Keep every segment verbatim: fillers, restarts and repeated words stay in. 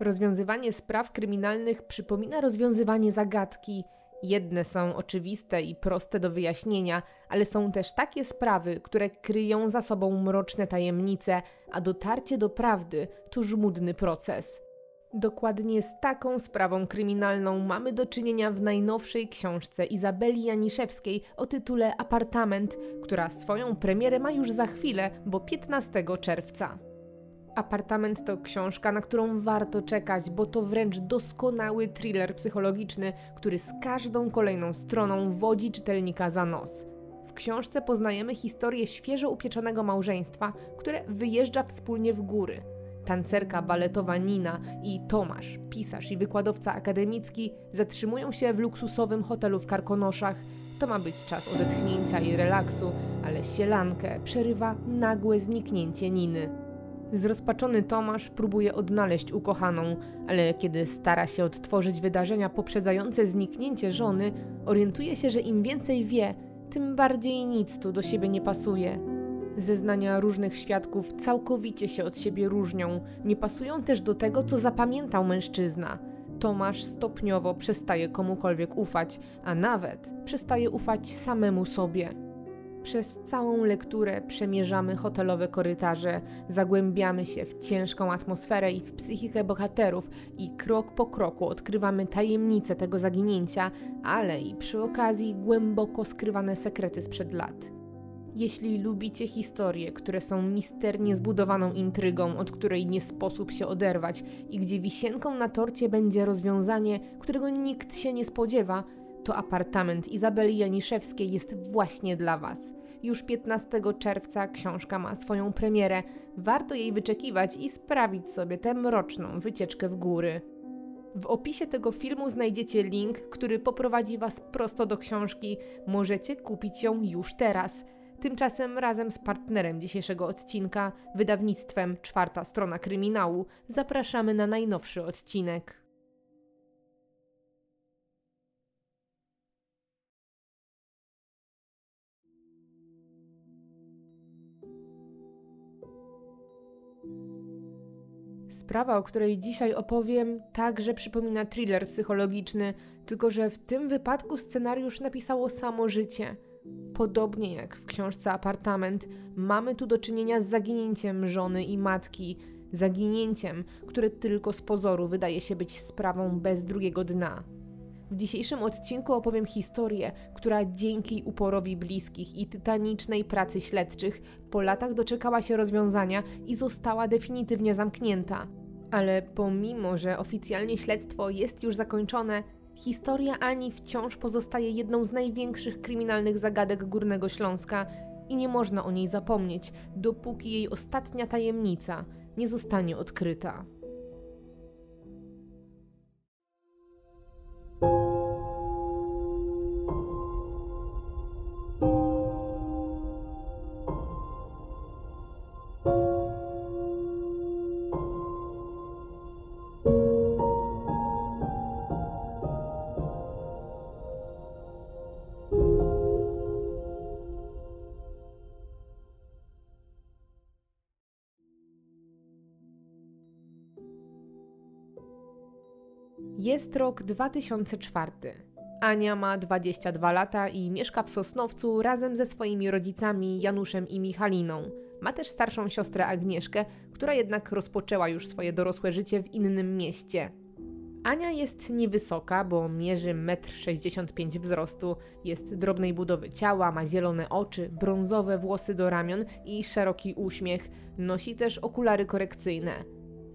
Rozwiązywanie spraw kryminalnych przypomina rozwiązywanie zagadki. Jedne są oczywiste i proste do wyjaśnienia, ale są też takie sprawy, które kryją za sobą mroczne tajemnice, a dotarcie do prawdy to żmudny proces. Dokładnie z taką sprawą kryminalną mamy do czynienia w najnowszej książce Izabeli Janiszewskiej o tytule Apartament, która swoją premierę ma już za chwilę, bo piętnastego czerwca. Apartament to książka, na którą warto czekać, bo to wręcz doskonały thriller psychologiczny, który z każdą kolejną stroną wodzi czytelnika za nos. W książce poznajemy historię świeżo upieczonego małżeństwa, które wyjeżdża wspólnie w góry. Tancerka baletowa Nina i Tomasz, pisarz i wykładowca akademicki, zatrzymują się w luksusowym hotelu w Karkonoszach. To ma być czas odetchnięcia i relaksu, ale sielankę przerywa nagłe zniknięcie Niny. Zrozpaczony Tomasz próbuje odnaleźć ukochaną, ale kiedy stara się odtworzyć wydarzenia poprzedzające zniknięcie żony, orientuje się, że im więcej wie, tym bardziej nic tu do siebie nie pasuje. Zeznania różnych świadków całkowicie się od siebie różnią, nie pasują też do tego, co zapamiętał mężczyzna. Tomasz stopniowo przestaje komukolwiek ufać, a nawet przestaje ufać samemu sobie. Przez całą lekturę przemierzamy hotelowe korytarze, zagłębiamy się w ciężką atmosferę i w psychikę bohaterów i krok po kroku odkrywamy tajemnice tego zaginięcia, ale i przy okazji głęboko skrywane sekrety sprzed lat. Jeśli lubicie historie, które są misternie zbudowaną intrygą, od której nie sposób się oderwać i gdzie wisienką na torcie będzie rozwiązanie, którego nikt się nie spodziewa, to Apartament Izabeli Janiszewskiej jest właśnie dla Was. Już piętnastego czerwca książka ma swoją premierę. Warto jej wyczekiwać i sprawić sobie tę mroczną wycieczkę w góry. W opisie tego filmu znajdziecie link, który poprowadzi Was prosto do książki. Możecie kupić ją już teraz. Tymczasem razem z partnerem dzisiejszego odcinka, wydawnictwem Czwarta Strona Kryminału, zapraszamy na najnowszy odcinek. Sprawa, o której dzisiaj opowiem, także przypomina thriller psychologiczny, tylko że w tym wypadku scenariusz napisało samo życie. Podobnie jak w książce Apartament, mamy tu do czynienia z zaginięciem żony i matki. Zaginięciem, które tylko z pozoru wydaje się być sprawą bez drugiego dna. W dzisiejszym odcinku opowiem historię, która dzięki uporowi bliskich i tytanicznej pracy śledczych po latach doczekała się rozwiązania i została definitywnie zamknięta. Ale pomimo, że oficjalnie śledztwo jest już zakończone, historia Ani wciąż pozostaje jedną z największych kryminalnych zagadek Górnego Śląska i nie można o niej zapomnieć, dopóki jej ostatnia tajemnica nie zostanie odkryta. Jest rok dwa tysiące czwarty. Ania ma dwadzieścia dwa lata i mieszka w Sosnowcu razem ze swoimi rodzicami Januszem i Michaliną. Ma też starszą siostrę Agnieszkę, która jednak rozpoczęła już swoje dorosłe życie w innym mieście. Ania jest niewysoka, bo mierzy metr sześćdziesiąt pięć wzrostu, jest drobnej budowy ciała, ma zielone oczy, brązowe włosy do ramion i szeroki uśmiech. Nosi też okulary korekcyjne.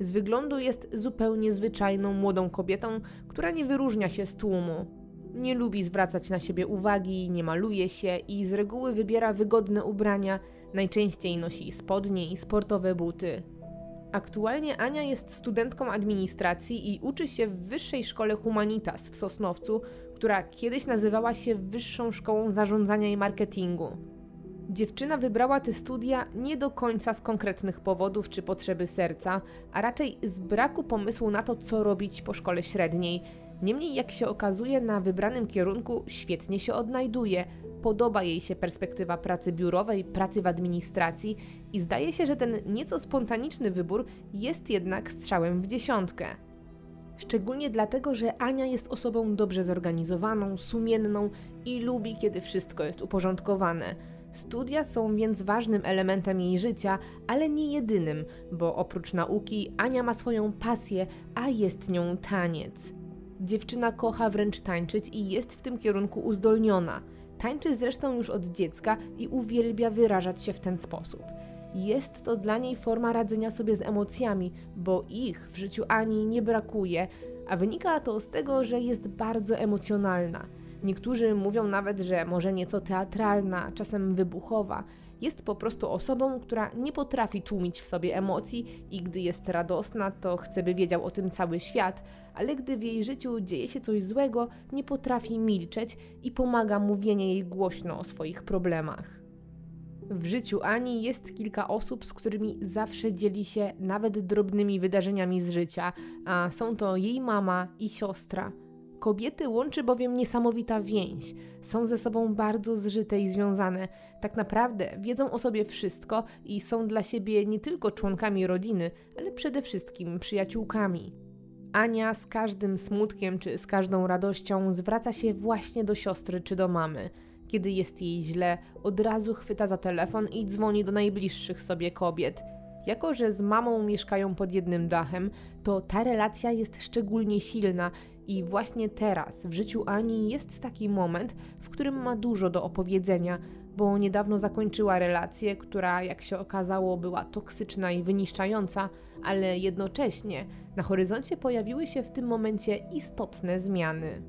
Z wyglądu jest zupełnie zwyczajną młodą kobietą, która nie wyróżnia się z tłumu. Nie lubi zwracać na siebie uwagi, nie maluje się i z reguły wybiera wygodne ubrania, najczęściej nosi spodnie i sportowe buty. Aktualnie Ania jest studentką administracji i uczy się w Wyższej Szkole Humanitas w Sosnowcu, która kiedyś nazywała się Wyższą Szkołą Zarządzania i Marketingu. Dziewczyna wybrała te studia nie do końca z konkretnych powodów czy potrzeby serca, a raczej z braku pomysłu na to, co robić po szkole średniej. Niemniej, jak się okazuje, na wybranym kierunku świetnie się odnajduje. Podoba jej się perspektywa pracy biurowej, pracy w administracji i zdaje się, że ten nieco spontaniczny wybór jest jednak strzałem w dziesiątkę. Szczególnie dlatego, że Ania jest osobą dobrze zorganizowaną, sumienną i lubi, kiedy wszystko jest uporządkowane. Studia są więc ważnym elementem jej życia, ale nie jedynym, bo oprócz nauki Ania ma swoją pasję, a jest nią taniec. Dziewczyna kocha wręcz tańczyć i jest w tym kierunku uzdolniona. Tańczy zresztą już od dziecka i uwielbia wyrażać się w ten sposób. Jest to dla niej forma radzenia sobie z emocjami, bo ich w życiu Ani nie brakuje, a wynika to z tego, że jest bardzo emocjonalna. Niektórzy mówią nawet, że może nieco teatralna, czasem wybuchowa. Jest po prostu osobą, która nie potrafi tłumić w sobie emocji i gdy jest radosna, to chce, by wiedział o tym cały świat, ale gdy w jej życiu dzieje się coś złego, nie potrafi milczeć i pomaga mówienie jej głośno o swoich problemach. W życiu Ani jest kilka osób, z którymi zawsze dzieli się nawet drobnymi wydarzeniami z życia, a są to jej mama i siostra. Kobiety łączy bowiem niesamowita więź. Są ze sobą bardzo zżyte i związane. Tak naprawdę wiedzą o sobie wszystko i są dla siebie nie tylko członkami rodziny, ale przede wszystkim przyjaciółkami. Ania z każdym smutkiem czy z każdą radością zwraca się właśnie do siostry czy do mamy. Kiedy jest jej źle, od razu chwyta za telefon i dzwoni do najbliższych sobie kobiet. Jako że z mamą mieszkają pod jednym dachem, to ta relacja jest szczególnie silna i właśnie teraz w życiu Ani jest taki moment, w którym ma dużo do opowiedzenia, bo niedawno zakończyła relację, która jak się okazało była toksyczna i wyniszczająca, ale jednocześnie na horyzoncie pojawiły się w tym momencie istotne zmiany.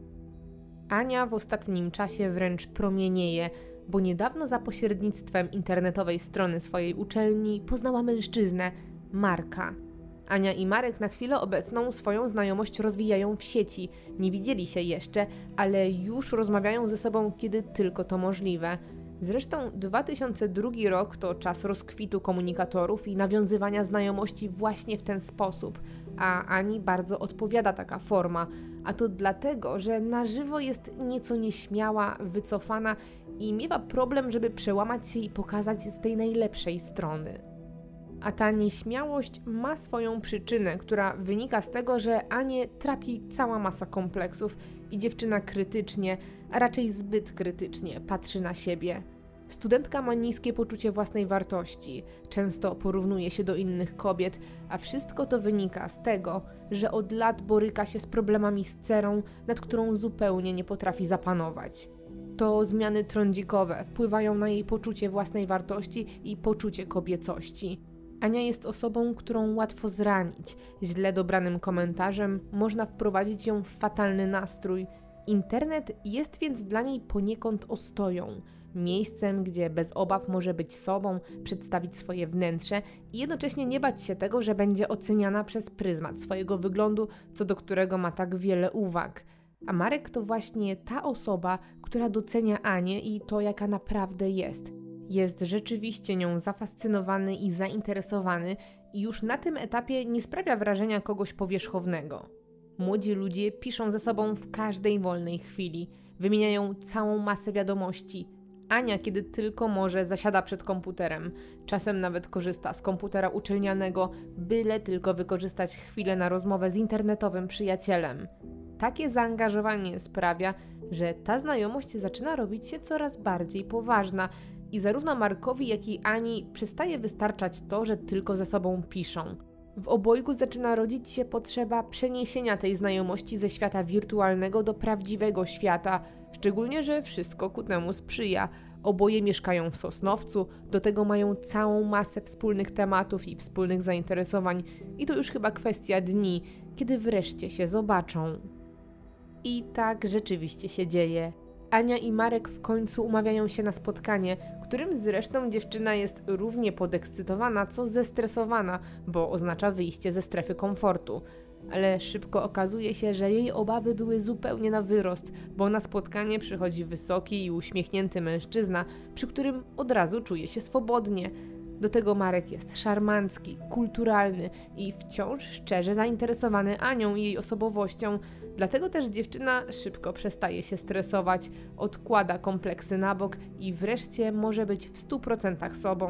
Ania w ostatnim czasie wręcz promienieje, bo niedawno za pośrednictwem internetowej strony swojej uczelni poznała mężczyznę, Marka. Ania i Marek na chwilę obecną swoją znajomość rozwijają w sieci. Nie widzieli się jeszcze, ale już rozmawiają ze sobą, kiedy tylko to możliwe. Zresztą dwa tysiące drugi rok to czas rozkwitu komunikatorów i nawiązywania znajomości właśnie w ten sposób, a Ani bardzo odpowiada taka forma. A to dlatego, że na żywo jest nieco nieśmiała, wycofana i miewa problem, żeby przełamać się i pokazać z tej najlepszej strony. A ta nieśmiałość ma swoją przyczynę, która wynika z tego, że Anię trapi cała masa kompleksów i dziewczyna krytycznie, a raczej zbyt krytycznie patrzy na siebie. Studentka ma niskie poczucie własnej wartości, często porównuje się do innych kobiet, a wszystko to wynika z tego, że od lat boryka się z problemami z cerą, nad którą zupełnie nie potrafi zapanować. To zmiany trądzikowe wpływają na jej poczucie własnej wartości i poczucie kobiecości. Ania jest osobą, którą łatwo zranić. Źle dobranym komentarzem można wprowadzić ją w fatalny nastrój. Internet jest więc dla niej poniekąd ostoją. Miejscem, gdzie bez obaw może być sobą, przedstawić swoje wnętrze i jednocześnie nie bać się tego, że będzie oceniana przez pryzmat swojego wyglądu, co do którego ma tak wiele uwag. A Marek to właśnie ta osoba, która docenia Anię i to, jaka naprawdę jest. Jest rzeczywiście nią zafascynowany i zainteresowany i już na tym etapie nie sprawia wrażenia kogoś powierzchownego. Młodzi ludzie piszą ze sobą w każdej wolnej chwili, wymieniają całą masę wiadomości. Ania, kiedy tylko może, zasiada przed komputerem. Czasem nawet korzysta z komputera uczelnianego, byle tylko wykorzystać chwilę na rozmowę z internetowym przyjacielem. Takie zaangażowanie sprawia, że ta znajomość zaczyna robić się coraz bardziej poważna i zarówno Markowi, jak i Ani przestaje wystarczać to, że tylko ze sobą piszą. W obojgu zaczyna rodzić się potrzeba przeniesienia tej znajomości ze świata wirtualnego do prawdziwego świata, szczególnie, że wszystko ku temu sprzyja. Oboje mieszkają w Sosnowcu, do tego mają całą masę wspólnych tematów i wspólnych zainteresowań i to już chyba kwestia dni, kiedy wreszcie się zobaczą. I tak rzeczywiście się dzieje. Ania i Marek w końcu umawiają się na spotkanie, którym zresztą dziewczyna jest równie podekscytowana, co zestresowana, bo oznacza wyjście ze strefy komfortu. Ale szybko okazuje się, że jej obawy były zupełnie na wyrost, bo na spotkanie przychodzi wysoki i uśmiechnięty mężczyzna, przy którym od razu czuje się swobodnie. Do tego Marek jest szarmancki, kulturalny i wciąż szczerze zainteresowany Anią i jej osobowością, dlatego też dziewczyna szybko przestaje się stresować, odkłada kompleksy na bok i wreszcie może być w stu procentach sobą.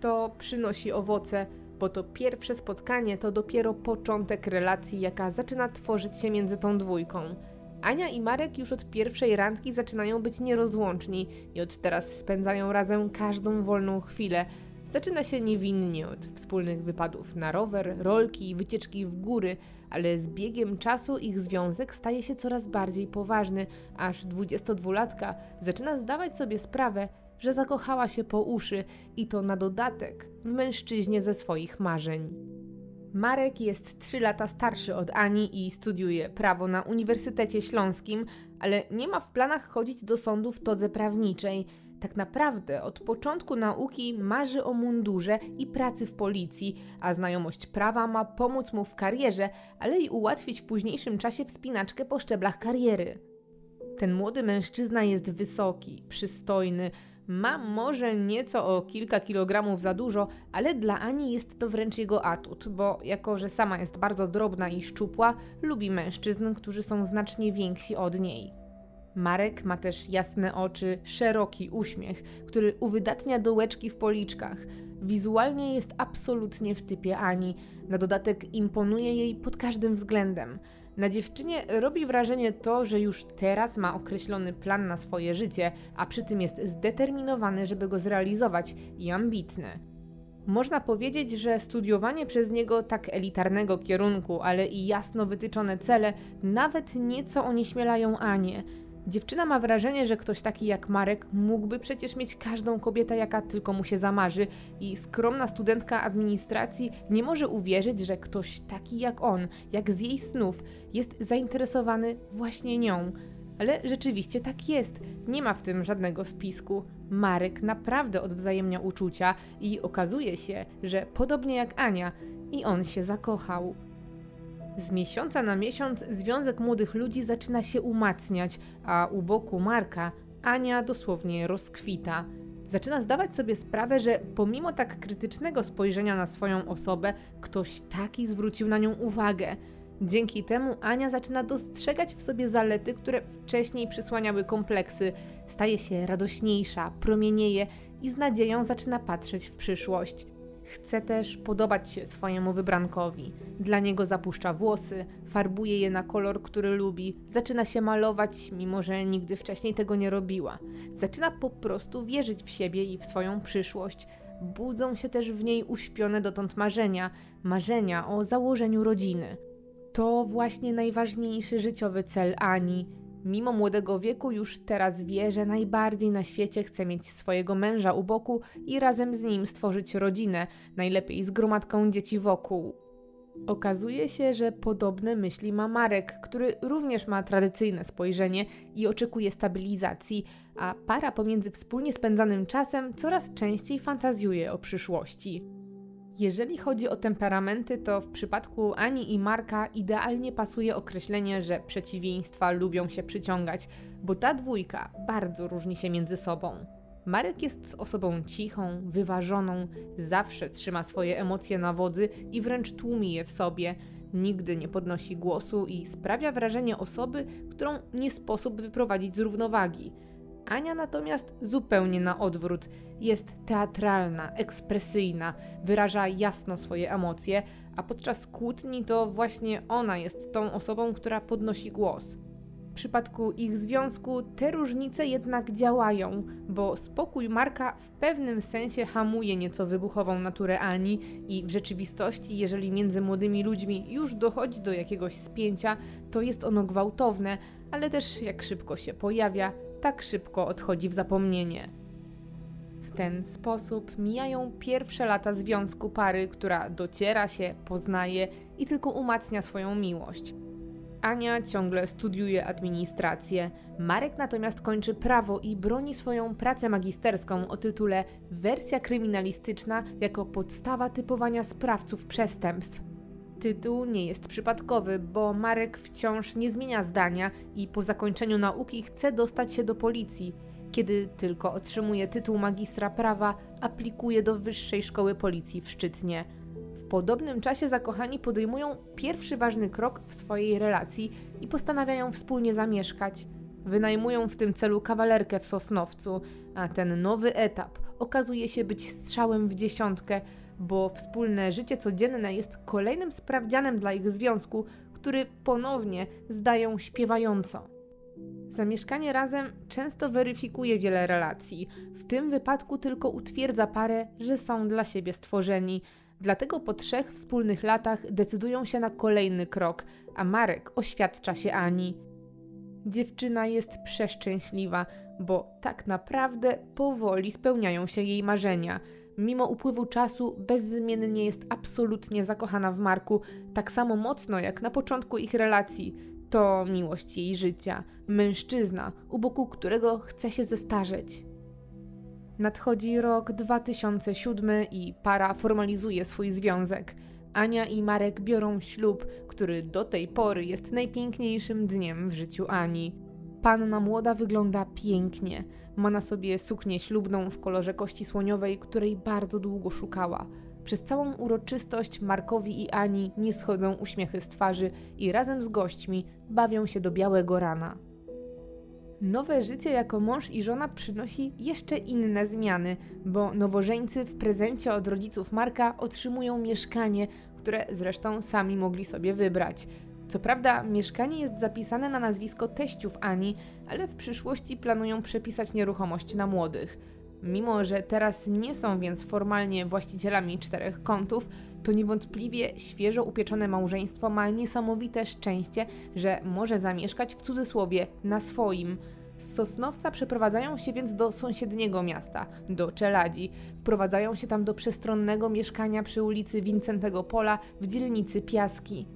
To przynosi owoce, bo to pierwsze spotkanie to dopiero początek relacji, jaka zaczyna tworzyć się między tą dwójką. Ania i Marek już od pierwszej randki zaczynają być nierozłączni i od teraz spędzają razem każdą wolną chwilę. Zaczyna się niewinnie od wspólnych wypadów na rower, rolki i wycieczki w góry, ale z biegiem czasu ich związek staje się coraz bardziej poważny, aż dwudziestodwulatka zaczyna zdawać sobie sprawę, że zakochała się po uszy i to na dodatek w mężczyźnie ze swoich marzeń. Marek jest trzy lata starszy od Ani i studiuje prawo na Uniwersytecie Śląskim, ale nie ma w planach chodzić do sądu w todze prawniczej. Tak naprawdę od początku nauki marzy o mundurze i pracy w policji, a znajomość prawa ma pomóc mu w karierze, ale i ułatwić w późniejszym czasie wspinaczkę po szczeblach kariery. Ten młody mężczyzna jest wysoki, przystojny, ma może nieco o kilka kilogramów za dużo, ale dla Ani jest to wręcz jego atut, bo jako że sama jest bardzo drobna i szczupła, lubi mężczyzn, którzy są znacznie więksi od niej. Marek ma też jasne oczy, szeroki uśmiech, który uwydatnia dołeczki w policzkach. Wizualnie jest absolutnie w typie Ani, na dodatek imponuje jej pod każdym względem. Na dziewczynie robi wrażenie to, że już teraz ma określony plan na swoje życie, a przy tym jest zdeterminowany, żeby go zrealizować i ambitny. Można powiedzieć, że studiowanie przez niego tak elitarnego kierunku, ale i jasno wytyczone cele nawet nieco onieśmielają Anię. Dziewczyna ma wrażenie, że ktoś taki jak Marek mógłby przecież mieć każdą kobietę, jaka tylko mu się zamarzy, i skromna studentka administracji nie może uwierzyć, że ktoś taki jak on, jak z jej snów, jest zainteresowany właśnie nią. Ale rzeczywiście tak jest, nie ma w tym żadnego spisku. Marek naprawdę odwzajemnia uczucia i okazuje się, że podobnie jak Ania, i on się zakochał. Z miesiąca na miesiąc związek młodych ludzi zaczyna się umacniać, a u boku Marka Ania dosłownie rozkwita. Zaczyna zdawać sobie sprawę, że pomimo tak krytycznego spojrzenia na swoją osobę, ktoś taki zwrócił na nią uwagę. Dzięki temu Ania zaczyna dostrzegać w sobie zalety, które wcześniej przysłaniały kompleksy. Staje się radośniejsza, promienieje i z nadzieją zaczyna patrzeć w przyszłość. Chce też podobać się swojemu wybrankowi. Dla niego zapuszcza włosy, farbuje je na kolor, który lubi, zaczyna się malować, mimo że nigdy wcześniej tego nie robiła. Zaczyna po prostu wierzyć w siebie i w swoją przyszłość. Budzą się też w niej uśpione dotąd marzenia, marzenia o założeniu rodziny. To właśnie najważniejszy życiowy cel Ani. Mimo młodego wieku już teraz wie, że najbardziej na świecie chce mieć swojego męża u boku i razem z nim stworzyć rodzinę, najlepiej z gromadką dzieci wokół. Okazuje się, że podobne myśli ma Marek, który również ma tradycyjne spojrzenie i oczekuje stabilizacji, a para pomiędzy wspólnie spędzanym czasem coraz częściej fantazjuje o przyszłości. Jeżeli chodzi o temperamenty, to w przypadku Ani i Marka idealnie pasuje określenie, że przeciwieństwa lubią się przyciągać, bo ta dwójka bardzo różni się między sobą. Marek jest osobą cichą, wyważoną, zawsze trzyma swoje emocje na wodzy i wręcz tłumi je w sobie. Nigdy nie podnosi głosu i sprawia wrażenie osoby, którą nie sposób wyprowadzić z równowagi. Ania natomiast zupełnie na odwrót. Jest teatralna, ekspresyjna, wyraża jasno swoje emocje, a podczas kłótni to właśnie ona jest tą osobą, która podnosi głos. W przypadku ich związku te różnice jednak działają, bo spokój Marka w pewnym sensie hamuje nieco wybuchową naturę Ani i w rzeczywistości, jeżeli między młodymi ludźmi już dochodzi do jakiegoś spięcia, to jest ono gwałtowne, ale też jak szybko się pojawia, tak szybko odchodzi w zapomnienie. W ten sposób mijają pierwsze lata związku pary, która dociera się, poznaje i tylko umacnia swoją miłość. Ania ciągle studiuje administrację, Marek natomiast kończy prawo i broni swoją pracę magisterską o tytule Wersja kryminalistyczna jako podstawa typowania sprawców przestępstw. Tytuł nie jest przypadkowy, bo Marek wciąż nie zmienia zdania i po zakończeniu nauki chce dostać się do policji. Kiedy tylko otrzymuje tytuł magistra prawa, aplikuje do Wyższej Szkoły Policji w Szczytnie. W podobnym czasie zakochani podejmują pierwszy ważny krok w swojej relacji i postanawiają wspólnie zamieszkać. Wynajmują w tym celu kawalerkę w Sosnowcu, a ten nowy etap okazuje się być strzałem w dziesiątkę, bo wspólne życie codzienne jest kolejnym sprawdzianem dla ich związku, który ponownie zdają śpiewająco. Zamieszkanie razem często weryfikuje wiele relacji. W tym wypadku tylko utwierdza parę, że są dla siebie stworzeni. Dlatego po trzech wspólnych latach decydują się na kolejny krok, a Marek oświadcza się Ani. Dziewczyna jest przeszczęśliwa, bo tak naprawdę powoli spełniają się jej marzenia. Mimo upływu czasu bezmiennie jest absolutnie zakochana w Marku, tak samo mocno jak na początku ich relacji. To miłość jej życia, mężczyzna, u boku którego chce się zestarzeć. Nadchodzi rok dwa tysiące siódmy i para formalizuje swój związek. Ania i Marek biorą ślub, który do tej pory jest najpiękniejszym dniem w życiu Ani. Panna młoda wygląda pięknie. Ma na sobie suknię ślubną w kolorze kości słoniowej, której bardzo długo szukała. Przez całą uroczystość Markowi i Ani nie schodzą uśmiechy z twarzy i razem z gośćmi bawią się do białego rana. Nowe życie jako mąż i żona przynosi jeszcze inne zmiany, bo nowożeńcy w prezencie od rodziców Marka otrzymują mieszkanie, które zresztą sami mogli sobie wybrać. Co prawda mieszkanie jest zapisane na nazwisko teściów Ani, ale w przyszłości planują przepisać nieruchomość na młodych. Mimo że teraz nie są więc formalnie właścicielami czterech kątów, to niewątpliwie świeżo upieczone małżeństwo ma niesamowite szczęście, że może zamieszkać w cudzysłowie na swoim. Z Sosnowca przeprowadzają się więc do sąsiedniego miasta, do Czeladzi. Wprowadzają się tam do przestronnego mieszkania przy ulicy Wincentego Pola w dzielnicy Piaski.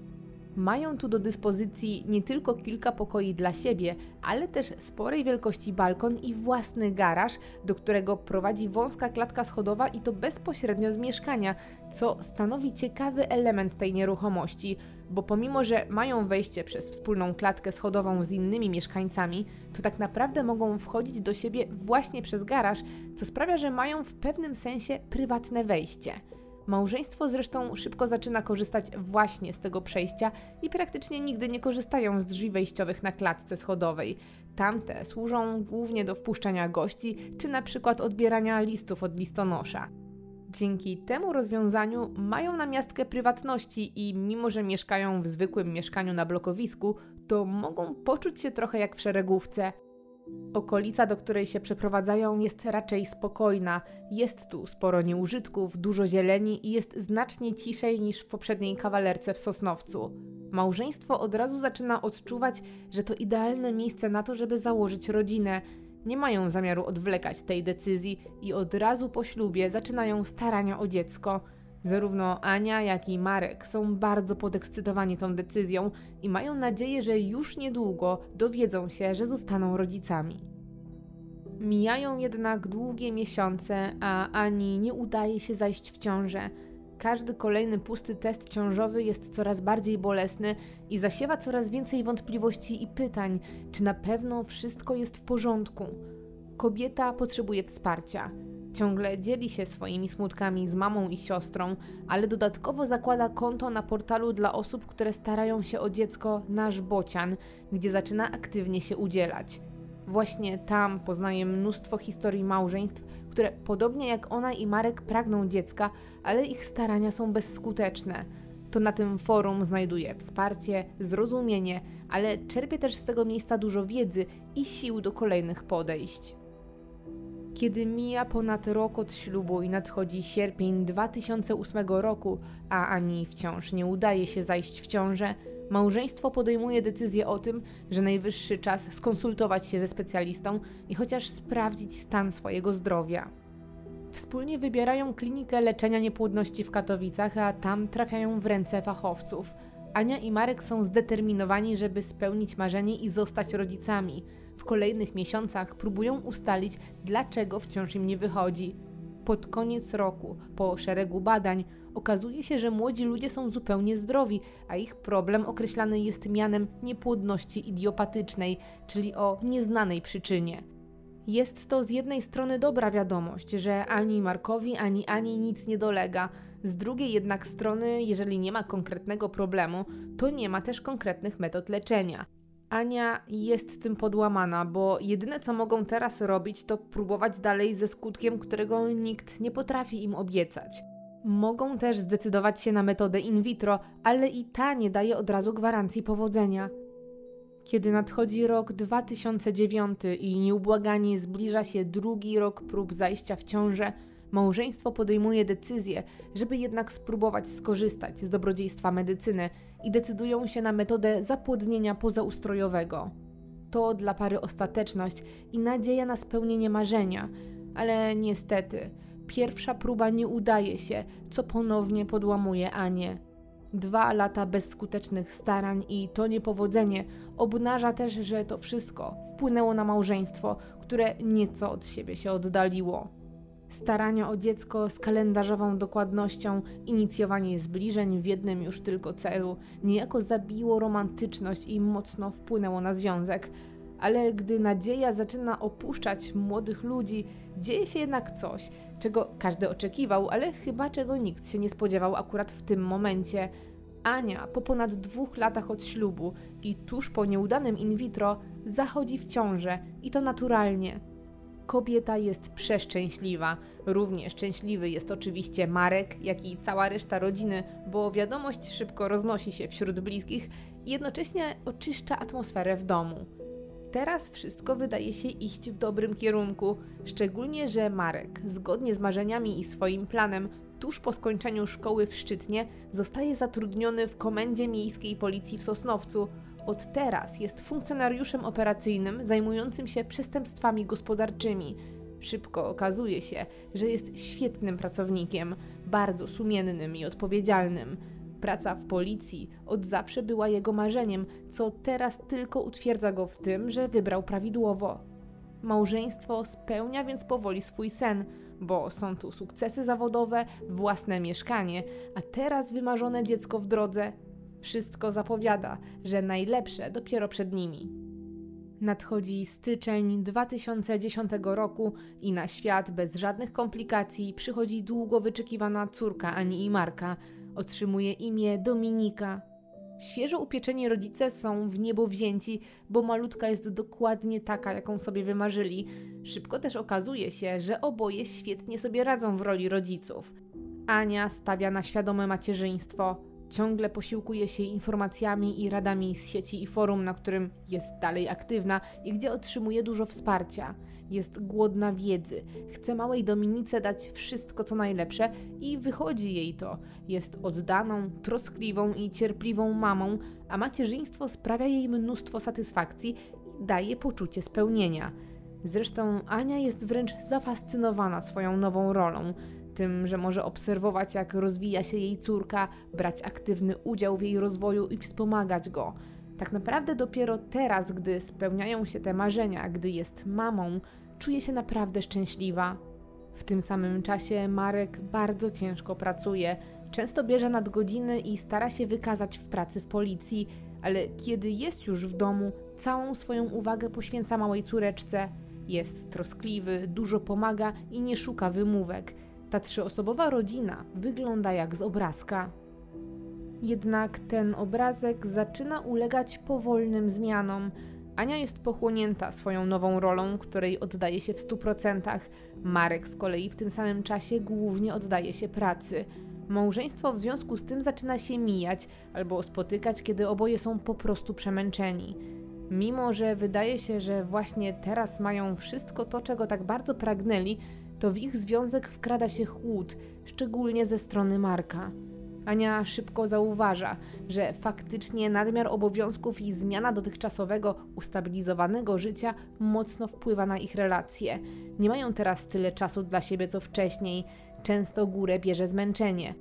Mają tu do dyspozycji nie tylko kilka pokoi dla siebie, ale też sporej wielkości balkon i własny garaż, do którego prowadzi wąska klatka schodowa i to bezpośrednio z mieszkania, co stanowi ciekawy element tej nieruchomości, bo pomimo, że mają wejście przez wspólną klatkę schodową z innymi mieszkańcami, to tak naprawdę mogą wchodzić do siebie właśnie przez garaż, co sprawia, że mają w pewnym sensie prywatne wejście. Małżeństwo zresztą szybko zaczyna korzystać właśnie z tego przejścia i praktycznie nigdy nie korzystają z drzwi wejściowych na klatce schodowej. Tamte służą głównie do wpuszczania gości czy na przykład odbierania listów od listonosza. Dzięki temu rozwiązaniu mają namiastkę prywatności i mimo, że mieszkają w zwykłym mieszkaniu na blokowisku, to mogą poczuć się trochę jak w szeregówce. Okolica, do której się przeprowadzają, jest raczej spokojna. Jest tu sporo nieużytków, dużo zieleni i jest znacznie ciszej niż w poprzedniej kawalerce w Sosnowcu. Małżeństwo od razu zaczyna odczuwać, że to idealne miejsce na to, żeby założyć rodzinę. Nie mają zamiaru odwlekać tej decyzji i od razu po ślubie zaczynają starania o dziecko. Zarówno Ania, jak i Marek są bardzo podekscytowani tą decyzją i mają nadzieję, że już niedługo dowiedzą się, że zostaną rodzicami. Mijają jednak długie miesiące, a Ani nie udaje się zajść w ciążę. Każdy kolejny pusty test ciążowy jest coraz bardziej bolesny i zasiewa coraz więcej wątpliwości i pytań, czy na pewno wszystko jest w porządku. Kobieta potrzebuje wsparcia. Ciągle dzieli się swoimi smutkami z mamą i siostrą, ale dodatkowo zakłada konto na portalu dla osób, które starają się o dziecko Nasz Bocian, gdzie zaczyna aktywnie się udzielać. Właśnie tam poznaje mnóstwo historii małżeństw, które podobnie jak ona i Marek pragną dziecka, ale ich starania są bezskuteczne. To na tym forum znajduje wsparcie, zrozumienie, ale czerpie też z tego miejsca dużo wiedzy i sił do kolejnych podejść. Kiedy mija ponad rok od ślubu i nadchodzi sierpień dwa tysiące ósmego roku, a Ani wciąż nie udaje się zajść w ciążę, małżeństwo podejmuje decyzję o tym, że najwyższy czas skonsultować się ze specjalistą i chociaż sprawdzić stan swojego zdrowia. Wspólnie wybierają klinikę leczenia niepłodności w Katowicach, a tam trafiają w ręce fachowców. Ania i Marek są zdeterminowani, żeby spełnić marzenie i zostać rodzicami. W kolejnych miesiącach próbują ustalić, dlaczego wciąż im nie wychodzi. Pod koniec roku, po szeregu badań, okazuje się, że młodzi ludzie są zupełnie zdrowi, a ich problem określany jest mianem niepłodności idiopatycznej, czyli o nieznanej przyczynie. Jest to z jednej strony dobra wiadomość, że ani Markowi, ani Ani nic nie dolega. Z drugiej jednak strony, jeżeli nie ma konkretnego problemu, to nie ma też konkretnych metod leczenia. Ania jest tym podłamana, bo jedyne co mogą teraz robić, to próbować dalej ze skutkiem, którego nikt nie potrafi im obiecać. Mogą też zdecydować się na metodę in vitro, ale i ta nie daje od razu gwarancji powodzenia. Kiedy nadchodzi rok dwa tysiące dziewiąty i nieubłaganie zbliża się drugi rok prób zajścia w ciążę, małżeństwo podejmuje decyzję, żeby jednak spróbować skorzystać z dobrodziejstwa medycyny i decydują się na metodę zapłodnienia pozaustrojowego. To dla pary ostateczność i nadzieja na spełnienie marzenia, ale niestety pierwsza próba nie udaje się, co ponownie podłamuje Anię. Dwa lata bezskutecznych starań i to niepowodzenie obnaża też, że to wszystko wpłynęło na małżeństwo, które nieco od siebie się oddaliło. Starania o dziecko z kalendarzową dokładnością, inicjowanie zbliżeń w jednym już tylko celu niejako zabiło romantyczność i mocno wpłynęło na związek. Ale gdy nadzieja zaczyna opuszczać młodych ludzi, dzieje się jednak coś, czego każdy oczekiwał, ale chyba czego nikt się nie spodziewał akurat w tym momencie. Ania po ponad dwóch latach od ślubu i tuż po nieudanym in vitro zachodzi w ciążę i to naturalnie. Kobieta jest przeszczęśliwa. Równie szczęśliwy jest oczywiście Marek, jak i cała reszta rodziny, bo wiadomość szybko roznosi się wśród bliskich i jednocześnie oczyszcza atmosferę w domu. Teraz wszystko wydaje się iść w dobrym kierunku, szczególnie że Marek, zgodnie z marzeniami i swoim planem, tuż po skończeniu szkoły w Szczytnie zostaje zatrudniony w Komendzie Miejskiej Policji w Sosnowcu. Od teraz jest funkcjonariuszem operacyjnym zajmującym się przestępstwami gospodarczymi. Szybko okazuje się, że jest świetnym pracownikiem, bardzo sumiennym i odpowiedzialnym. Praca w policji od zawsze była jego marzeniem, co teraz tylko utwierdza go w tym, że wybrał prawidłowo. Małżeństwo spełnia więc powoli swój sen, bo są tu sukcesy zawodowe, własne mieszkanie, a teraz wymarzone dziecko w drodze. Wszystko zapowiada, że najlepsze dopiero przed nimi. Nadchodzi styczeń dwa tysiące dziesiątego roku i na świat bez żadnych komplikacji przychodzi długo wyczekiwana córka Ani i Marka. Otrzymuje imię Dominika. Świeżo upieczeni rodzice są w niebo wzięci, bo malutka jest dokładnie taka, jaką sobie wymarzyli. Szybko też okazuje się, że oboje świetnie sobie radzą w roli rodziców. Ania stawia na świadome macierzyństwo. Ciągle posiłkuje się informacjami i radami z sieci i forum, na którym jest dalej aktywna i gdzie otrzymuje dużo wsparcia. Jest głodna wiedzy, chce małej Dominice dać wszystko co najlepsze i wychodzi jej to. Jest oddaną, troskliwą i cierpliwą mamą, a macierzyństwo sprawia jej mnóstwo satysfakcji i daje poczucie spełnienia. Zresztą Ania jest wręcz zafascynowana swoją nową rolą. Tym, że może obserwować, jak rozwija się jej córka, brać aktywny udział w jej rozwoju i wspomagać go. Tak naprawdę dopiero teraz, gdy spełniają się te marzenia, gdy jest mamą, czuje się naprawdę szczęśliwa. W tym samym czasie Marek bardzo ciężko pracuje. Często bierze nadgodziny i stara się wykazać w pracy w policji, ale kiedy jest już w domu, całą swoją uwagę poświęca małej córeczce. Jest troskliwy, dużo pomaga i nie szuka wymówek. Ta trzyosobowa rodzina wygląda jak z obrazka. Jednak ten obrazek zaczyna ulegać powolnym zmianom. Ania jest pochłonięta swoją nową rolą, której oddaje się w stu procentach. Marek z kolei w tym samym czasie głównie oddaje się pracy. Małżeństwo w związku z tym zaczyna się mijać albo spotykać, kiedy oboje są po prostu przemęczeni. Mimo że wydaje się, że właśnie teraz mają wszystko to, czego tak bardzo pragnęli, to w ich związek wkrada się chłód, szczególnie ze strony Marka. Ania szybko zauważa, że faktycznie nadmiar obowiązków i zmiana dotychczasowego, ustabilizowanego życia mocno wpływa na ich relacje. Nie mają teraz tyle czasu dla siebie co wcześniej, często górę bierze zmęczenie.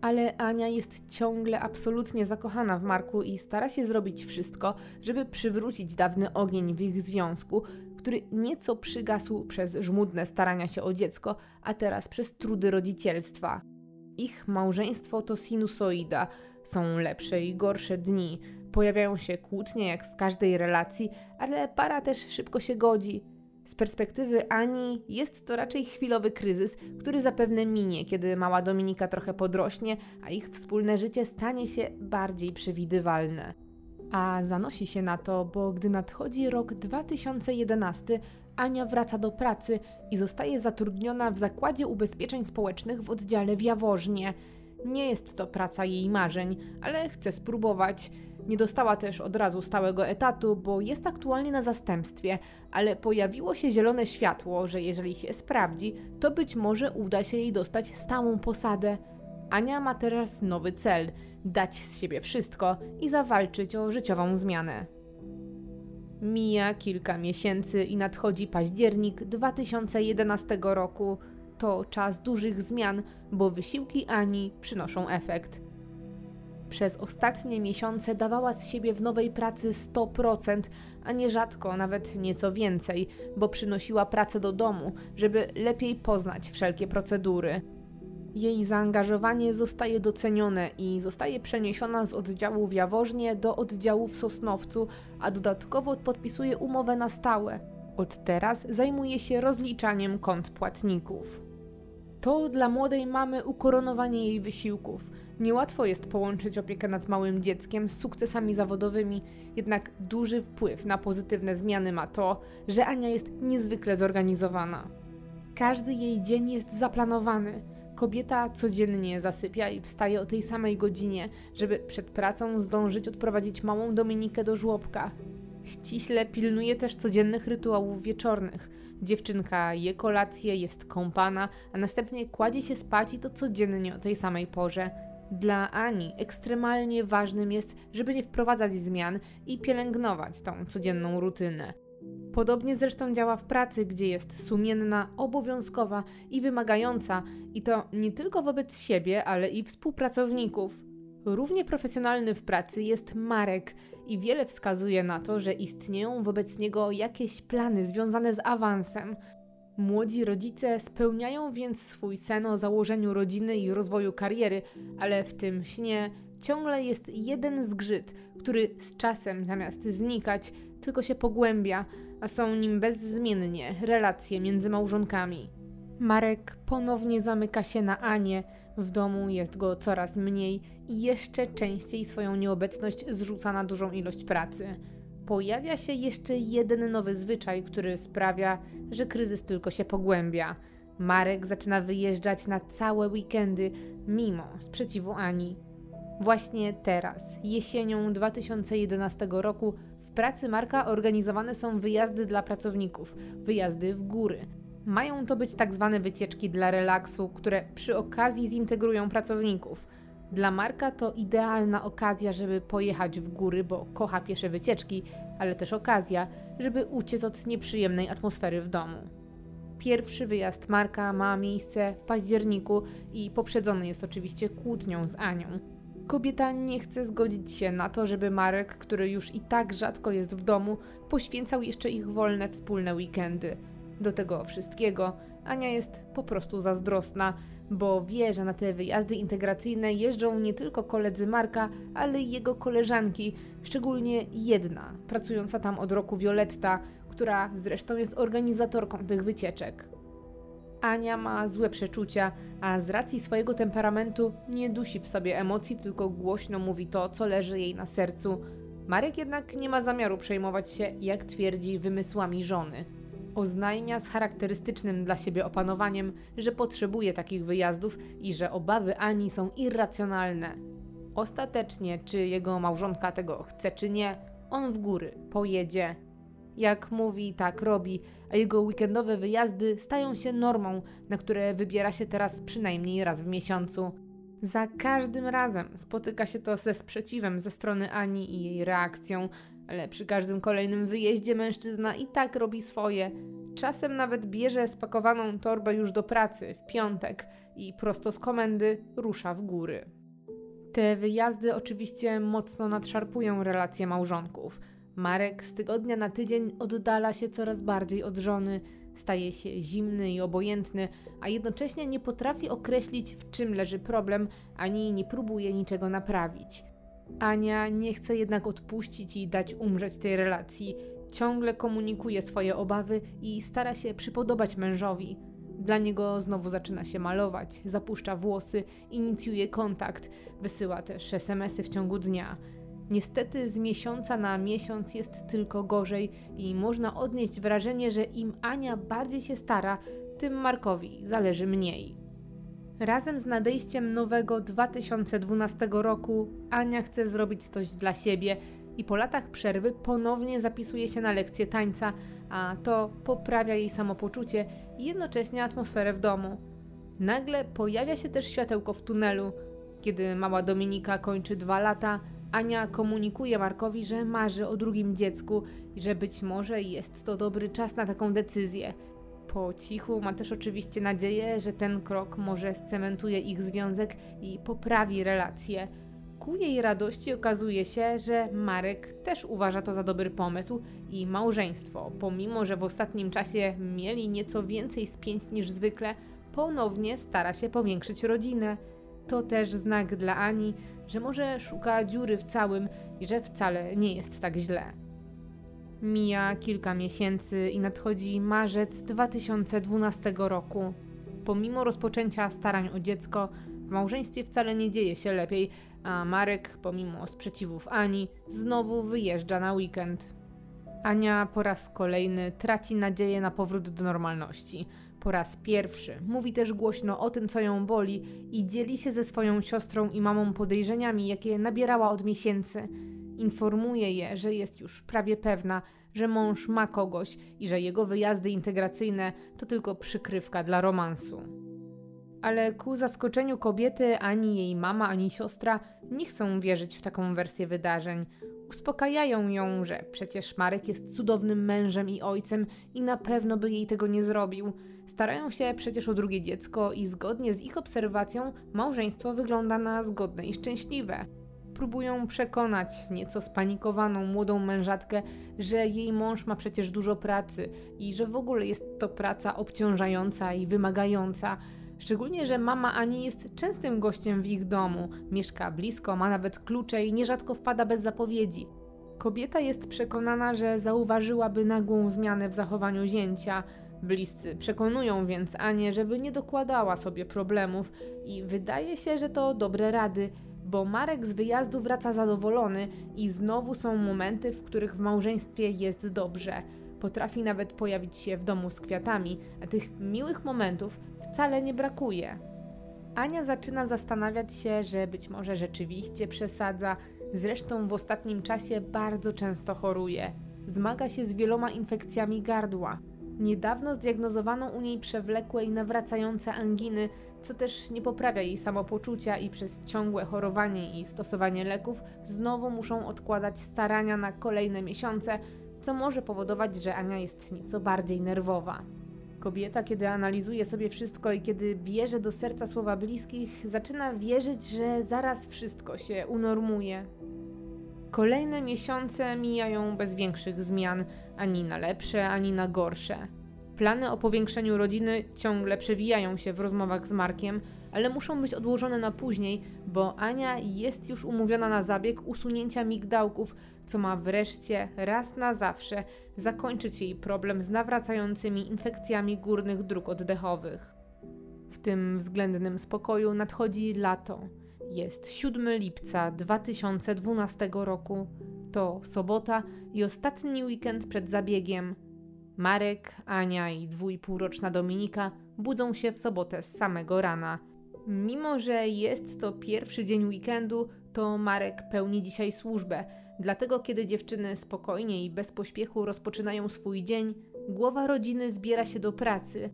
Ale Ania jest ciągle absolutnie zakochana w Marku i stara się zrobić wszystko, żeby przywrócić dawny ogień w ich związku, który nieco przygasł przez żmudne starania się o dziecko, a teraz przez trudy rodzicielstwa. Ich małżeństwo to sinusoida. Są lepsze i gorsze dni. Pojawiają się kłótnie jak w każdej relacji, ale para też szybko się godzi. Z perspektywy Ani jest to raczej chwilowy kryzys, który zapewne minie, kiedy mała Dominika trochę podrośnie, a ich wspólne życie stanie się bardziej przewidywalne. A zanosi się na to, bo gdy nadchodzi rok dwa tysiące jedenasty, Ania wraca do pracy i zostaje zatrudniona w Zakładzie Ubezpieczeń Społecznych w oddziale w Jaworznie. Nie jest to praca jej marzeń, ale chce spróbować. Nie dostała też od razu stałego etatu, bo jest aktualnie na zastępstwie, ale pojawiło się zielone światło, że jeżeli się sprawdzi, to być może uda się jej dostać stałą posadę. Ania ma teraz nowy cel – dać z siebie wszystko i zawalczyć o życiową zmianę. Mija kilka miesięcy i nadchodzi październik dwa tysiące jedenastego roku. To czas dużych zmian, bo wysiłki Ani przynoszą efekt. Przez ostatnie miesiące dawała z siebie w nowej pracy sto procent, a nierzadko nawet nieco więcej, bo przynosiła pracę do domu, żeby lepiej poznać wszelkie procedury. Jej zaangażowanie zostaje docenione i zostaje przeniesiona z oddziału w Jaworznie do oddziału w Sosnowcu, a dodatkowo podpisuje umowę na stałe. Od teraz zajmuje się rozliczaniem kont płatników. To dla młodej mamy ukoronowanie jej wysiłków. Niełatwo jest połączyć opiekę nad małym dzieckiem z sukcesami zawodowymi, jednak duży wpływ na pozytywne zmiany ma to, że Ania jest niezwykle zorganizowana. Każdy jej dzień jest zaplanowany. Kobieta codziennie zasypia i wstaje o tej samej godzinie, żeby przed pracą zdążyć odprowadzić małą Dominikę do żłobka. Ściśle pilnuje też codziennych rytuałów wieczornych. Dziewczynka je kolację, jest kąpana, a następnie kładzie się spać i to codziennie o tej samej porze. Dla Ani ekstremalnie ważnym jest, żeby nie wprowadzać zmian i pielęgnować tą codzienną rutynę. Podobnie zresztą działa w pracy, gdzie jest sumienna, obowiązkowa i wymagająca, i to nie tylko wobec siebie, ale i współpracowników. Równie profesjonalny w pracy jest Marek i wiele wskazuje na to, że istnieją wobec niego jakieś plany związane z awansem. Młodzi rodzice spełniają więc swój sen o założeniu rodziny i rozwoju kariery, ale w tym śnie ciągle jest jeden zgrzyt, który z czasem zamiast znikać, tylko się pogłębia, a są nim bezzmiennie relacje między małżonkami. Marek ponownie zamyka się na Anię, w domu jest go coraz mniej i jeszcze częściej swoją nieobecność zrzuca na dużą ilość pracy. Pojawia się jeszcze jeden nowy zwyczaj, który sprawia, że kryzys tylko się pogłębia. Marek zaczyna wyjeżdżać na całe weekendy, mimo sprzeciwu Ani. Właśnie teraz, jesienią dwa tysiące jedenastego roku, w pracy Marka organizowane są wyjazdy dla pracowników, wyjazdy w góry. Mają to być tak zwane wycieczki dla relaksu, które przy okazji zintegrują pracowników. Dla Marka to idealna okazja, żeby pojechać w góry, bo kocha piesze wycieczki, ale też okazja, żeby uciec od nieprzyjemnej atmosfery w domu. Pierwszy wyjazd Marka ma miejsce w październiku i poprzedzony jest oczywiście kłótnią z Anią. Kobieta nie chce zgodzić się na to, żeby Marek, który już i tak rzadko jest w domu, poświęcał jeszcze ich wolne wspólne weekendy. Do tego wszystkiego Ania jest po prostu zazdrosna, bo wie, że na te wyjazdy integracyjne jeżdżą nie tylko koledzy Marka, ale i jego koleżanki, szczególnie jedna, pracująca tam od roku Wioletta, która zresztą jest organizatorką tych wycieczek. Ania ma złe przeczucia, a z racji swojego temperamentu nie dusi w sobie emocji, tylko głośno mówi to, co leży jej na sercu. Marek jednak nie ma zamiaru przejmować się, jak twierdzi, wymysłami żony. Oznajmia z charakterystycznym dla siebie opanowaniem, że potrzebuje takich wyjazdów i że obawy Ani są irracjonalne. Ostatecznie, czy jego małżonka tego chce, czy nie, on w góry pojedzie. Jak mówi, tak robi, a jego weekendowe wyjazdy stają się normą, na które wybiera się teraz przynajmniej raz w miesiącu. Za każdym razem spotyka się to ze sprzeciwem ze strony Ani i jej reakcją, ale przy każdym kolejnym wyjeździe mężczyzna i tak robi swoje. Czasem nawet bierze spakowaną torbę już do pracy w piątek i prosto z komendy rusza w góry. Te wyjazdy oczywiście mocno nadszarpują relacje małżonków. Marek z tygodnia na tydzień oddala się coraz bardziej od żony, staje się zimny i obojętny, a jednocześnie nie potrafi określić, w czym leży problem, ani nie próbuje niczego naprawić. Ania nie chce jednak odpuścić i dać umrzeć tej relacji. Ciągle komunikuje swoje obawy i stara się przypodobać mężowi. Dla niego znowu zaczyna się malować, zapuszcza włosy, inicjuje kontakt, wysyła też es em esy w ciągu dnia. Niestety z miesiąca na miesiąc jest tylko gorzej i można odnieść wrażenie, że im Ania bardziej się stara, tym Markowi zależy mniej. Razem z nadejściem nowego dwa tysiące dwunastego roku Ania chce zrobić coś dla siebie i po latach przerwy ponownie zapisuje się na lekcję tańca, a to poprawia jej samopoczucie i jednocześnie atmosferę w domu. Nagle pojawia się też światełko w tunelu. Kiedy mała Dominika kończy dwa lata, Ania komunikuje Markowi, że marzy o drugim dziecku i że być może jest to dobry czas na taką decyzję. Po cichu ma też oczywiście nadzieję, że ten krok może scementuje ich związek i poprawi relacje. Ku jej radości okazuje się, że Marek też uważa to za dobry pomysł i małżeństwo, pomimo że w ostatnim czasie mieli nieco więcej spięć niż zwykle, ponownie stara się powiększyć rodzinę. To też znak dla Ani, że może szuka dziury w całym i że wcale nie jest tak źle. Mija kilka miesięcy i nadchodzi marzec dwa tysiące dwunastego roku. Pomimo rozpoczęcia starań o dziecko, w małżeństwie wcale nie dzieje się lepiej, a Marek, pomimo sprzeciwów Ani, znowu wyjeżdża na weekend. Ania po raz kolejny traci nadzieję na powrót do normalności. Po raz pierwszy mówi też głośno o tym, co ją boli i dzieli się ze swoją siostrą i mamą podejrzeniami, jakie nabierała od miesięcy. Informuje je, że jest już prawie pewna, że mąż ma kogoś i że jego wyjazdy integracyjne to tylko przykrywka dla romansu. Ale ku zaskoczeniu kobiety ani jej mama, ani siostra nie chcą wierzyć w taką wersję wydarzeń. Uspokajają ją, że przecież Marek jest cudownym mężem i ojcem i na pewno by jej tego nie zrobił. Starają się przecież o drugie dziecko i zgodnie z ich obserwacją małżeństwo wygląda na zgodne i szczęśliwe. Próbują przekonać nieco spanikowaną młodą mężatkę, że jej mąż ma przecież dużo pracy i że w ogóle jest to praca obciążająca i wymagająca. Szczególnie, że mama Ani jest częstym gościem w ich domu, mieszka blisko, ma nawet klucze i nierzadko wpada bez zapowiedzi. Kobieta jest przekonana, że zauważyłaby nagłą zmianę w zachowaniu zięcia. Bliscy przekonują więc Anię, żeby nie dokładała sobie problemów i wydaje się, że to dobre rady, bo Marek z wyjazdu wraca zadowolony i znowu są momenty, w których w małżeństwie jest dobrze. Potrafi nawet pojawić się w domu z kwiatami, a tych miłych momentów wcale nie brakuje. Ania zaczyna zastanawiać się, że być może rzeczywiście przesadza, zresztą w ostatnim czasie bardzo często choruje. Zmaga się z wieloma infekcjami gardła. Niedawno zdiagnozowano u niej przewlekłe i nawracające anginy, co też nie poprawia jej samopoczucia i przez ciągłe chorowanie i stosowanie leków znowu muszą odkładać starania na kolejne miesiące, co może powodować, że Ania jest nieco bardziej nerwowa. Kobieta, kiedy analizuje sobie wszystko i kiedy bierze do serca słowa bliskich, zaczyna wierzyć, że zaraz wszystko się unormuje. Kolejne miesiące mijają bez większych zmian, ani na lepsze, ani na gorsze. Plany o powiększeniu rodziny ciągle przewijają się w rozmowach z Markiem, ale muszą być odłożone na później, bo Ania jest już umówiona na zabieg usunięcia migdałków, co ma wreszcie, raz na zawsze, zakończyć jej problem z nawracającymi infekcjami górnych dróg oddechowych. W tym względnym spokoju nadchodzi lato. Jest siódmego lipca dwa tysiące dwunastego roku. To sobota i ostatni weekend przed zabiegiem. Marek, Ania i dwójpółroczna Dominika budzą się w sobotę z samego rana. Mimo że jest to pierwszy dzień weekendu, to Marek pełni dzisiaj służbę. Dlatego kiedy dziewczyny spokojnie i bez pośpiechu rozpoczynają swój dzień, głowa rodziny zbiera się do pracy.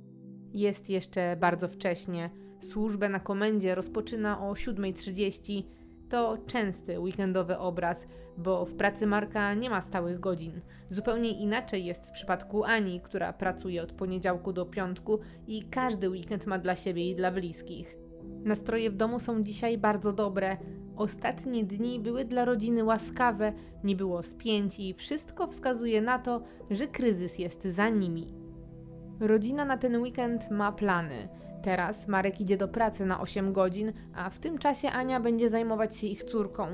Jest jeszcze bardzo wcześnie. Służbę na komendzie rozpoczyna o siódma trzydzieści. To częsty weekendowy obraz, bo w pracy Marka nie ma stałych godzin. Zupełnie inaczej jest w przypadku Ani, która pracuje od poniedziałku do piątku i każdy weekend ma dla siebie i dla bliskich. Nastroje w domu są dzisiaj bardzo dobre. Ostatnie dni były dla rodziny łaskawe, nie było spięć i wszystko wskazuje na to, że kryzys jest za nimi. Rodzina na ten weekend ma plany. Teraz Marek idzie do pracy na osiem godzin, a w tym czasie Ania będzie zajmować się ich córką.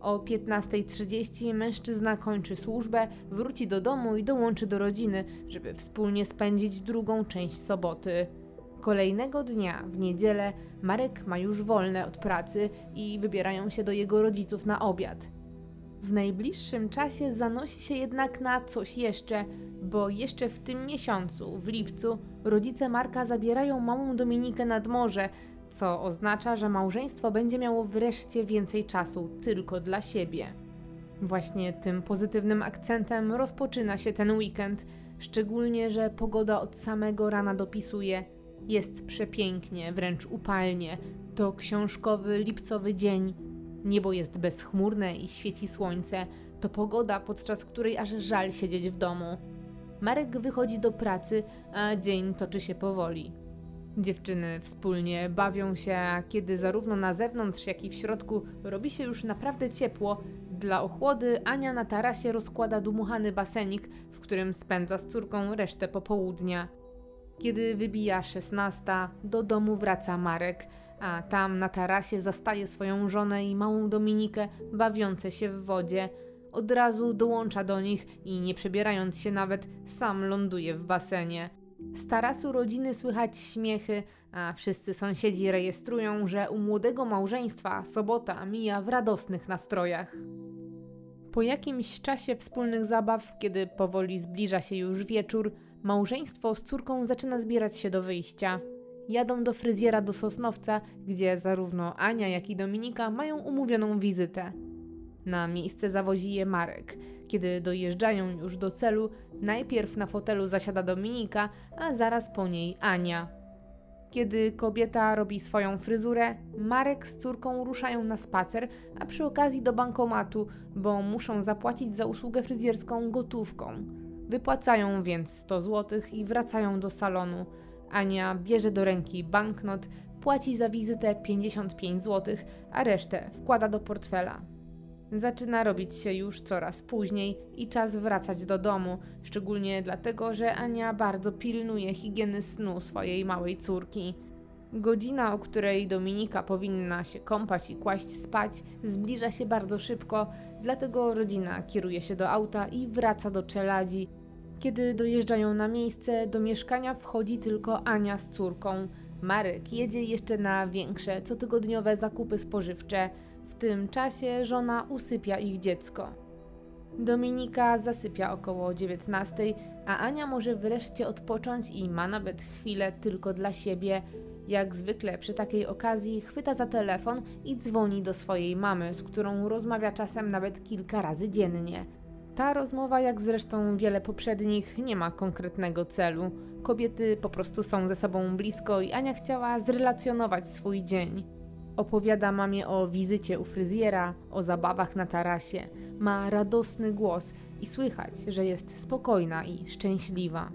O piętnasta trzydzieści mężczyzna kończy służbę, wróci do domu i dołączy do rodziny, żeby wspólnie spędzić drugą część soboty. Kolejnego dnia, w niedzielę, Marek ma już wolne od pracy i wybierają się do jego rodziców na obiad. W najbliższym czasie zanosi się jednak na coś jeszcze, bo jeszcze w tym miesiącu, w lipcu, rodzice Marka zabierają małą Dominikę nad morze, co oznacza, że małżeństwo będzie miało wreszcie więcej czasu tylko dla siebie. Właśnie tym pozytywnym akcentem rozpoczyna się ten weekend, szczególnie że pogoda od samego rana dopisuje. Jest przepięknie, wręcz upalnie. To książkowy lipcowy dzień. Niebo jest bezchmurne i świeci słońce. To pogoda, podczas której aż żal siedzieć w domu. Marek wychodzi do pracy, a dzień toczy się powoli. Dziewczyny wspólnie bawią się, a kiedy zarówno na zewnątrz, jak i w środku robi się już naprawdę ciepło, dla ochłody Ania na tarasie rozkłada dmuchany basenik, w którym spędza z córką resztę popołudnia. Kiedy wybija szesnasta, do domu wraca Marek, a tam na tarasie zastaje swoją żonę i małą Dominikę bawiące się w wodzie. Od razu dołącza do nich i nie przebierając się nawet, sam ląduje w basenie. Z tarasu rodziny słychać śmiechy, a wszyscy sąsiedzi rejestrują, że u młodego małżeństwa sobota mija w radosnych nastrojach. Po jakimś czasie wspólnych zabaw, kiedy powoli zbliża się już wieczór, małżeństwo z córką zaczyna zbierać się do wyjścia. Jadą do fryzjera do Sosnowca, gdzie zarówno Ania, jak i Dominika mają umówioną wizytę. Na miejsce zawozi je Marek. Kiedy dojeżdżają już do celu, najpierw na fotelu zasiada Dominika, a zaraz po niej Ania. Kiedy kobieta robi swoją fryzurę, Marek z córką ruszają na spacer, a przy okazji do bankomatu, bo muszą zapłacić za usługę fryzjerską gotówką. Wypłacają więc sto złotych i wracają do salonu. Ania bierze do ręki banknot, płaci za wizytę pięćdziesiąt pięć złotych, a resztę wkłada do portfela. Zaczyna robić się już coraz później i czas wracać do domu, szczególnie dlatego, że Ania bardzo pilnuje higieny snu swojej małej córki. Godzina, o której Dominika powinna się kąpać i kłaść spać, zbliża się bardzo szybko, dlatego rodzina kieruje się do auta i wraca do Czeladzi. Kiedy dojeżdżają na miejsce, do mieszkania wchodzi tylko Ania z córką. Marek jedzie jeszcze na większe, cotygodniowe zakupy spożywcze. W tym czasie żona usypia ich dziecko. Dominika zasypia około dziewiętnastej, a Ania może wreszcie odpocząć i ma nawet chwilę tylko dla siebie. Jak zwykle przy takiej okazji chwyta za telefon i dzwoni do swojej mamy, z którą rozmawia czasem nawet kilka razy dziennie. Ta rozmowa, jak zresztą wiele poprzednich, nie ma konkretnego celu. Kobiety po prostu są ze sobą blisko i Ania chciała zrelacjonować swój dzień. Opowiada mamie o wizycie u fryzjera, o zabawach na tarasie. Ma radosny głos i słychać, że jest spokojna i szczęśliwa.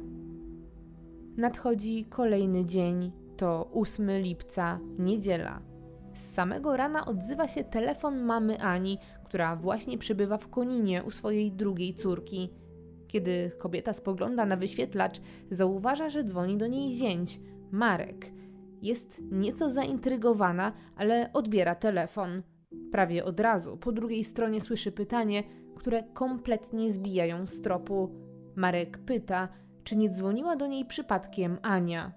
Nadchodzi kolejny dzień, to ósmego lipca, niedziela. Z samego rana odzywa się telefon mamy Ani, która właśnie przebywa w Koninie u swojej drugiej córki. Kiedy kobieta spogląda na wyświetlacz, zauważa, że dzwoni do niej zięć, Marek. Jest nieco zaintrygowana, ale odbiera telefon. Prawie od razu po drugiej stronie słyszy pytanie, które kompletnie zbija ją z tropu. Marek pyta, czy nie dzwoniła do niej przypadkiem Ania.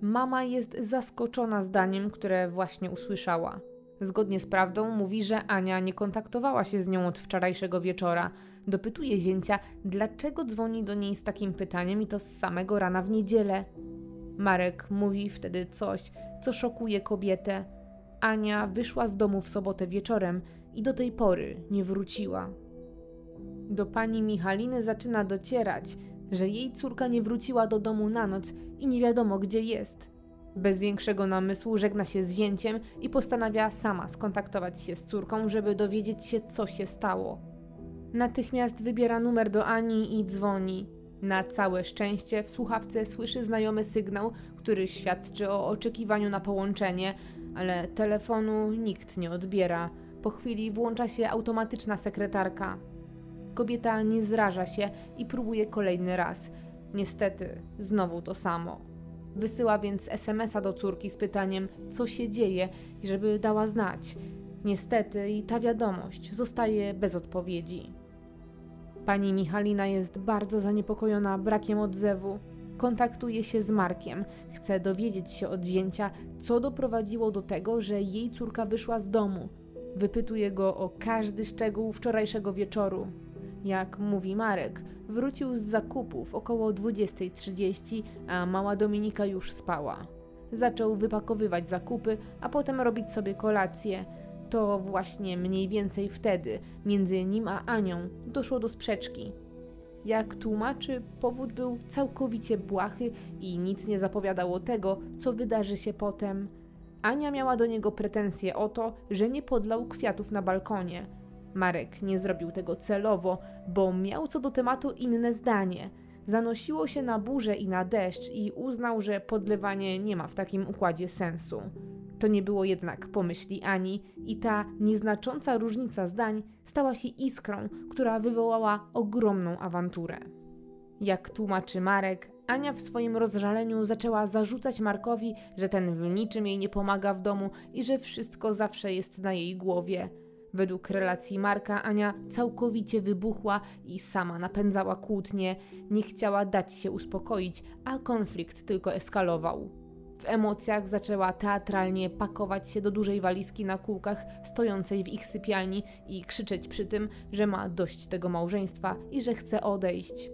Mama jest zaskoczona zdaniem, które właśnie usłyszała. Zgodnie z prawdą mówi, że Ania nie kontaktowała się z nią od wczorajszego wieczora. Dopytuje zięcia, dlaczego dzwoni do niej z takim pytaniem i to z samego rana w niedzielę. Marek mówi wtedy coś, co szokuje kobietę. Ania wyszła z domu w sobotę wieczorem i do tej pory nie wróciła. Do pani Michaliny zaczyna docierać, że jej córka nie wróciła do domu na noc i nie wiadomo gdzie jest. Bez większego namysłu żegna się z zięciem i postanawia sama skontaktować się z córką, żeby dowiedzieć się, co się stało. Natychmiast wybiera numer do Ani i dzwoni. Na całe szczęście w słuchawce słyszy znajomy sygnał, który świadczy o oczekiwaniu na połączenie, ale telefonu nikt nie odbiera. Po chwili włącza się automatyczna sekretarka. Kobieta nie zraża się i próbuje kolejny raz. Niestety, znowu to samo. Wysyła więc es em es a do córki z pytaniem, co się dzieje i żeby dała znać. Niestety i ta wiadomość zostaje bez odpowiedzi. Pani Michalina jest bardzo zaniepokojona brakiem odzewu. Kontaktuje się z Markiem. Chce dowiedzieć się od zięcia, co doprowadziło do tego, że jej córka wyszła z domu. Wypytuje go o każdy szczegół wczorajszego wieczoru. Jak mówi Marek, wrócił z zakupów około dwudziestej trzydzieści, a mała Dominika już spała. Zaczął wypakowywać zakupy, a potem robić sobie kolację. To właśnie mniej więcej wtedy między nim a Anią doszło do sprzeczki. Jak tłumaczy, powód był całkowicie błahy i nic nie zapowiadało tego, co wydarzy się potem. Ania miała do niego pretensje o to, że nie podlał kwiatów na balkonie. Marek nie zrobił tego celowo, bo miał co do tematu inne zdanie. Zanosiło się na burzę i na deszcz i uznał, że podlewanie nie ma w takim układzie sensu. To nie było jednak po myśli Ani i ta nieznacząca różnica zdań stała się iskrą, która wywołała ogromną awanturę. Jak tłumaczy Marek, Ania w swoim rozżaleniu zaczęła zarzucać Markowi, że ten w niczym jej nie pomaga w domu i że wszystko zawsze jest na jej głowie. Według relacji Marka Ania całkowicie wybuchła i sama napędzała kłótnie, nie chciała dać się uspokoić, a konflikt tylko eskalował. W emocjach zaczęła teatralnie pakować się do dużej walizki na kółkach stojącej w ich sypialni i krzyczeć przy tym, że ma dość tego małżeństwa i że chce odejść.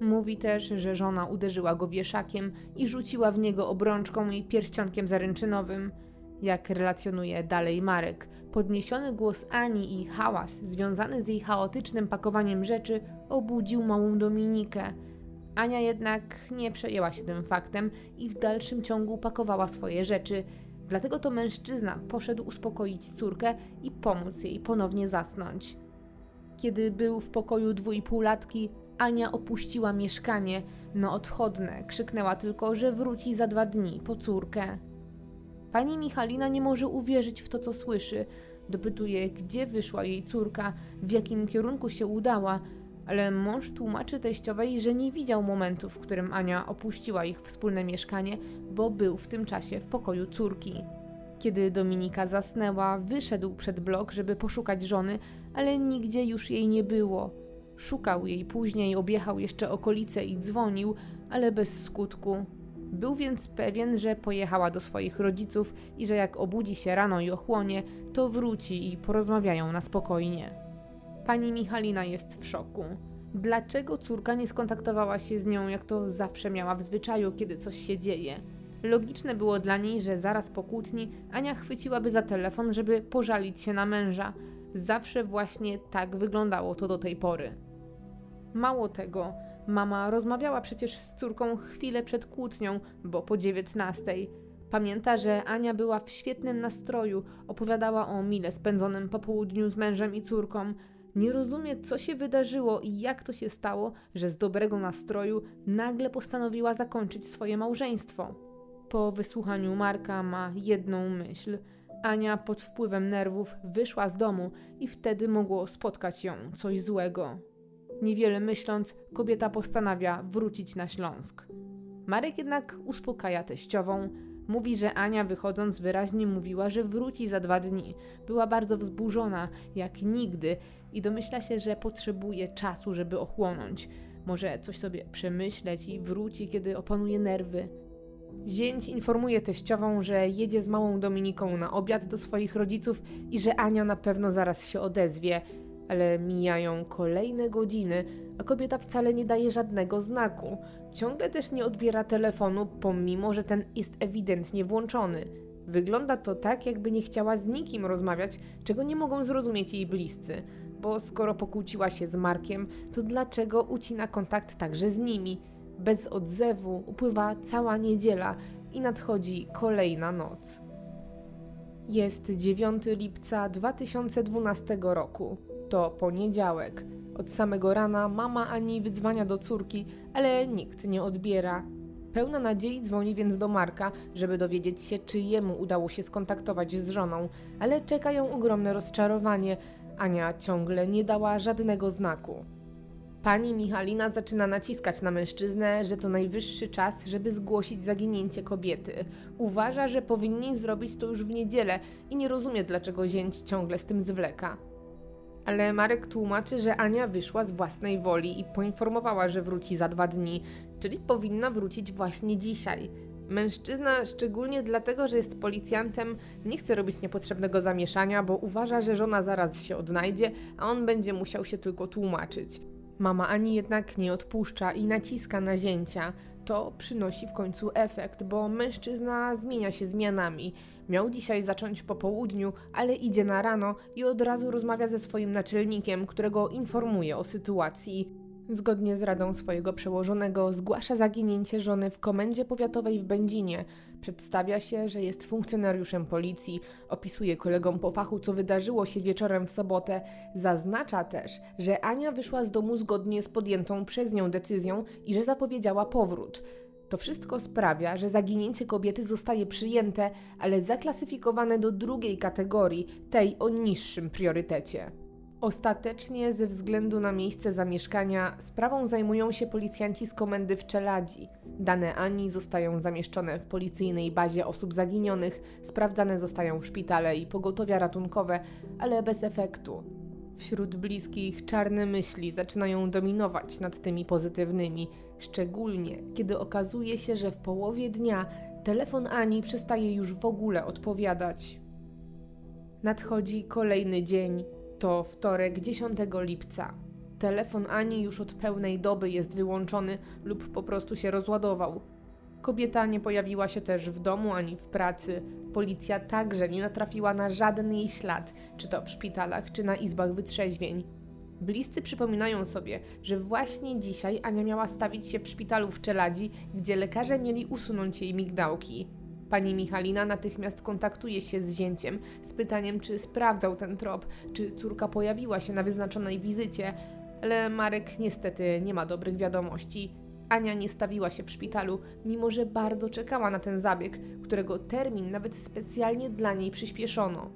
Mówi też, że żona uderzyła go wieszakiem i rzuciła w niego obrączką i pierścionkiem zaręczynowym. Jak relacjonuje dalej Marek, podniesiony głos Ani i hałas związany z jej chaotycznym pakowaniem rzeczy obudził małą Dominikę. Ania jednak nie przejęła się tym faktem i w dalszym ciągu pakowała swoje rzeczy, dlatego to mężczyzna poszedł uspokoić córkę i pomóc jej ponownie zasnąć. Kiedy był w pokoju dwuipółlatki, Ania opuściła mieszkanie na odchodne, krzyknęła tylko, że wróci za dwa dni po córkę. Pani Michalina nie może uwierzyć w to, co słyszy. Dopytuje, gdzie wyszła jej córka, w jakim kierunku się udała, ale mąż tłumaczy teściowej, że nie widział momentu, w którym Ania opuściła ich wspólne mieszkanie, bo był w tym czasie w pokoju córki. Kiedy Dominika zasnęła, wyszedł przed blok, żeby poszukać żony, ale nigdzie już jej nie było. Szukał jej później, objechał jeszcze okolice i dzwonił, ale bez skutku. Był więc pewien, że pojechała do swoich rodziców i że jak obudzi się rano i ochłonie, to wróci i porozmawiają na spokojnie. Pani Michalina jest w szoku. Dlaczego córka nie skontaktowała się z nią, jak to zawsze miała w zwyczaju, kiedy coś się dzieje? Logiczne było dla niej, że zaraz po kłótni Ania chwyciłaby za telefon, żeby pożalić się na męża. Zawsze właśnie tak wyglądało to do tej pory. Mało tego, mama rozmawiała przecież z córką chwilę przed kłótnią, bo po dziewiętnastej. Pamięta, że Ania była w świetnym nastroju, opowiadała o mile spędzonym popołudniu z mężem i córką. Nie rozumie, co się wydarzyło i jak to się stało, że z dobrego nastroju nagle postanowiła zakończyć swoje małżeństwo. Po wysłuchaniu Marka ma jedną myśl. Ania pod wpływem nerwów wyszła z domu i wtedy mogło spotkać ją coś złego. Niewiele myśląc, kobieta postanawia wrócić na Śląsk. Marek jednak uspokaja teściową. Mówi, że Ania wychodząc wyraźnie mówiła, że wróci za dwa dni. Była bardzo wzburzona, jak nigdy i domyśla się, że potrzebuje czasu, żeby ochłonąć. Może coś sobie przemyśleć i wróci, kiedy opanuje nerwy. Zięć informuje teściową, że jedzie z małą Dominiką na obiad do swoich rodziców i że Ania na pewno zaraz się odezwie. Ale mijają kolejne godziny, a kobieta wcale nie daje żadnego znaku. Ciągle też nie odbiera telefonu, pomimo że ten jest ewidentnie włączony. Wygląda to tak, jakby nie chciała z nikim rozmawiać, czego nie mogą zrozumieć jej bliscy. Bo skoro pokłóciła się z Markiem, to dlaczego ucina kontakt także z nimi? Bez odzewu upływa cała niedziela i nadchodzi kolejna noc. Jest dziewiątego lipca dwa tysiące dwunastego roku. To poniedziałek. Od samego rana mama Ani wydzwania do córki, ale nikt nie odbiera. Pełna nadziei dzwoni więc do Marka, żeby dowiedzieć się, czy jemu udało się skontaktować z żoną, ale czeka ją ogromne rozczarowanie. Ania ciągle nie dała żadnego znaku. Pani Michalina zaczyna naciskać na mężczyznę, że to najwyższy czas, żeby zgłosić zaginięcie kobiety. Uważa, że powinni zrobić to już w niedzielę i nie rozumie, dlaczego zięć ciągle z tym zwleka. Ale Marek tłumaczy, że Ania wyszła z własnej woli i poinformowała, że wróci za dwa dni, czyli powinna wrócić właśnie dzisiaj. Mężczyzna, szczególnie dlatego, że jest policjantem, nie chce robić niepotrzebnego zamieszania, bo uważa, że żona zaraz się odnajdzie, a on będzie musiał się tylko tłumaczyć. Mama Ani jednak nie odpuszcza i naciska na zięcia. To przynosi w końcu efekt, bo mężczyzna zmienia się zmianami. Miał dzisiaj zacząć po południu, ale idzie na rano i od razu rozmawia ze swoim naczelnikiem, którego informuje o sytuacji. Zgodnie z radą swojego przełożonego zgłasza zaginięcie żony w komendzie powiatowej w Będzinie. Przedstawia się, że jest funkcjonariuszem policji, opisuje kolegom po fachu, co wydarzyło się wieczorem w sobotę. Zaznacza też, że Ania wyszła z domu zgodnie z podjętą przez nią decyzją i że zapowiedziała powrót. To wszystko sprawia, że zaginięcie kobiety zostaje przyjęte, ale zaklasyfikowane do drugiej kategorii, tej o niższym priorytecie. Ostatecznie ze względu na miejsce zamieszkania sprawą zajmują się policjanci z komendy w Czeladzi. Dane Ani zostają zamieszczone w policyjnej bazie osób zaginionych, sprawdzane zostają szpitale i pogotowia ratunkowe, ale bez efektu. Wśród bliskich czarne myśli zaczynają dominować nad tymi pozytywnymi, szczególnie kiedy okazuje się, że w połowie dnia telefon Ani przestaje już w ogóle odpowiadać. Nadchodzi kolejny dzień. To wtorek, dziesiątego lipca. Telefon Ani już od pełnej doby jest wyłączony lub po prostu się rozładował. Kobieta nie pojawiła się też w domu ani w pracy. Policja także nie natrafiła na żaden jej ślad, czy to w szpitalach, czy na izbach wytrzeźwień. Bliscy przypominają sobie, że właśnie dzisiaj Ania miała stawić się w szpitalu w Czeladzi, gdzie lekarze mieli usunąć jej migdałki. Pani Michalina natychmiast kontaktuje się z zięciem z pytaniem, czy sprawdzał ten trop, czy córka pojawiła się na wyznaczonej wizycie, ale Marek niestety nie ma dobrych wiadomości. Ania nie stawiła się w szpitalu, mimo że bardzo czekała na ten zabieg, którego termin nawet specjalnie dla niej przyspieszono.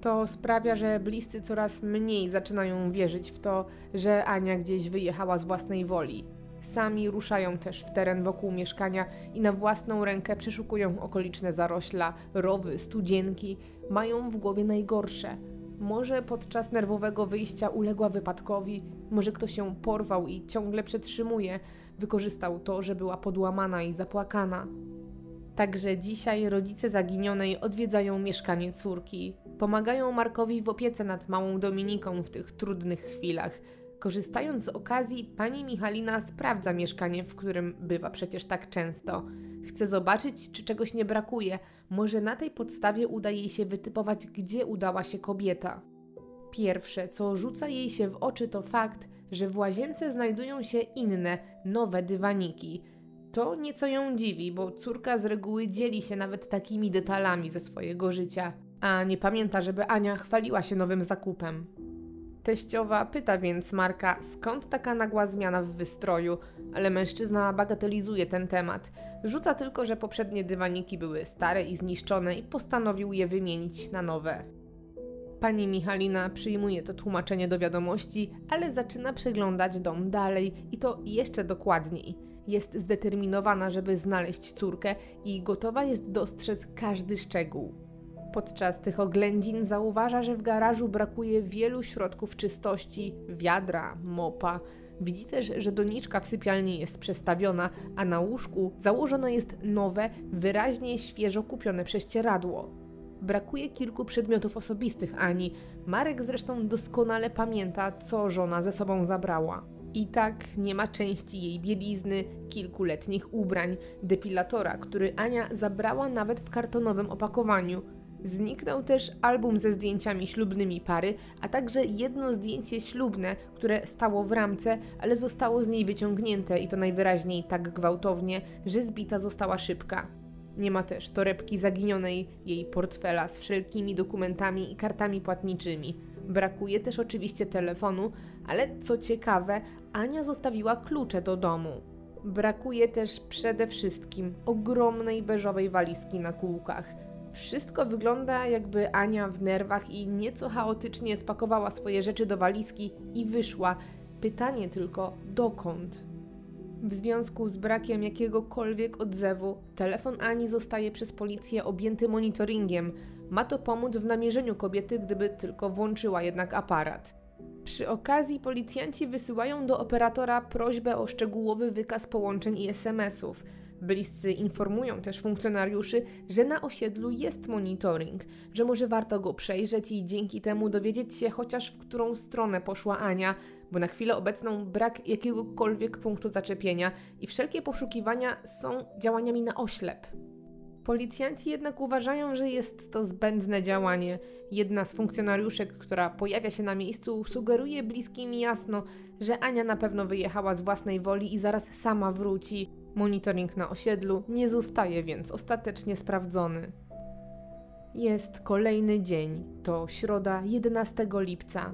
To sprawia, że bliscy coraz mniej zaczynają wierzyć w to, że Ania gdzieś wyjechała z własnej woli. Sami ruszają też w teren wokół mieszkania i na własną rękę przeszukują okoliczne zarośla, rowy, studzienki. Mają w głowie najgorsze. Może podczas nerwowego wyjścia uległa wypadkowi, może ktoś ją porwał i ciągle przetrzymuje. Wykorzystał to, że była podłamana i zapłakana. Także dzisiaj rodzice zaginionej odwiedzają mieszkanie córki. Pomagają Markowi w opiece nad małą Dominiką w tych trudnych chwilach. Korzystając z okazji, pani Michalina sprawdza mieszkanie, w którym bywa przecież tak często. Chce zobaczyć, czy czegoś nie brakuje. Może na tej podstawie uda jej się wytypować, gdzie udała się kobieta. Pierwsze, co rzuca jej się w oczy, to fakt, że w łazience znajdują się inne, nowe dywaniki. To nieco ją dziwi, bo córka z reguły dzieli się nawet takimi detalami ze swojego życia, a nie pamięta, żeby Ania chwaliła się nowym zakupem. Teściowa pyta więc Marka, skąd taka nagła zmiana w wystroju, ale mężczyzna bagatelizuje ten temat. Rzuca tylko, że poprzednie dywaniki były stare i zniszczone i postanowił je wymienić na nowe. Pani Michalina przyjmuje to tłumaczenie do wiadomości, ale zaczyna przeglądać dom dalej i to jeszcze dokładniej. Jest zdeterminowana, żeby znaleźć córkę i gotowa jest dostrzec każdy szczegół. Podczas tych oględzin zauważa, że w garażu brakuje wielu środków czystości, wiadra, mopa. Widzi też, że doniczka w sypialni jest przestawiona, a na łóżku założone jest nowe, wyraźnie świeżo kupione prześcieradło. Brakuje kilku przedmiotów osobistych Ani. Marek zresztą doskonale pamięta, co żona ze sobą zabrała. I tak nie ma części jej bielizny, kilkuletnich ubrań, depilatora, który Ania zabrała nawet w kartonowym opakowaniu. Zniknął też album ze zdjęciami ślubnymi pary, a także jedno zdjęcie ślubne, które stało w ramce, ale zostało z niej wyciągnięte i to najwyraźniej tak gwałtownie, że zbita została szybka. Nie ma też torebki zaginionej, jej portfela z wszelkimi dokumentami i kartami płatniczymi. Brakuje też oczywiście telefonu, ale co ciekawe, Ania zostawiła klucze do domu. Brakuje też przede wszystkim ogromnej beżowej walizki na kółkach. Wszystko wygląda, jakby Ania w nerwach i nieco chaotycznie spakowała swoje rzeczy do walizki i wyszła. Pytanie tylko, dokąd? W związku z brakiem jakiegokolwiek odzewu, telefon Ani zostaje przez policję objęty monitoringiem. Ma to pomóc w namierzeniu kobiety, gdyby tylko włączyła jednak aparat. Przy okazji policjanci wysyłają do operatora prośbę o szczegółowy wykaz połączeń i es em esów. Bliscy informują też funkcjonariuszy, że na osiedlu jest monitoring, że może warto go przejrzeć i dzięki temu dowiedzieć się chociaż w którą stronę poszła Ania, bo na chwilę obecną brak jakiegokolwiek punktu zaczepienia i wszelkie poszukiwania są działaniami na oślep. Policjanci jednak uważają, że jest to zbędne działanie. Jedna z funkcjonariuszek, która pojawia się na miejscu, sugeruje bliskim jasno, że Ania na pewno wyjechała z własnej woli i zaraz sama wróci. Monitoring na osiedlu nie zostaje więc ostatecznie sprawdzony. Jest kolejny dzień, to środa jedenastego lipca.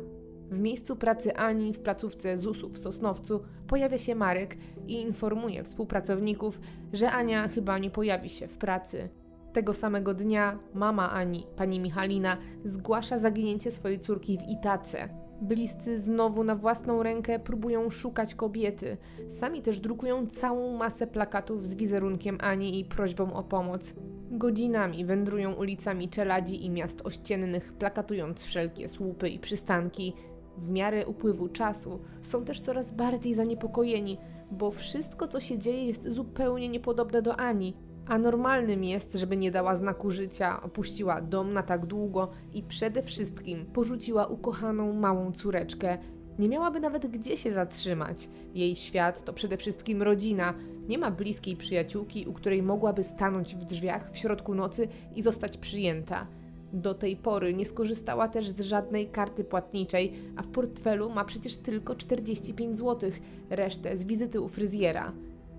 W miejscu pracy Ani w placówce zusu w Sosnowcu pojawia się Marek i informuje współpracowników, że Ania chyba nie pojawi się w pracy. Tego samego dnia mama Ani, pani Michalina, zgłasza zaginięcie swojej córki w Itace. Bliscy znowu na własną rękę próbują szukać kobiety. Sami też drukują całą masę plakatów z wizerunkiem Ani i prośbą o pomoc. Godzinami wędrują ulicami Czeladzi i miast ościennych, plakatując wszelkie słupy i przystanki. W miarę upływu czasu są też coraz bardziej zaniepokojeni, bo wszystko, co się dzieje, jest zupełnie niepodobne do Ani, a normalnym jest, żeby nie dała znaku życia, opuściła dom na tak długo i przede wszystkim porzuciła ukochaną małą córeczkę. Nie miałaby nawet gdzie się zatrzymać. Jej świat to przede wszystkim rodzina. Nie ma bliskiej przyjaciółki, u której mogłaby stanąć w drzwiach w środku nocy i zostać przyjęta. Do tej pory nie skorzystała też z żadnej karty płatniczej, a w portfelu ma przecież tylko czterdzieści pięć złotych, resztę z wizyty u fryzjera.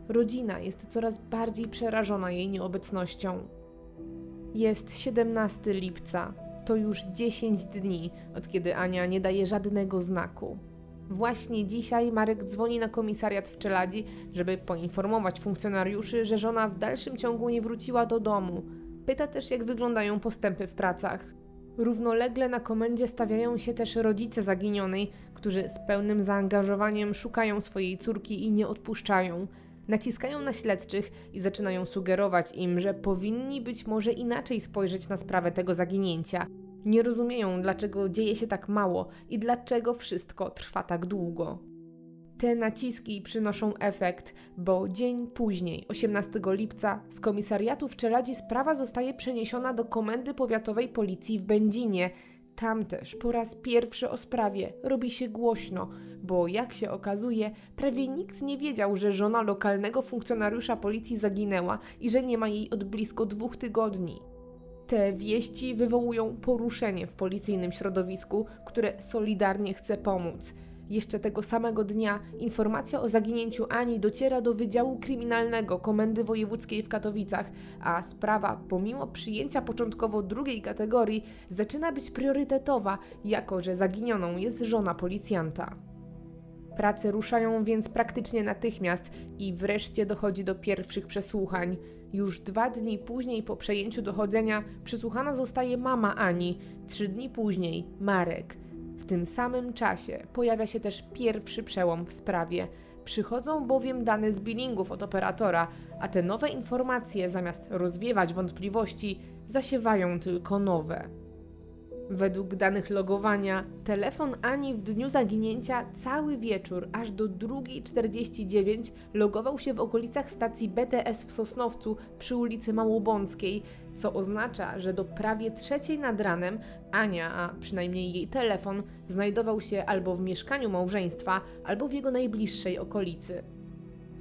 Rodzina jest coraz bardziej przerażona jej nieobecnością. Jest siedemnastego lipca. To już dziesięć dni, od kiedy Ania nie daje żadnego znaku. Właśnie dzisiaj Marek dzwoni na komisariat w Czeladzi, żeby poinformować funkcjonariuszy, że żona w dalszym ciągu nie wróciła do domu. Pyta też, jak wyglądają postępy w pracach. Równolegle na komendzie stawiają się też rodzice zaginionej, którzy z pełnym zaangażowaniem szukają swojej córki i nie odpuszczają. Naciskają na śledczych i zaczynają sugerować im, że powinni być może inaczej spojrzeć na sprawę tego zaginięcia. Nie rozumieją, dlaczego dzieje się tak mało i dlaczego wszystko trwa tak długo. Te naciski przynoszą efekt, bo dzień później, osiemnastego lipca, z komisariatu w Czeladzi sprawa zostaje przeniesiona do Komendy Powiatowej Policji w Będzinie. Tam też po raz pierwszy o sprawie robi się głośno, bo jak się okazuje, prawie nikt nie wiedział, że żona lokalnego funkcjonariusza policji zaginęła i że nie ma jej od blisko dwóch tygodni. Te wieści wywołują poruszenie w policyjnym środowisku, które solidarnie chce pomóc. Jeszcze tego samego dnia informacja o zaginięciu Ani dociera do Wydziału Kryminalnego Komendy Wojewódzkiej w Katowicach, a sprawa, pomimo przyjęcia początkowo drugiej kategorii, zaczyna być priorytetowa, jako że zaginioną jest żona policjanta. Prace ruszają więc praktycznie natychmiast i wreszcie dochodzi do pierwszych przesłuchań. Już dwa dni później po przejęciu dochodzenia przesłuchana zostaje mama Ani, trzy dni później Marek. W tym samym czasie pojawia się też pierwszy przełom w sprawie. Przychodzą bowiem dane z billingów od operatora, a te nowe informacje, zamiast rozwiewać wątpliwości, zasiewają tylko nowe. Według danych logowania, telefon Ani w dniu zaginięcia cały wieczór, aż do drugiej czterdzieści dziewięć, logował się w okolicach stacji B T S w Sosnowcu przy ulicy Małobądzkiej, co oznacza, że do prawie trzeciej nad ranem Ania, a przynajmniej jej telefon, znajdował się albo w mieszkaniu małżeństwa, albo w jego najbliższej okolicy.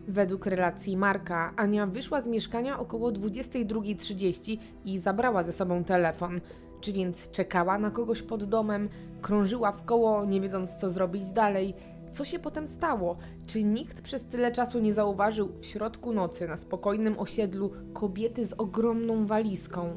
Według relacji Marka, Ania wyszła z mieszkania około dwudziestej drugiej trzydzieści i zabrała ze sobą telefon. Czy więc czekała na kogoś pod domem, krążyła w koło, nie wiedząc co zrobić dalej? Co się potem stało? Czy nikt przez tyle czasu nie zauważył w środku nocy na spokojnym osiedlu kobiety z ogromną walizką?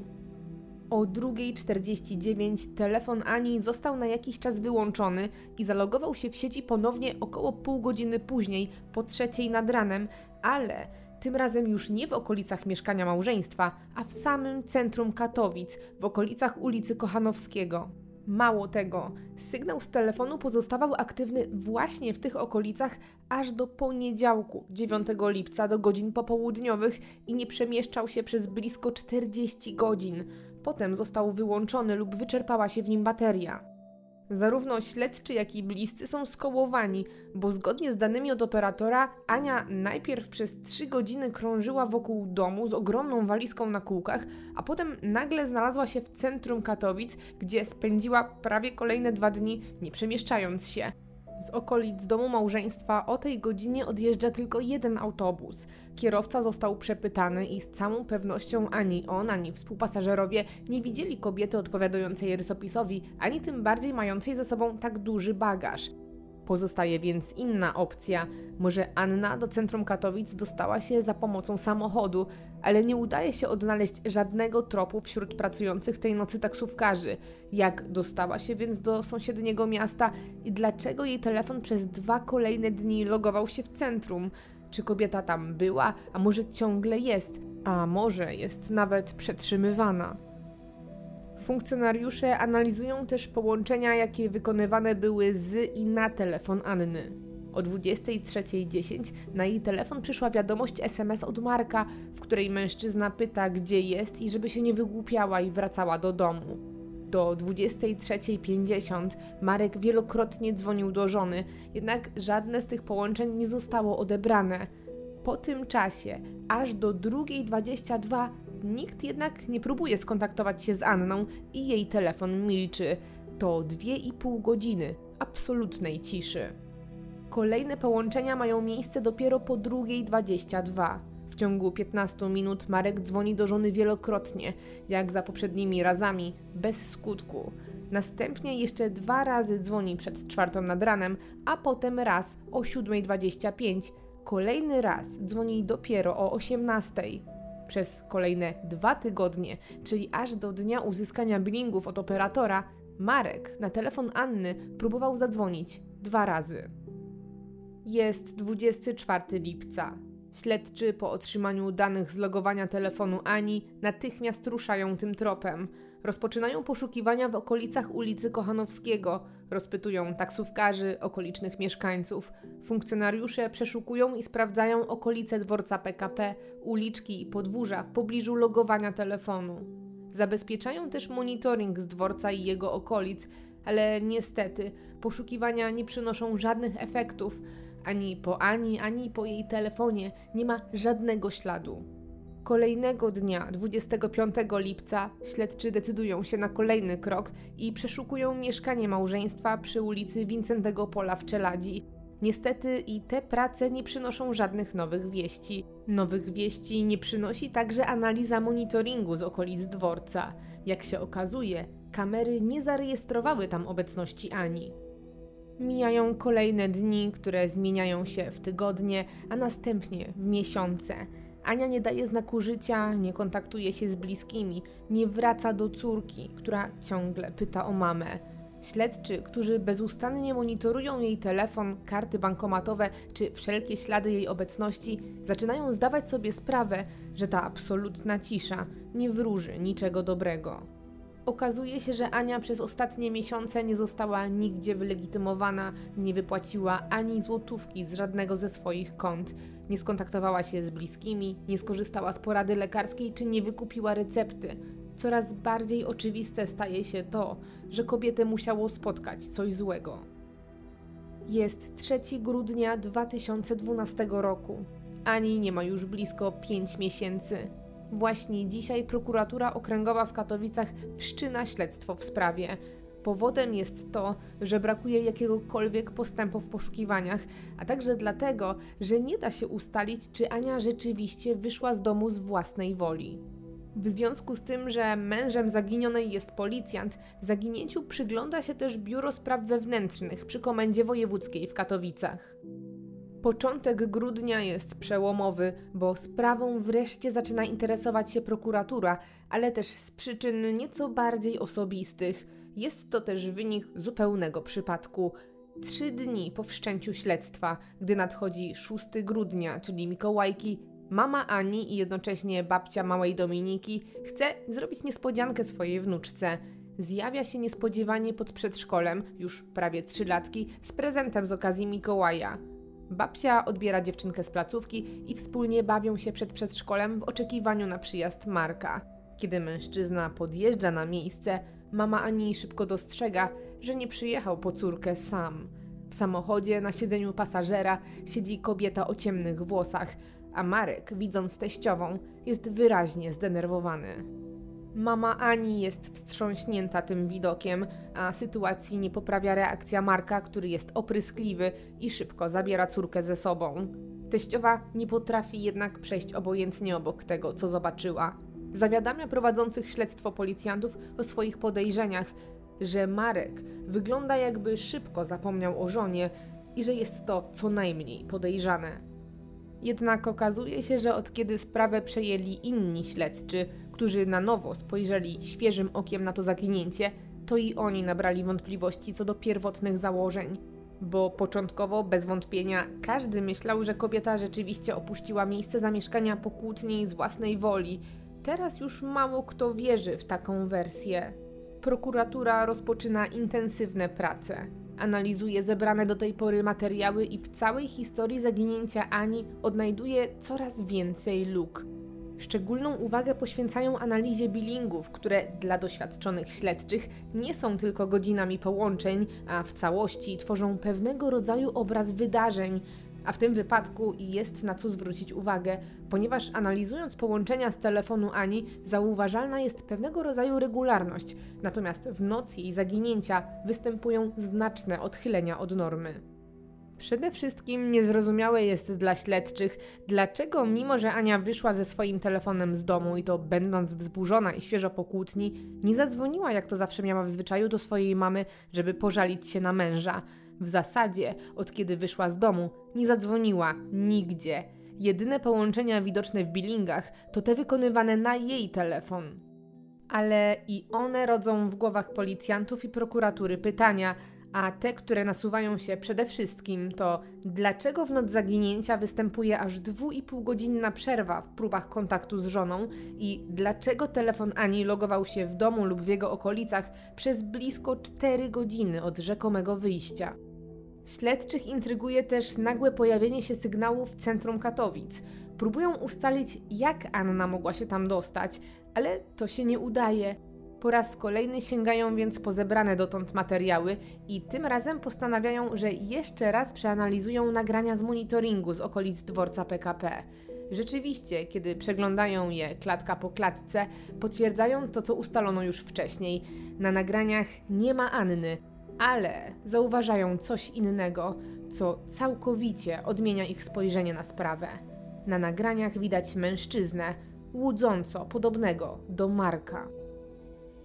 O drugiej czterdzieści dziewięć telefon Ani został na jakiś czas wyłączony i zalogował się w sieci ponownie około pół godziny później, po trzeciej nad ranem, ale tym razem już nie w okolicach mieszkania małżeństwa, a w samym centrum Katowic, w okolicach ulicy Kochanowskiego. Mało tego, sygnał z telefonu pozostawał aktywny właśnie w tych okolicach aż do poniedziałku, dziewiątego lipca, do godzin popołudniowych i nie przemieszczał się przez blisko czterdzieści godzin. Potem został wyłączony lub wyczerpała się w nim bateria. Zarówno śledczy, jak i bliscy są skołowani, bo zgodnie z danymi od operatora Ania najpierw przez trzy godziny krążyła wokół domu z ogromną walizką na kółkach, a potem nagle znalazła się w centrum Katowic, gdzie spędziła prawie kolejne dwa dni, nie przemieszczając się. Z okolic domu małżeństwa o tej godzinie odjeżdża tylko jeden autobus. Kierowca został przepytany i z całą pewnością ani on, ani współpasażerowie nie widzieli kobiety odpowiadającej rysopisowi, ani tym bardziej mającej ze sobą tak duży bagaż. Pozostaje więc inna opcja. Może Anna do centrum Katowic dostała się za pomocą samochodu, ale nie udaje się odnaleźć żadnego tropu wśród pracujących tej nocy taksówkarzy. Jak dostała się więc do sąsiedniego miasta i dlaczego jej telefon przez dwa kolejne dni logował się w centrum? Czy kobieta tam była, a może ciągle jest, a może jest nawet przetrzymywana? Funkcjonariusze analizują też połączenia, jakie wykonywane były z i na telefon Anny. O dwudziestej trzeciej dziesięć na jej telefon przyszła wiadomość es em es od Marka, w której mężczyzna pyta, gdzie jest i żeby się nie wygłupiała i wracała do domu. Do dwudziestej trzeciej pięćdziesiąt Marek wielokrotnie dzwonił do żony, jednak żadne z tych połączeń nie zostało odebrane. Po tym czasie, aż do drugiej dwadzieścia dwa, nikt jednak nie próbuje skontaktować się z Anną i jej telefon milczy. To dwie i pół godziny absolutnej ciszy. Kolejne połączenia mają miejsce dopiero po drugiej dwadzieścia dwa. W ciągu piętnastu minut Marek dzwoni do żony wielokrotnie, jak za poprzednimi razami, bez skutku. Następnie jeszcze dwa razy dzwoni przed czwartą nad ranem, a potem raz o siódmej dwadzieścia pięć. Kolejny raz dzwoni dopiero o osiemnastej. Przez kolejne dwa tygodnie, czyli aż do dnia uzyskania billingów od operatora, Marek na telefon Anny próbował zadzwonić dwa razy. Jest dwudziestego czwartego lipca. Śledczy po otrzymaniu danych z logowania telefonu Ani natychmiast ruszają tym tropem. Rozpoczynają poszukiwania w okolicach ulicy Kochanowskiego, rozpytują taksówkarzy, okolicznych mieszkańców. Funkcjonariusze przeszukują i sprawdzają okolice dworca pe ka pe, uliczki i podwórza w pobliżu logowania telefonu. Zabezpieczają też monitoring z dworca i jego okolic, ale niestety poszukiwania nie przynoszą żadnych efektów. Ani po Ani, ani po jej telefonie nie ma żadnego śladu. Kolejnego dnia, dwudziestego piątego lipca, śledczy decydują się na kolejny krok i przeszukują mieszkanie małżeństwa przy ulicy Wincentego Pola w Czeladzi. Niestety i te prace nie przynoszą żadnych nowych wieści. Nowych wieści nie przynosi także analiza monitoringu z okolic dworca. Jak się okazuje, kamery nie zarejestrowały tam obecności Ani. Mijają kolejne dni, które zmieniają się w tygodnie, a następnie w miesiące. Ania nie daje znaku życia, nie kontaktuje się z bliskimi, nie wraca do córki, która ciągle pyta o mamę. Śledczy, którzy bezustannie monitorują jej telefon, karty bankomatowe czy wszelkie ślady jej obecności, zaczynają zdawać sobie sprawę, że ta absolutna cisza nie wróży niczego dobrego. Okazuje się, że Ania przez ostatnie miesiące nie została nigdzie wylegitymowana, nie wypłaciła ani złotówki z żadnego ze swoich kont. Nie skontaktowała się z bliskimi, nie skorzystała z porady lekarskiej czy nie wykupiła recepty. Coraz bardziej oczywiste staje się to, że kobietę musiało spotkać coś złego. Jest trzeciego grudnia dwa tysiące dwunastego roku. Ani nie ma już blisko pięciu miesięcy. Właśnie dzisiaj Prokuratura Okręgowa w Katowicach wszczyna śledztwo w sprawie. Powodem jest to, że brakuje jakiegokolwiek postępu w poszukiwaniach, a także dlatego, że nie da się ustalić, czy Ania rzeczywiście wyszła z domu z własnej woli. W związku z tym, że mężem zaginionej jest policjant, zaginięciu przygląda się też Biuro Spraw Wewnętrznych przy Komendzie Wojewódzkiej w Katowicach. Początek grudnia jest przełomowy, bo sprawą wreszcie zaczyna interesować się prokuratura, ale też z przyczyn nieco bardziej osobistych. Jest to też wynik zupełnego przypadku. Trzy dni po wszczęciu śledztwa, gdy nadchodzi szóstego grudnia, czyli Mikołajki, mama Ani i jednocześnie babcia małej Dominiki chce zrobić niespodziankę swojej wnuczce. Zjawia się niespodziewanie pod przedszkolem, już prawie trzylatki, z prezentem z okazji Mikołaja. Babcia odbiera dziewczynkę z placówki i wspólnie bawią się przed przedszkolem w oczekiwaniu na przyjazd Marka. Kiedy mężczyzna podjeżdża na miejsce, mama Ani szybko dostrzega, że nie przyjechał po córkę sam. W samochodzie na siedzeniu pasażera siedzi kobieta o ciemnych włosach, a Marek, widząc teściową, jest wyraźnie zdenerwowany. Mama Ani jest wstrząśnięta tym widokiem, a sytuacji nie poprawia reakcja Marka, który jest opryskliwy i szybko zabiera córkę ze sobą. Teściowa nie potrafi jednak przejść obojętnie obok tego, co zobaczyła. Zawiadamia prowadzących śledztwo policjantów o swoich podejrzeniach, że Marek wygląda, jakby szybko zapomniał o żonie i że jest to co najmniej podejrzane. Jednak okazuje się, że od kiedy sprawę przejęli inni śledczy, którzy na nowo spojrzeli świeżym okiem na to zaginięcie, to i oni nabrali wątpliwości co do pierwotnych założeń. Bo początkowo, bez wątpienia, każdy myślał, że kobieta rzeczywiście opuściła miejsce zamieszkania po kłótni z własnej woli. Teraz już mało kto wierzy w taką wersję. Prokuratura rozpoczyna intensywne prace. Analizuje zebrane do tej pory materiały i w całej historii zaginięcia Ani odnajduje coraz więcej luk. Szczególną uwagę poświęcają analizie bilingów, które dla doświadczonych śledczych nie są tylko godzinami połączeń, a w całości tworzą pewnego rodzaju obraz wydarzeń. A w tym wypadku jest na co zwrócić uwagę, ponieważ analizując połączenia z telefonu Ani, zauważalna jest pewnego rodzaju regularność, natomiast w nocy jej zaginięcia występują znaczne odchylenia od normy. Przede wszystkim niezrozumiałe jest dla śledczych, dlaczego mimo że Ania wyszła ze swoim telefonem z domu i to będąc wzburzona i świeżo po kłótni, nie zadzwoniła, jak to zawsze miała w zwyczaju, do swojej mamy, żeby pożalić się na męża. W zasadzie, od kiedy wyszła z domu, nie zadzwoniła nigdzie. Jedyne połączenia widoczne w bilingach to te wykonywane na jej telefon. Ale i one rodzą w głowach policjantów i prokuratury pytania, a te, które nasuwają się przede wszystkim, to dlaczego w noc zaginięcia występuje aż dwuipółgodzinna przerwa w próbach kontaktu z żoną i dlaczego telefon Ani logował się w domu lub w jego okolicach przez blisko cztery godziny od rzekomego wyjścia. Śledczych intryguje też nagłe pojawienie się sygnału w centrum Katowic. Próbują ustalić, jak Anna mogła się tam dostać, ale to się nie udaje. Po raz kolejny sięgają więc po zebrane dotąd materiały i tym razem postanawiają, że jeszcze raz przeanalizują nagrania z monitoringu z okolic dworca P K P. Rzeczywiście, kiedy przeglądają je klatka po klatce, potwierdzają to, co ustalono już wcześniej. Na nagraniach nie ma Anny, ale zauważają coś innego, co całkowicie odmienia ich spojrzenie na sprawę. Na nagraniach widać mężczyznę, łudząco podobnego do Marka.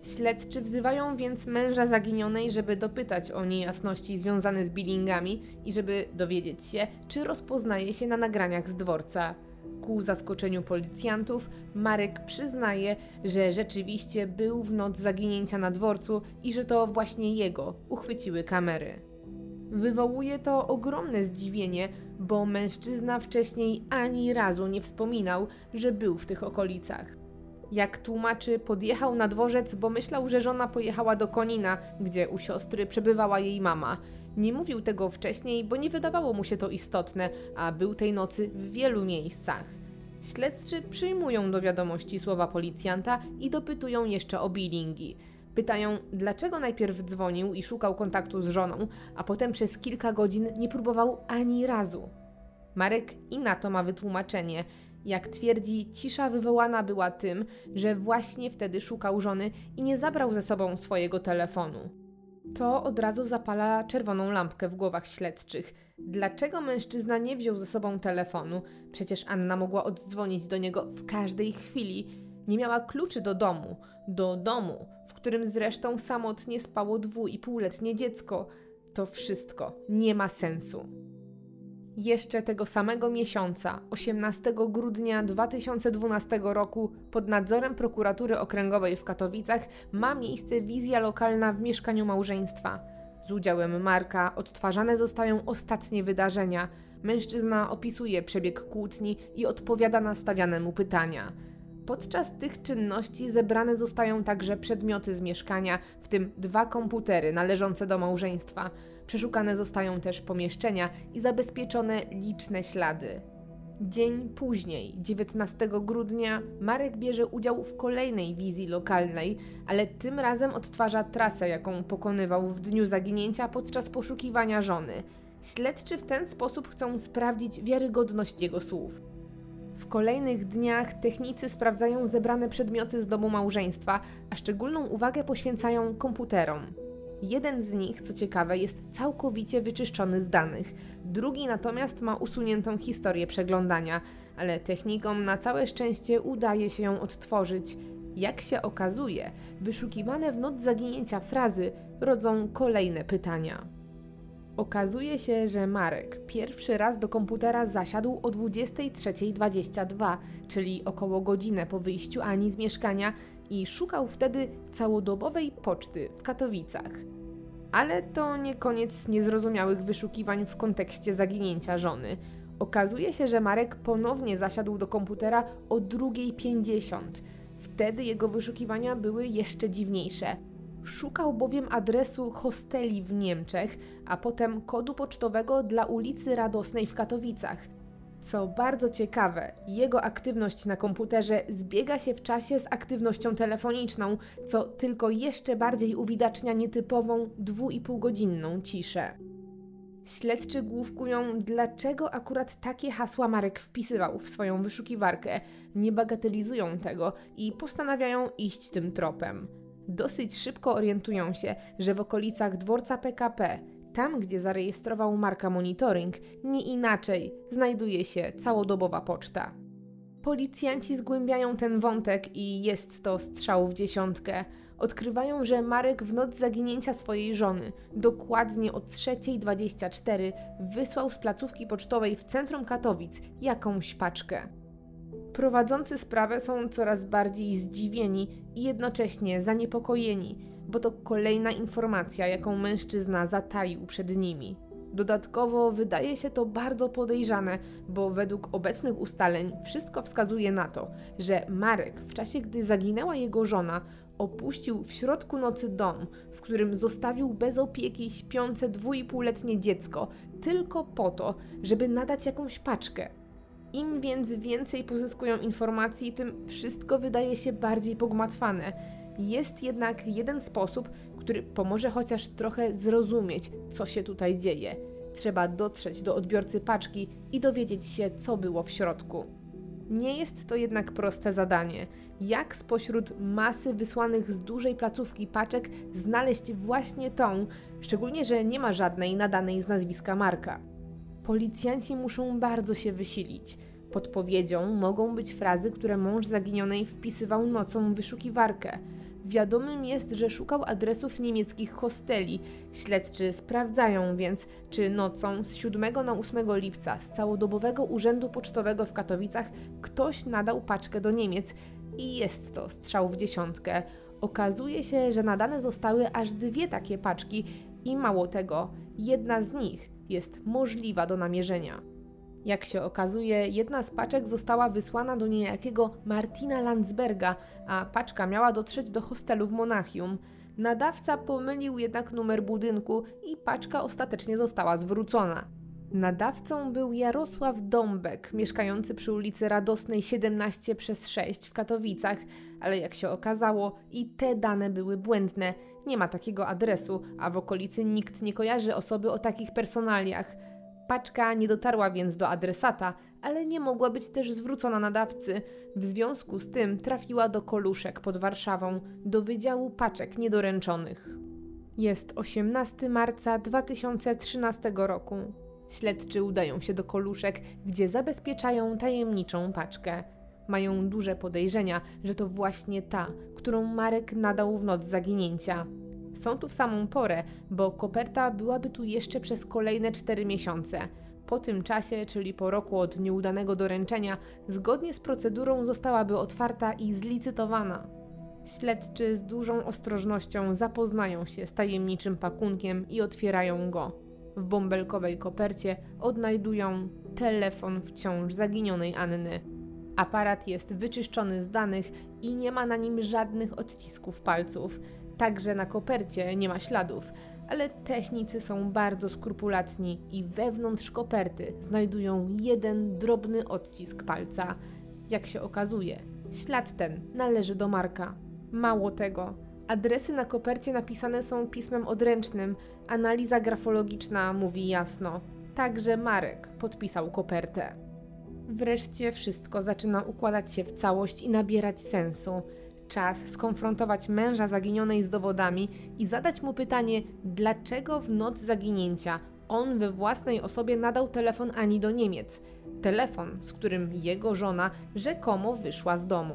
Śledczy wzywają więc męża zaginionej, żeby dopytać o niejasności związane z billingami i żeby dowiedzieć się, czy rozpoznaje się na nagraniach z dworca. Ku zaskoczeniu policjantów, Marek przyznaje, że rzeczywiście był w noc zaginięcia na dworcu i że to właśnie jego uchwyciły kamery. Wywołuje to ogromne zdziwienie, bo mężczyzna wcześniej ani razu nie wspominał, że był w tych okolicach. Jak tłumaczy, podjechał na dworzec, bo myślał, że żona pojechała do Konina, gdzie u siostry przebywała jej mama. Nie mówił tego wcześniej, bo nie wydawało mu się to istotne, a był tej nocy w wielu miejscach. Śledczy przyjmują do wiadomości słowa policjanta i dopytują jeszcze o bilingi. Pytają, dlaczego najpierw dzwonił i szukał kontaktu z żoną, a potem przez kilka godzin nie próbował ani razu. Marek i na to ma wytłumaczenie. Jak twierdzi, cisza wywołana była tym, że właśnie wtedy szukał żony i nie zabrał ze sobą swojego telefonu. To od razu zapala czerwoną lampkę w głowach śledczych. Dlaczego mężczyzna nie wziął ze sobą telefonu? Przecież Anna mogła oddzwonić do niego w każdej chwili. Nie miała kluczy do domu. Do domu, w którym zresztą samotnie spało dwuipółletnie dziecko. To wszystko nie ma sensu. Jeszcze tego samego miesiąca, osiemnastego grudnia dwa tysiące dwunastego roku, pod nadzorem Prokuratury Okręgowej w Katowicach ma miejsce wizja lokalna w mieszkaniu małżeństwa. Z udziałem Marka odtwarzane zostają ostatnie wydarzenia. Mężczyzna opisuje przebieg kłótni i odpowiada na stawiane mu pytania. Podczas tych czynności zebrane zostają także przedmioty z mieszkania, w tym dwa komputery należące do małżeństwa. Przeszukane zostają też pomieszczenia i zabezpieczone liczne ślady. Dzień później, dziewiętnastego grudnia, Marek bierze udział w kolejnej wizji lokalnej, ale tym razem odtwarza trasę, jaką pokonywał w dniu zaginięcia podczas poszukiwania żony. Śledczy w ten sposób chcą sprawdzić wiarygodność jego słów. W kolejnych dniach technicy sprawdzają zebrane przedmioty z domu małżeństwa, a szczególną uwagę poświęcają komputerom. Jeden z nich, co ciekawe, jest całkowicie wyczyszczony z danych, drugi natomiast ma usuniętą historię przeglądania, ale technikom na całe szczęście udaje się ją odtworzyć. Jak się okazuje, wyszukiwane w noc zaginięcia frazy rodzą kolejne pytania. Okazuje się, że Marek pierwszy raz do komputera zasiadł o dwudziestej trzeciej dwadzieścia dwa, czyli około godzinę po wyjściu Ani z mieszkania i szukał wtedy całodobowej poczty w Katowicach. Ale to nie koniec niezrozumiałych wyszukiwań w kontekście zaginięcia żony. Okazuje się, że Marek ponownie zasiadł do komputera o drugiej pięćdziesiąt. Wtedy jego wyszukiwania były jeszcze dziwniejsze. Szukał bowiem adresu hosteli w Niemczech, a potem kodu pocztowego dla ulicy Radosnej w Katowicach. Co bardzo ciekawe, jego aktywność na komputerze zbiega się w czasie z aktywnością telefoniczną, co tylko jeszcze bardziej uwidacznia nietypową, dwuipółgodzinną ciszę. Śledczy główkują, dlaczego akurat takie hasła Marek wpisywał w swoją wyszukiwarkę, nie bagatelizują tego i postanawiają iść tym tropem. Dosyć szybko orientują się, że w okolicach dworca P K P, tam gdzie zarejestrował Marka monitoring, nie inaczej znajduje się całodobowa poczta. Policjanci zgłębiają ten wątek i jest to strzał w dziesiątkę. Odkrywają, że Marek w noc zaginięcia swojej żony, dokładnie o trzeciej dwadzieścia cztery, wysłał z placówki pocztowej w centrum Katowic jakąś paczkę. Prowadzący sprawę są coraz bardziej zdziwieni i jednocześnie zaniepokojeni, bo to kolejna informacja, jaką mężczyzna zataił przed nimi. Dodatkowo wydaje się to bardzo podejrzane, bo według obecnych ustaleń wszystko wskazuje na to, że Marek w czasie, gdy zaginęła jego żona, opuścił w środku nocy dom, w którym zostawił bez opieki śpiące dwuipółletnie dziecko, tylko po to, żeby nadać jakąś paczkę. Im więc więcej pozyskują informacji, tym wszystko wydaje się bardziej pogmatwane. Jest jednak jeden sposób, który pomoże chociaż trochę zrozumieć, co się tutaj dzieje. Trzeba dotrzeć do odbiorcy paczki i dowiedzieć się, co było w środku. Nie jest to jednak proste zadanie. Jak spośród masy wysłanych z dużej placówki paczek znaleźć właśnie tą, szczególnie że nie ma żadnej nadanej z nazwiska Marka? Policjanci muszą bardzo się wysilić. Podpowiedzią mogą być frazy, które mąż zaginionej wpisywał nocą w wyszukiwarkę. Wiadomym jest, że szukał adresów niemieckich hosteli. Śledczy sprawdzają więc, czy nocą z siódmego na ósmego lipca z całodobowego urzędu pocztowego w Katowicach ktoś nadał paczkę do Niemiec. I jest to strzał w dziesiątkę. Okazuje się, że nadane zostały aż dwie takie paczki i mało tego, jedna z nich jest możliwa do namierzenia. Jak się okazuje, jedna z paczek została wysłana do niejakiego Martina Landsberga, a paczka miała dotrzeć do hostelu w Monachium. Nadawca pomylił jednak numer budynku i paczka ostatecznie została zwrócona. Nadawcą był Jarosław Dąbek, mieszkający przy ulicy Radosnej siedemnaście przez sześć w Katowicach, ale jak się okazało, i te dane były błędne. Nie ma takiego adresu, a w okolicy nikt nie kojarzy osoby o takich personaliach. Paczka nie dotarła więc do adresata, ale nie mogła być też zwrócona nadawcy. W związku z tym trafiła do Koluszek pod Warszawą, do Wydziału Paczek Niedoręczonych. Jest osiemnastego marca dwa tysiące trzynastego roku. Śledczy udają się do Koluszek, gdzie zabezpieczają tajemniczą paczkę. Mają duże podejrzenia, że to właśnie ta, którą Marek nadał w noc zaginięcia. Są tu w samą porę, bo koperta byłaby tu jeszcze przez kolejne cztery miesiące. Po tym czasie, czyli po roku od nieudanego doręczenia, zgodnie z procedurą zostałaby otwarta i zlicytowana. Śledczy z dużą ostrożnością zapoznają się z tajemniczym pakunkiem i otwierają go. W bąbelkowej kopercie odnajdują telefon wciąż zaginionej Anny. Aparat jest wyczyszczony z danych i nie ma na nim żadnych odcisków palców. Także na kopercie nie ma śladów. ale technicy są bardzo skrupulatni i wewnątrz koperty znajdują jeden drobny odcisk palca. Jak się okazuje, ślad ten należy do Marka. Mało tego, adresy na kopercie napisane są pismem odręcznym. Analiza grafologiczna mówi jasno. Także Marek podpisał kopertę. Wreszcie wszystko zaczyna układać się w całość i nabierać sensu. Czas skonfrontować męża zaginionej z dowodami i zadać mu pytanie, dlaczego w noc zaginięcia on we własnej osobie nadał telefon Ani do Niemiec. Telefon, z którym jego żona rzekomo wyszła z domu.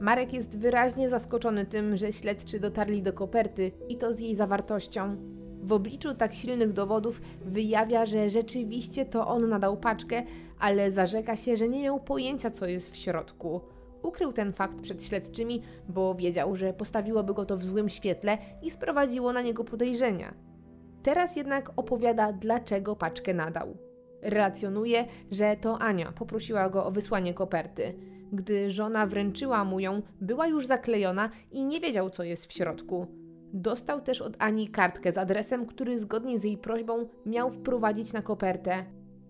Marek jest wyraźnie zaskoczony tym, że śledczy dotarli do koperty i to z jej zawartością. W obliczu tak silnych dowodów wyjawia, że rzeczywiście to on nadał paczkę, ale zarzeka się, że nie miał pojęcia, co jest w środku. Ukrył ten fakt przed śledczymi, bo wiedział, że postawiłoby go to w złym świetle i sprowadziło na niego podejrzenia. Teraz jednak opowiada, dlaczego paczkę nadał. Relacjonuje, że to Ania poprosiła go o wysłanie koperty. Gdy żona wręczyła mu ją, była już zaklejona i nie wiedział, co jest w środku. Dostał też od Ani kartkę z adresem, który zgodnie z jej prośbą miał wprowadzić na kopertę.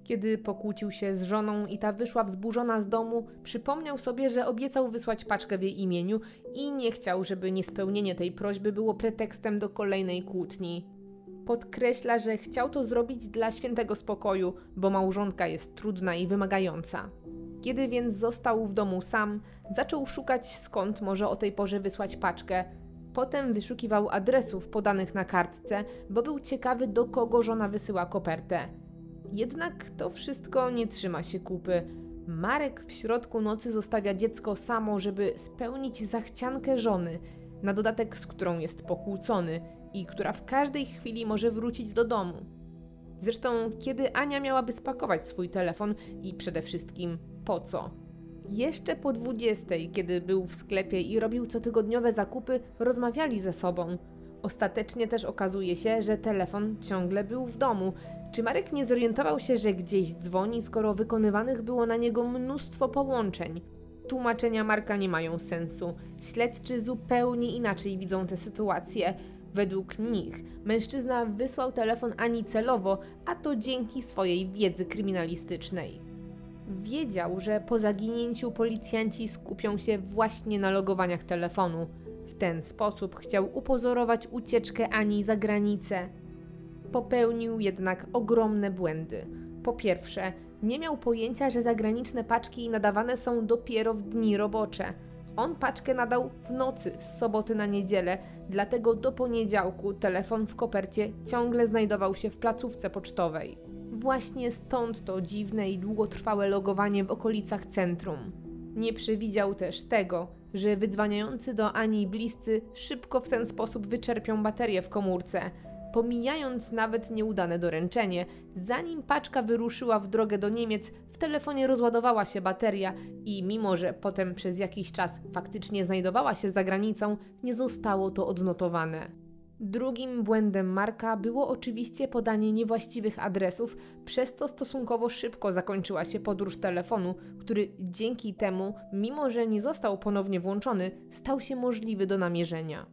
Kiedy pokłócił się z żoną i ta wyszła wzburzona z domu, przypomniał sobie, że obiecał wysłać paczkę w jej imieniu i nie chciał, żeby niespełnienie tej prośby było pretekstem do kolejnej kłótni. Podkreśla, że chciał to zrobić dla świętego spokoju, bo małżonka jest trudna i wymagająca. Kiedy więc został w domu sam, zaczął szukać, skąd może o tej porze wysłać paczkę. Potem wyszukiwał adresów podanych na kartce, bo był ciekawy, do kogo żona wysyła kopertę. Jednak to wszystko nie trzyma się kupy. Marek w środku nocy zostawia dziecko samo, żeby spełnić zachciankę żony, na dodatek z którą jest pokłócony i która w każdej chwili może wrócić do domu. Zresztą, kiedy Ania miałaby spakować swój telefon i przede wszystkim po co? Jeszcze po dwudziestej, kiedy był w sklepie i robił cotygodniowe zakupy, rozmawiali ze sobą. Ostatecznie też okazuje się, że telefon ciągle był w domu. Czy Marek nie zorientował się, że gdzieś dzwoni, skoro wykonywanych było na niego mnóstwo połączeń? Tłumaczenia Marka nie mają sensu. Śledczy zupełnie inaczej widzą tę sytuację. Według nich mężczyzna wysłał telefon Ani celowo, a to dzięki swojej wiedzy kryminalistycznej. Wiedział, że po zaginięciu policjanci skupią się właśnie na logowaniach telefonu. W ten sposób chciał upozorować ucieczkę Ani za granicę. Popełnił jednak ogromne błędy. Po pierwsze, nie miał pojęcia, że zagraniczne paczki nadawane są dopiero w dni robocze. On paczkę nadał w nocy, z soboty na niedzielę, dlatego do poniedziałku telefon w kopercie ciągle znajdował się w placówce pocztowej. Właśnie stąd to dziwne i długotrwałe logowanie w okolicach centrum. Nie przewidział też tego, że wydzwaniający do Ani bliscy szybko w ten sposób wyczerpią baterię w komórce, pomijając nawet nieudane doręczenie. Zanim paczka wyruszyła w drogę do Niemiec, w telefonie rozładowała się bateria i mimo, że potem przez jakiś czas faktycznie znajdowała się za granicą, nie zostało to odnotowane. Drugim błędem Marka było oczywiście podanie niewłaściwych adresów, przez co stosunkowo szybko zakończyła się podróż telefonu, który dzięki temu, mimo że nie został ponownie włączony, stał się możliwy do namierzenia.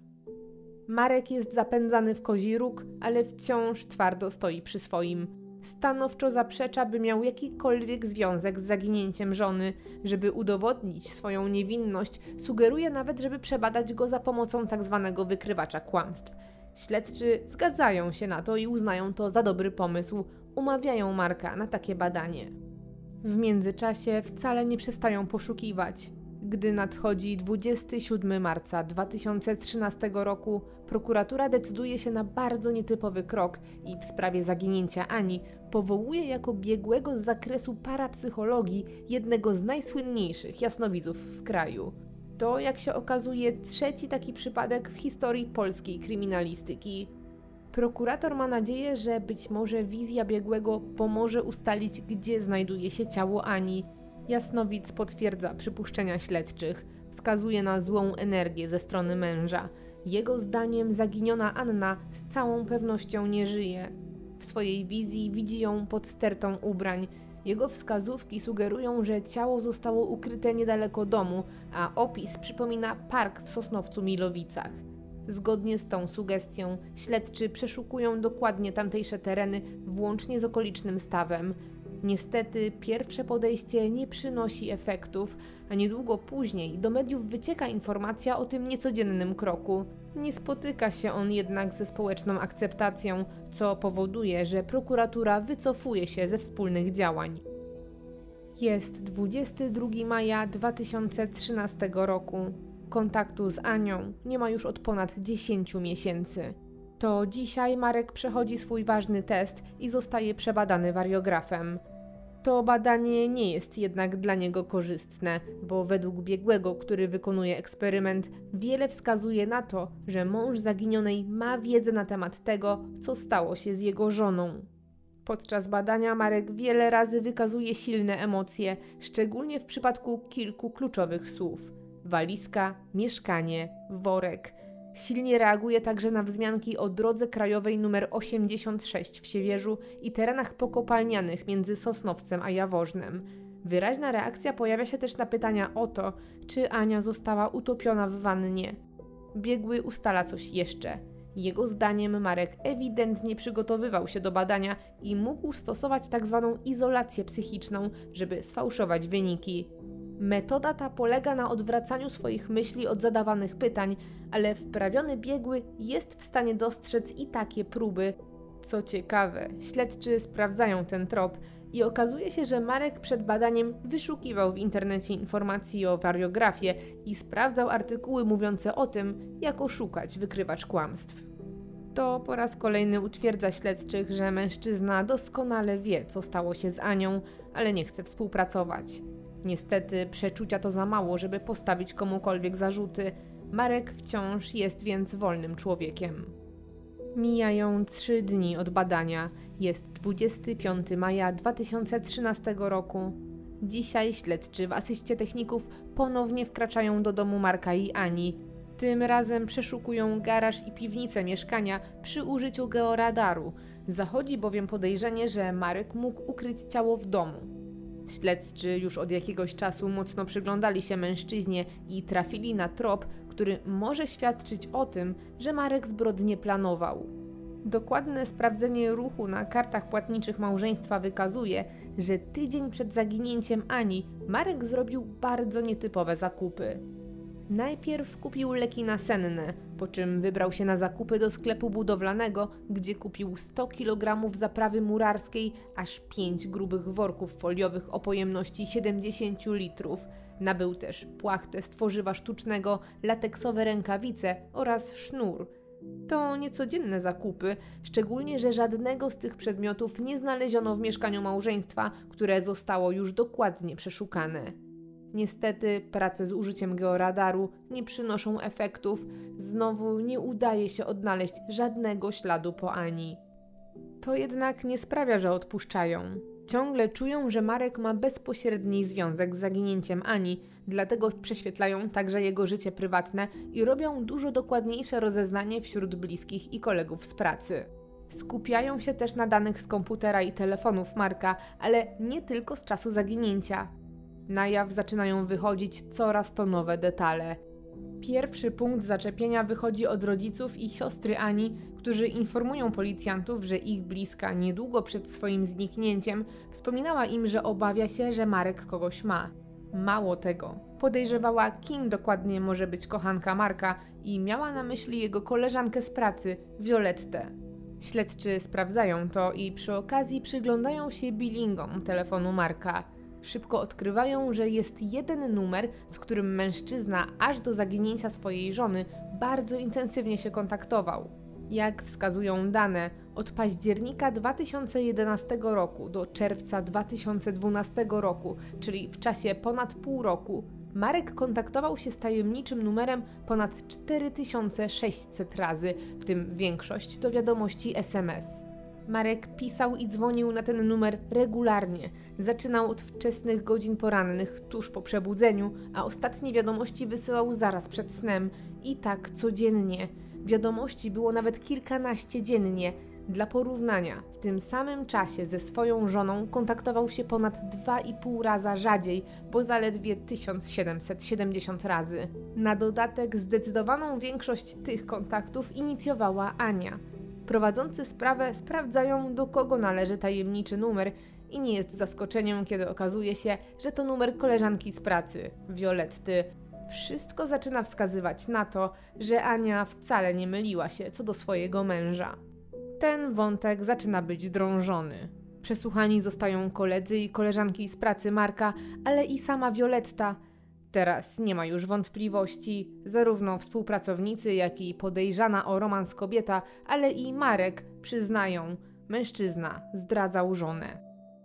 Marek jest zapędzany w kozi róg, ale wciąż twardo stoi przy swoim. Stanowczo zaprzecza, by miał jakikolwiek związek z zaginięciem żony. Żeby udowodnić swoją niewinność, sugeruje nawet, żeby przebadać go za pomocą tzw. wykrywacza kłamstw. Śledczy zgadzają się na to i uznają to za dobry pomysł. Umawiają Marka na takie badanie. W międzyczasie wcale nie przestają poszukiwać. Gdy nadchodzi dwudziestego siódmego marca dwa tysiące trzynastego roku, prokuratura decyduje się na bardzo nietypowy krok i w sprawie zaginięcia Ani powołuje jako biegłego z zakresu parapsychologii jednego z najsłynniejszych jasnowidzów w kraju. To, jak się okazuje, trzeci taki przypadek w historii polskiej kryminalistyki. Prokurator ma nadzieję, że być może wizja biegłego pomoże ustalić, gdzie znajduje się ciało Ani. Jasnowidz potwierdza przypuszczenia śledczych, wskazuje na złą energię ze strony męża. Jego zdaniem zaginiona Anna z całą pewnością nie żyje. W swojej wizji widzi ją pod stertą ubrań. Jego wskazówki sugerują, że ciało zostało ukryte niedaleko domu, a opis przypomina park w Sosnowcu Milowicach. Zgodnie z tą sugestią śledczy przeszukują dokładnie tamtejsze tereny, włącznie z okolicznym stawem. Niestety pierwsze podejście nie przynosi efektów, a niedługo później do mediów wycieka informacja o tym niecodziennym kroku. Nie spotyka się on jednak ze społeczną akceptacją, co powoduje, że prokuratura wycofuje się ze wspólnych działań. Jest dwudziestego drugiego maja dwa tysiące trzynastego roku. Kontaktu z Anią nie ma już od ponad dziesięciu miesięcy. To dzisiaj Marek przechodzi swój ważny test i zostaje przebadany wariografem. To badanie nie jest jednak dla niego korzystne, bo według biegłego, który wykonuje eksperyment, wiele wskazuje na to, że mąż zaginionej ma wiedzę na temat tego, co stało się z jego żoną. Podczas badania Marek wiele razy wykazuje silne emocje, szczególnie w przypadku kilku kluczowych słów: walizka, mieszkanie, worek. Silnie reaguje także na wzmianki o drodze krajowej nr osiemdziesiąt sześć w Siewierzu i terenach pokopalnianych między Sosnowcem a Jaworznem. Wyraźna reakcja pojawia się też na pytania o to, czy Ania została utopiona w wannie. Biegły ustala coś jeszcze. Jego zdaniem Marek ewidentnie przygotowywał się do badania i mógł stosować tzw. izolację psychiczną, żeby sfałszować wyniki. Metoda ta polega na odwracaniu swoich myśli od zadawanych pytań, ale wprawiony biegły jest w stanie dostrzec i takie próby. Co ciekawe, śledczy sprawdzają ten trop i okazuje się, że Marek przed badaniem wyszukiwał w internecie informacji o wariografie i sprawdzał artykuły mówiące o tym, jak oszukać wykrywacz kłamstw. To po raz kolejny utwierdza śledczych, że mężczyzna doskonale wie, co stało się z Anią, ale nie chce współpracować. Niestety przeczucia to za mało, żeby postawić komukolwiek zarzuty. Marek wciąż jest więc wolnym człowiekiem. Mijają trzy dni od badania. Jest dwudziestego piątego maja dwa tysiące trzynastego roku. Dzisiaj śledczy w asyście techników ponownie wkraczają do domu Marka i Ani. Tym razem przeszukują garaż i piwnicę mieszkania przy użyciu georadaru. Zachodzi bowiem podejrzenie, że Marek mógł ukryć ciało w domu. Śledczy już od jakiegoś czasu mocno przyglądali się mężczyźnie i trafili na trop, który może świadczyć o tym, że Marek zbrodnię planował. Dokładne sprawdzenie ruchu na kartach płatniczych małżeństwa wykazuje, że tydzień przed zaginięciem Ani Marek zrobił bardzo nietypowe zakupy. Najpierw kupił leki nasenne, po czym wybrał się na zakupy do sklepu budowlanego, gdzie kupił sto kilogramów zaprawy murarskiej, aż pięć grubych worków foliowych o pojemności siedemdziesiąt litrów. Nabył też płachtę z tworzywa sztucznego, lateksowe rękawice oraz sznur. To niecodzienne zakupy, szczególnie że żadnego z tych przedmiotów nie znaleziono w mieszkaniu małżeństwa, które zostało już dokładnie przeszukane. Niestety prace z użyciem georadaru nie przynoszą efektów, znowu nie udaje się odnaleźć żadnego śladu po Ani. To jednak nie sprawia, że odpuszczają. Ciągle czują, że Marek ma bezpośredni związek z zaginięciem Ani, dlatego prześwietlają także jego życie prywatne i robią dużo dokładniejsze rozeznanie wśród bliskich i kolegów z pracy. Skupiają się też na danych z komputera i telefonów Marka, ale nie tylko z czasu zaginięcia. Na jaw zaczynają wychodzić coraz to nowe detale. Pierwszy punkt zaczepienia wychodzi od rodziców i siostry Ani, którzy informują policjantów, że ich bliska niedługo przed swoim zniknięciem wspominała im, że obawia się, że Marek kogoś ma. Mało tego, podejrzewała, kim dokładnie może być kochanka Marka i miała na myśli jego koleżankę z pracy, Violettę. Śledczy sprawdzają to i przy okazji przyglądają się bilingom telefonu Marka. Szybko odkrywają, że jest jeden numer, z którym mężczyzna aż do zaginięcia swojej żony bardzo intensywnie się kontaktował. Jak wskazują dane, od października dwa tysiące jedenastego roku do czerwca dwa tysiące dwunastego roku, czyli w czasie ponad pół roku, Marek kontaktował się z tajemniczym numerem ponad cztery tysiące sześćset razy, w tym większość to wiadomości es em es. Marek pisał i dzwonił na ten numer regularnie. Zaczynał od wczesnych godzin porannych, tuż po przebudzeniu, a ostatnie wiadomości wysyłał zaraz przed snem. I tak codziennie. Wiadomości było nawet kilkanaście dziennie. Dla porównania, w tym samym czasie ze swoją żoną kontaktował się ponad dwa i pół raza rzadziej, bo zaledwie tysiąc siedemset siedemdziesiąt razy. Na dodatek zdecydowaną większość tych kontaktów inicjowała Ania. Prowadzący sprawę sprawdzają, do kogo należy tajemniczy numer i nie jest zaskoczeniem, kiedy okazuje się, że to numer koleżanki z pracy, Violetty. Wszystko zaczyna wskazywać na to, że Ania wcale nie myliła się co do swojego męża. Ten wątek zaczyna być drążony. Przesłuchani zostają koledzy i koleżanki z pracy Marka, ale i sama Violetta. Teraz nie ma już wątpliwości, zarówno współpracownicy, jak i podejrzana o romans kobieta, ale i Marek przyznają, mężczyzna zdradzał żonę.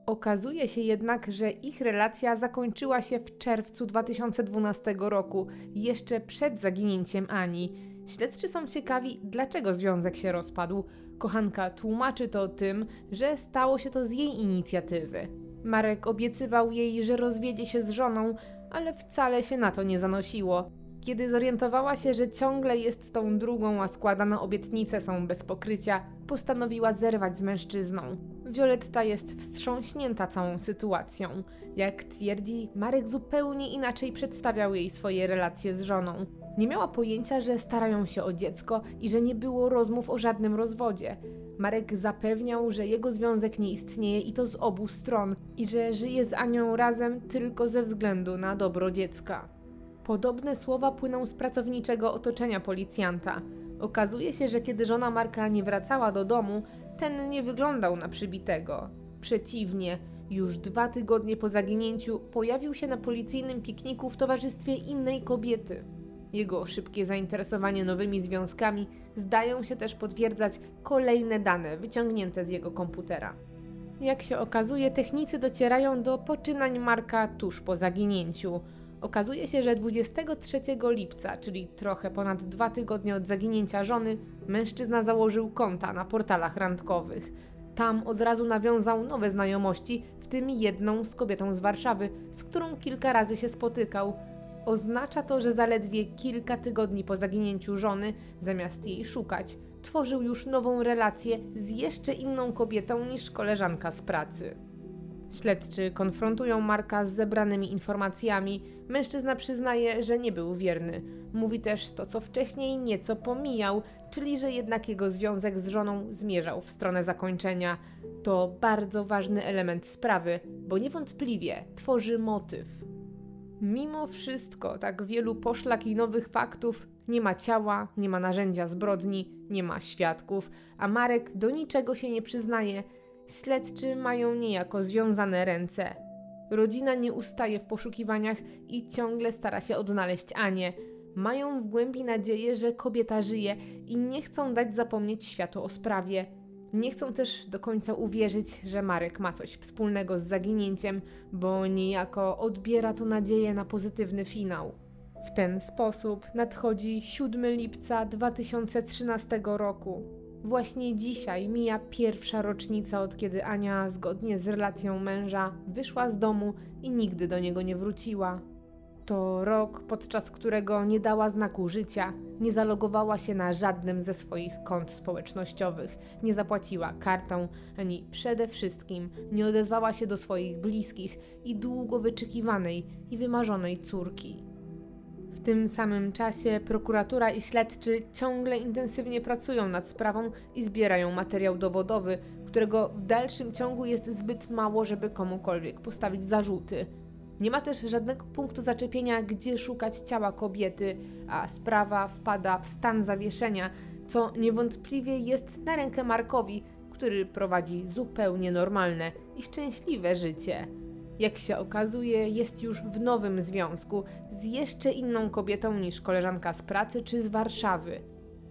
Okazuje się jednak, że ich relacja zakończyła się w czerwcu dwa tysiące dwunastego roku, jeszcze przed zaginięciem Ani. Śledczy są ciekawi, dlaczego związek się rozpadł. Kochanka tłumaczy to tym, że stało się to z jej inicjatywy. Marek obiecywał jej, że rozwiedzie się z żoną, ale wcale się na to nie zanosiło. Kiedy zorientowała się, że ciągle jest tą drugą, a składane obietnice są bez pokrycia, postanowiła zerwać z mężczyzną. Violetta jest wstrząśnięta całą sytuacją. Jak twierdzi, Marek zupełnie inaczej przedstawiał jej swoje relacje z żoną. Nie miała pojęcia, że starają się o dziecko i że nie było rozmów o żadnym rozwodzie. Marek zapewniał, że jego związek nie istnieje i to z obu stron i że żyje z Anią razem tylko ze względu na dobro dziecka. Podobne słowa płyną z pracowniczego otoczenia policjanta. Okazuje się, że kiedy żona Marka nie wracała do domu, ten nie wyglądał na przybitego. Przeciwnie, już dwa tygodnie po zaginięciu pojawił się na policyjnym pikniku w towarzystwie innej kobiety. Jego szybkie zainteresowanie nowymi związkami zdają się też potwierdzać kolejne dane wyciągnięte z jego komputera. Jak się okazuje, technicy docierają do poczynań Marka tuż po zaginięciu. Okazuje się, że dwudziestego trzeciego lipca, czyli trochę ponad dwa tygodnie od zaginięcia żony, mężczyzna założył konta na portalach randkowych. Tam od razu nawiązał nowe znajomości, w tym jedną z kobietą z Warszawy, z którą kilka razy się spotykał. Oznacza to, że zaledwie kilka tygodni po zaginięciu żony, zamiast jej szukać, tworzył już nową relację z jeszcze inną kobietą niż koleżanka z pracy. Śledczy konfrontują Marka z zebranymi informacjami. Mężczyzna przyznaje, że nie był wierny. Mówi też to, co wcześniej nieco pomijał, czyli że jednak jego związek z żoną zmierzał w stronę zakończenia. To bardzo ważny element sprawy, bo niewątpliwie tworzy motyw. Mimo wszystko, tak wielu poszlak i nowych faktów, nie ma ciała, nie ma narzędzia zbrodni, nie ma świadków, a Marek do niczego się nie przyznaje. Śledczy mają niejako związane ręce. Rodzina nie ustaje w poszukiwaniach i ciągle stara się odnaleźć Anię. Mają w głębi nadzieję, że kobieta żyje i nie chcą dać zapomnieć światu o sprawie. Nie chcą też do końca uwierzyć, że Marek ma coś wspólnego z zaginięciem, bo niejako odbiera to nadzieję na pozytywny finał. W ten sposób nadchodzi siódmego lipca dwa tysiące trzynastego roku. Właśnie dzisiaj mija pierwsza rocznica, od kiedy Ania, zgodnie z relacją męża, wyszła z domu i nigdy do niego nie wróciła. To rok, podczas którego nie dała znaku życia, nie zalogowała się na żadnym ze swoich kont społecznościowych, nie zapłaciła kartą, ani przede wszystkim nie odezwała się do swoich bliskich i długo wyczekiwanej i wymarzonej córki. W tym samym czasie prokuratura i śledczy ciągle intensywnie pracują nad sprawą i zbierają materiał dowodowy, którego w dalszym ciągu jest zbyt mało, żeby komukolwiek postawić zarzuty. Nie ma też żadnego punktu zaczepienia, gdzie szukać ciała kobiety, a sprawa wpada w stan zawieszenia, co niewątpliwie jest na rękę Markowi, który prowadzi zupełnie normalne i szczęśliwe życie. Jak się okazuje, jest już w nowym związku z jeszcze inną kobietą niż koleżanka z pracy czy z Warszawy.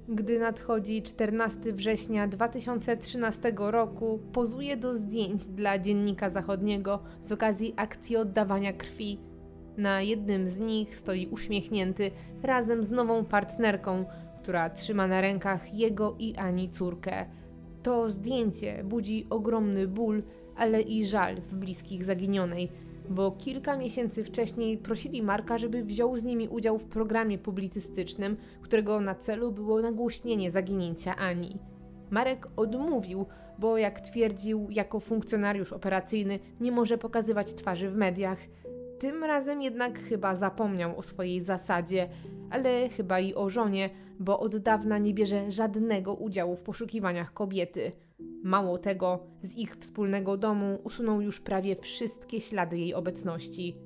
Gdy nadchodzi czternastego września dwa tysiące trzynastego roku, pozuje do zdjęć dla Dziennika Zachodniego z okazji akcji oddawania krwi. Na jednym z nich stoi uśmiechnięty razem z nową partnerką, która trzyma na rękach jego i Ani córkę. To zdjęcie budzi ogromny ból, ale i żal w bliskich zaginionej, bo kilka miesięcy wcześniej prosili Marka, żeby wziął z nimi udział w programie publicystycznym, którego na celu było nagłośnienie zaginięcia Ani. Marek odmówił, bo jak twierdził, jako funkcjonariusz operacyjny nie może pokazywać twarzy w mediach. Tym razem jednak chyba zapomniał o swojej zasadzie, ale chyba i o żonie, bo od dawna nie bierze żadnego udziału w poszukiwaniach kobiety. Mało tego, z ich wspólnego domu usunął już prawie wszystkie ślady jej obecności.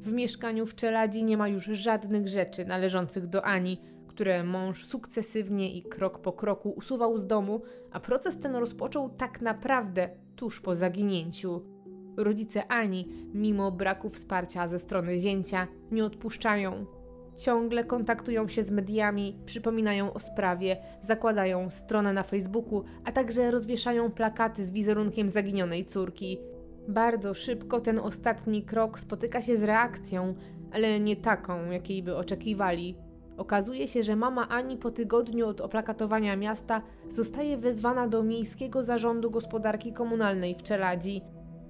W mieszkaniu w Czeladzi nie ma już żadnych rzeczy należących do Ani, które mąż sukcesywnie i krok po kroku usuwał z domu, a proces ten rozpoczął tak naprawdę tuż po zaginięciu. Rodzice Ani, mimo braku wsparcia ze strony zięcia, nie odpuszczają. Ciągle kontaktują się z mediami, przypominają o sprawie, zakładają stronę na Facebooku, a także rozwieszają plakaty z wizerunkiem zaginionej córki. Bardzo szybko ten ostatni krok spotyka się z reakcją, ale nie taką, jakiej by oczekiwali. Okazuje się, że mama Ani po tygodniu od oplakatowania miasta zostaje wezwana do Miejskiego Zarządu Gospodarki Komunalnej w Czeladzi.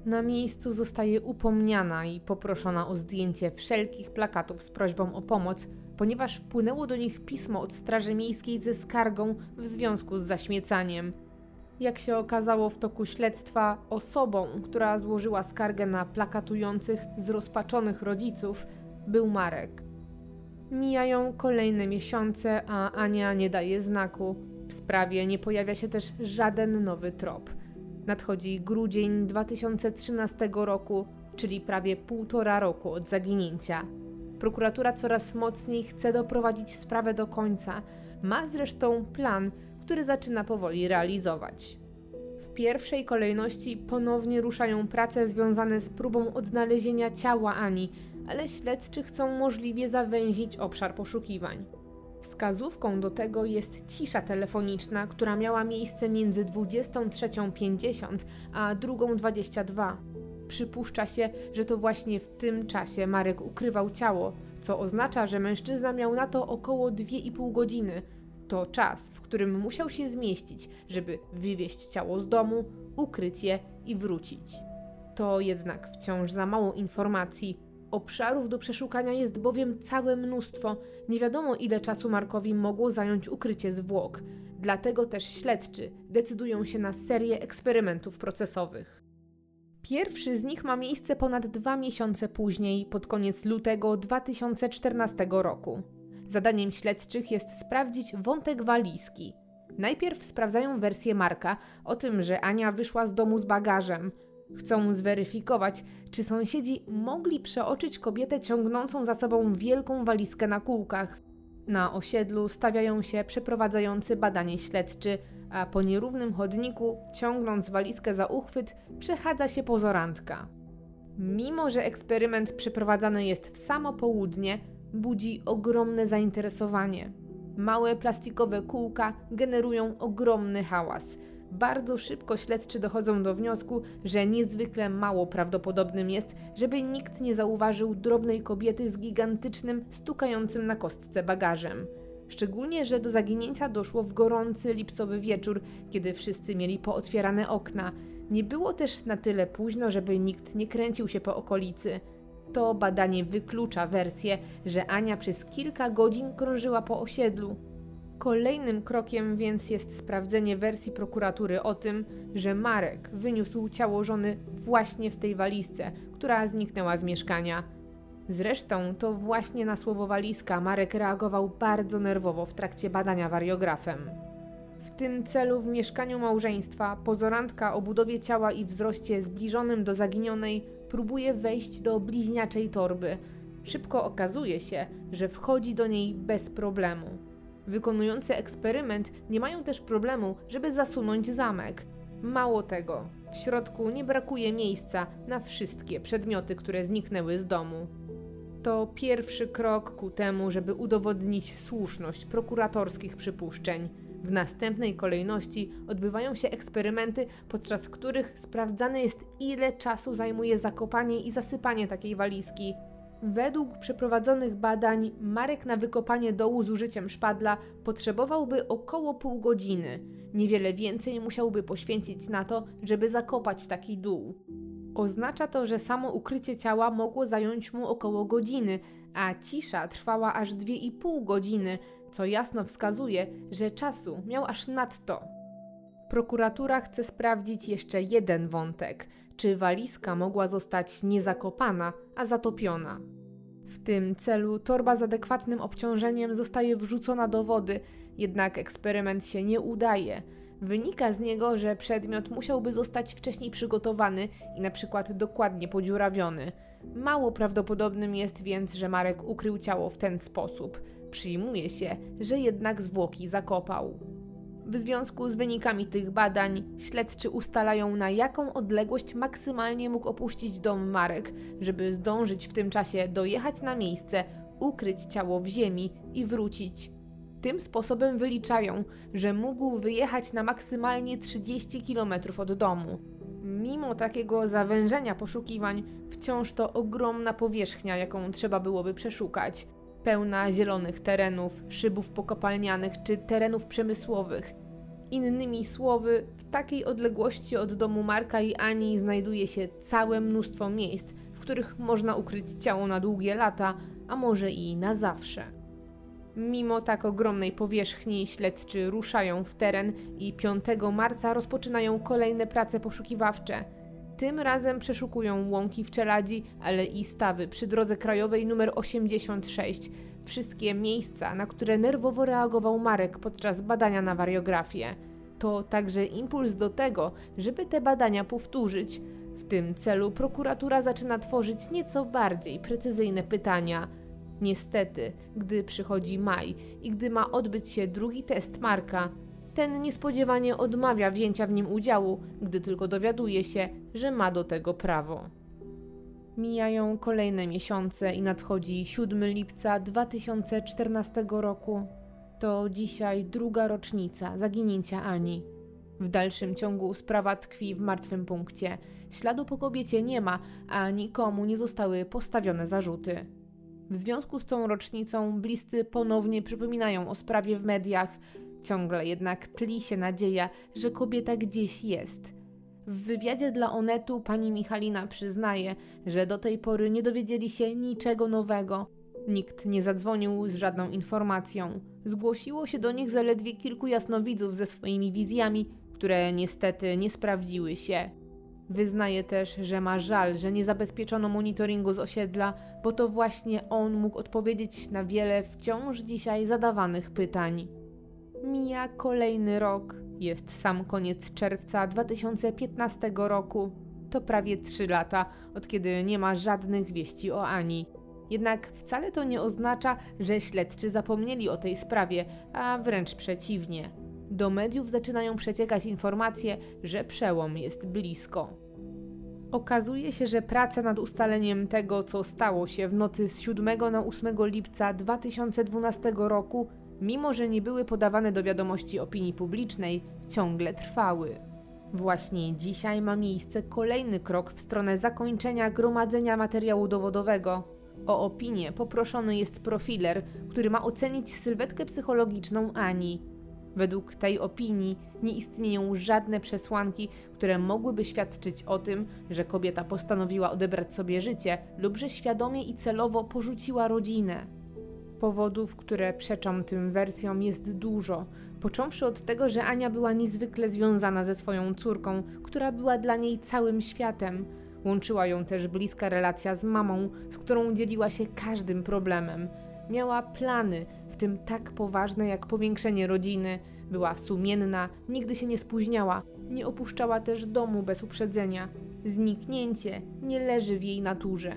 Na miejscu zostaje upomniana i poproszona o zdjęcie wszelkich plakatów z prośbą o pomoc, ponieważ wpłynęło do nich pismo od Straży Miejskiej ze skargą w związku z zaśmiecaniem. Jak się okazało w toku śledztwa, osobą, która złożyła skargę na plakatujących, zrozpaczonych rodziców, był Marek. Mijają kolejne miesiące, a Ania nie daje znaku. W sprawie nie pojawia się też żaden nowy trop. Nadchodzi grudzień dwa tysiące trzynastego roku, czyli prawie półtora roku od zaginięcia. Prokuratura coraz mocniej chce doprowadzić sprawę do końca. Ma zresztą plan, który zaczyna powoli realizować. W pierwszej kolejności ponownie ruszają prace związane z próbą odnalezienia ciała Ani, ale śledczy chcą możliwie zawęzić obszar poszukiwań. Wskazówką do tego jest cisza telefoniczna, która miała miejsce między dwudziestą trzecią pięćdziesiąt a drugą dwadzieścia dwa. Przypuszcza się, że to właśnie w tym czasie Marek ukrywał ciało, co oznacza, że mężczyzna miał na to około dwie i pół godziny. To czas, w którym musiał się zmieścić, żeby wywieźć ciało z domu, ukryć je i wrócić. To jednak wciąż za mało informacji. Obszarów do przeszukania jest bowiem całe mnóstwo. Nie wiadomo, ile czasu Markowi mogło zająć ukrycie zwłok. Dlatego też śledczy decydują się na serię eksperymentów procesowych. Pierwszy z nich ma miejsce ponad dwa miesiące później, pod koniec lutego dwa tysiące czternastego roku. Zadaniem śledczych jest sprawdzić wątek walizki. Najpierw sprawdzają wersję Marka o tym, że Ania wyszła z domu z bagażem. Chcą zweryfikować, czy sąsiedzi mogli przeoczyć kobietę ciągnącą za sobą wielką walizkę na kółkach. Na osiedlu stawiają się przeprowadzający badanie śledczy, a po nierównym chodniku, ciągnąc walizkę za uchwyt, przechadza się pozorantka. Mimo że eksperyment przeprowadzany jest w samo południe, budzi ogromne zainteresowanie. Małe plastikowe kółka generują ogromny hałas. Bardzo szybko śledczy dochodzą do wniosku, że niezwykle mało prawdopodobnym jest, żeby nikt nie zauważył drobnej kobiety z gigantycznym, stukającym na kostce bagażem. Szczególnie, że do zaginięcia doszło w gorący lipcowy wieczór, kiedy wszyscy mieli pootwierane okna. Nie było też na tyle późno, żeby nikt nie kręcił się po okolicy. To badanie wyklucza wersję, że Ania przez kilka godzin krążyła po osiedlu. Kolejnym krokiem więc jest sprawdzenie wersji prokuratury o tym, że Marek wyniósł ciało żony właśnie w tej walizce, która zniknęła z mieszkania. Zresztą to właśnie na słowo walizka Marek reagował bardzo nerwowo w trakcie badania wariografem. W tym celu w mieszkaniu małżeństwa pozorantka o budowie ciała i wzroście zbliżonym do zaginionej próbuje wejść do bliźniaczej torby. Szybko okazuje się, że wchodzi do niej bez problemu. Wykonujący eksperyment nie mają też problemu, żeby zasunąć zamek. Mało tego, w środku nie brakuje miejsca na wszystkie przedmioty, które zniknęły z domu. To pierwszy krok ku temu, żeby udowodnić słuszność prokuratorskich przypuszczeń. W następnej kolejności odbywają się eksperymenty, podczas których sprawdzane jest, ile czasu zajmuje zakopanie i zasypanie takiej walizki. Według przeprowadzonych badań Marek na wykopanie dołu z użyciem szpadla potrzebowałby około pół godziny. Niewiele więcej musiałby poświęcić na to, żeby zakopać taki dół. Oznacza to, że samo ukrycie ciała mogło zająć mu około godziny, a cisza trwała aż dwie i pół godziny, co jasno wskazuje, że czasu miał aż nadto. Prokuratura chce sprawdzić jeszcze jeden wątek, czy walizka mogła zostać nie zakopana, a zatopiona. W tym celu torba z adekwatnym obciążeniem zostaje wrzucona do wody, jednak eksperyment się nie udaje. Wynika z niego, że przedmiot musiałby zostać wcześniej przygotowany i na przykład dokładnie podziurawiony. Mało prawdopodobnym jest więc, że Marek ukrył ciało w ten sposób. Przyjmuje się, że jednak zwłoki zakopał. W związku z wynikami tych badań śledczy ustalają, na jaką odległość maksymalnie mógł opuścić dom Marek, żeby zdążyć w tym czasie dojechać na miejsce, ukryć ciało w ziemi i wrócić. Tym sposobem wyliczają, że mógł wyjechać na maksymalnie trzydzieści kilometrów od domu. Mimo takiego zawężenia poszukiwań, wciąż to ogromna powierzchnia, jaką trzeba byłoby przeszukać. Pełna zielonych terenów, szybów pokopalnianych czy terenów przemysłowych. Innymi słowy, w takiej odległości od domu Marka i Ani znajduje się całe mnóstwo miejsc, w których można ukryć ciało na długie lata, a może i na zawsze. Mimo tak ogromnej powierzchni śledczy ruszają w teren i piątego marca rozpoczynają kolejne prace poszukiwawcze. Tym razem przeszukują łąki w Czeladzi, ale i stawy przy drodze krajowej numer osiemdziesiąt sześć. Wszystkie miejsca, na które nerwowo reagował Marek podczas badania na wariografię. To także impuls do tego, żeby te badania powtórzyć. W tym celu prokuratura zaczyna tworzyć nieco bardziej precyzyjne pytania. Niestety, gdy przychodzi maj i gdy ma odbyć się drugi test Marka, ten niespodziewanie odmawia wzięcia w nim udziału, gdy tylko dowiaduje się, że ma do tego prawo. Mijają kolejne miesiące i nadchodzi siódmego lipca dwa tysiące czternastego roku. To dzisiaj druga rocznica zaginięcia Ani. W dalszym ciągu sprawa tkwi w martwym punkcie. Śladu po kobiecie nie ma, a nikomu nie zostały postawione zarzuty. W związku z tą rocznicą bliscy ponownie przypominają o sprawie w mediach. Ciągle jednak tli się nadzieja, że kobieta gdzieś jest. W wywiadzie dla Onetu pani Michalina przyznaje, że do tej pory nie dowiedzieli się niczego nowego. Nikt nie zadzwonił z żadną informacją. Zgłosiło się do nich zaledwie kilku jasnowidzów ze swoimi wizjami, które niestety nie sprawdziły się. Wyznaje też, że ma żal, że nie zabezpieczono monitoringu z osiedla, bo to właśnie on mógł odpowiedzieć na wiele wciąż dzisiaj zadawanych pytań. Mija kolejny rok, jest sam koniec czerwca dwa tysiące piętnastego roku. To prawie trzy lata, od kiedy nie ma żadnych wieści o Ani. Jednak wcale to nie oznacza, że śledczy zapomnieli o tej sprawie, a wręcz przeciwnie. Do mediów zaczynają przeciekać informacje, że przełom jest blisko. Okazuje się, że praca nad ustaleniem tego, co stało się w nocy z siódmego na ósmego lipca dwa tysiące dwunastego roku, mimo że nie były podawane do wiadomości opinii publicznej, ciągle trwały. Właśnie dzisiaj ma miejsce kolejny krok w stronę zakończenia gromadzenia materiału dowodowego. O opinię poproszony jest profiler, który ma ocenić sylwetkę psychologiczną Ani. Według tej opinii nie istnieją żadne przesłanki, które mogłyby świadczyć o tym, że kobieta postanowiła odebrać sobie życie lub że świadomie i celowo porzuciła rodzinę. Powodów, które przeczą tym wersjom, jest dużo, począwszy od tego, że Ania była niezwykle związana ze swoją córką, która była dla niej całym światem. Łączyła ją też bliska relacja z mamą, z którą dzieliła się każdym problemem. Miała plany, w tym tak poważne jak powiększenie rodziny, była sumienna, nigdy się nie spóźniała, nie opuszczała też domu bez uprzedzenia. Zniknięcie nie leży w jej naturze.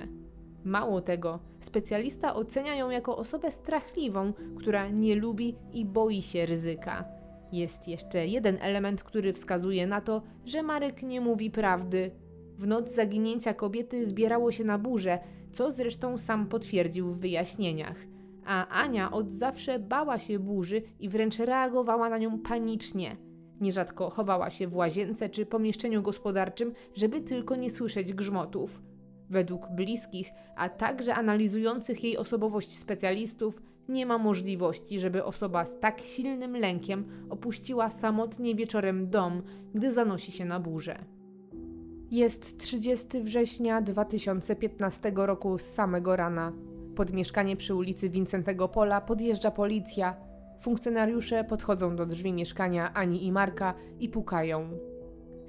Mało tego, specjalista ocenia ją jako osobę strachliwą, która nie lubi i boi się ryzyka. Jest jeszcze jeden element, który wskazuje na to, że Marek nie mówi prawdy. W noc zaginięcia kobiety zbierało się na burzę, co zresztą sam potwierdził w wyjaśnieniach. A Ania od zawsze bała się burzy i wręcz reagowała na nią panicznie. Nierzadko chowała się w łazience czy pomieszczeniu gospodarczym, żeby tylko nie słyszeć grzmotów. Według bliskich, a także analizujących jej osobowość specjalistów, nie ma możliwości, żeby osoba z tak silnym lękiem opuściła samotnie wieczorem dom, gdy zanosi się na burzę. Jest trzydziestego września dwa tysiące piętnastego roku z samego rana. Pod mieszkanie przy ulicy Wincentego Pola podjeżdża policja. Funkcjonariusze podchodzą do drzwi mieszkania Ani i Marka i pukają.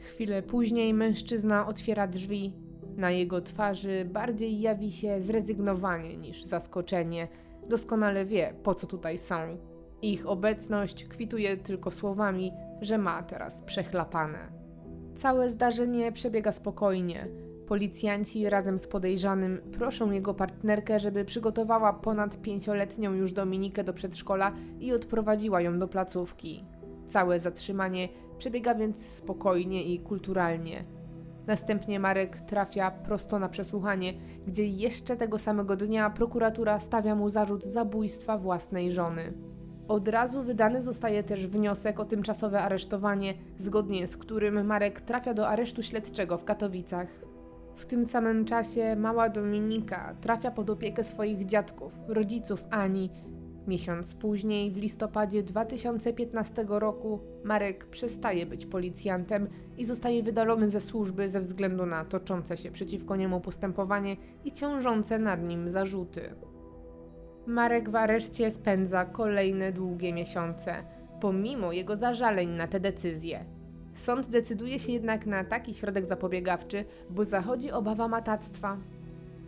Chwilę później mężczyzna otwiera drzwi. Na jego twarzy bardziej jawi się zrezygnowanie niż zaskoczenie. Doskonale wie, po co tutaj są. Ich obecność kwituje tylko słowami, że ma teraz przechlapane. Całe zdarzenie przebiega spokojnie. Policjanci razem z podejrzanym proszą jego partnerkę, żeby przygotowała ponad pięcioletnią już Dominikę do przedszkola i odprowadziła ją do placówki. Całe zatrzymanie przebiega więc spokojnie i kulturalnie. Następnie Marek trafia prosto na przesłuchanie, gdzie jeszcze tego samego dnia prokuratura stawia mu zarzut zabójstwa własnej żony. Od razu wydany zostaje też wniosek o tymczasowe aresztowanie, zgodnie z którym Marek trafia do aresztu śledczego w Katowicach. W tym samym czasie mała Dominika trafia pod opiekę swoich dziadków, rodziców Ani. Miesiąc później, w listopadzie dwa tysiące piętnastego roku, Marek przestaje być policjantem i zostaje wydalony ze służby ze względu na toczące się przeciwko niemu postępowanie i ciążące nad nim zarzuty. Marek w areszcie spędza kolejne długie miesiące, pomimo jego zażaleń na te decyzje. Sąd decyduje się jednak na taki środek zapobiegawczy, bo zachodzi obawa matactwa.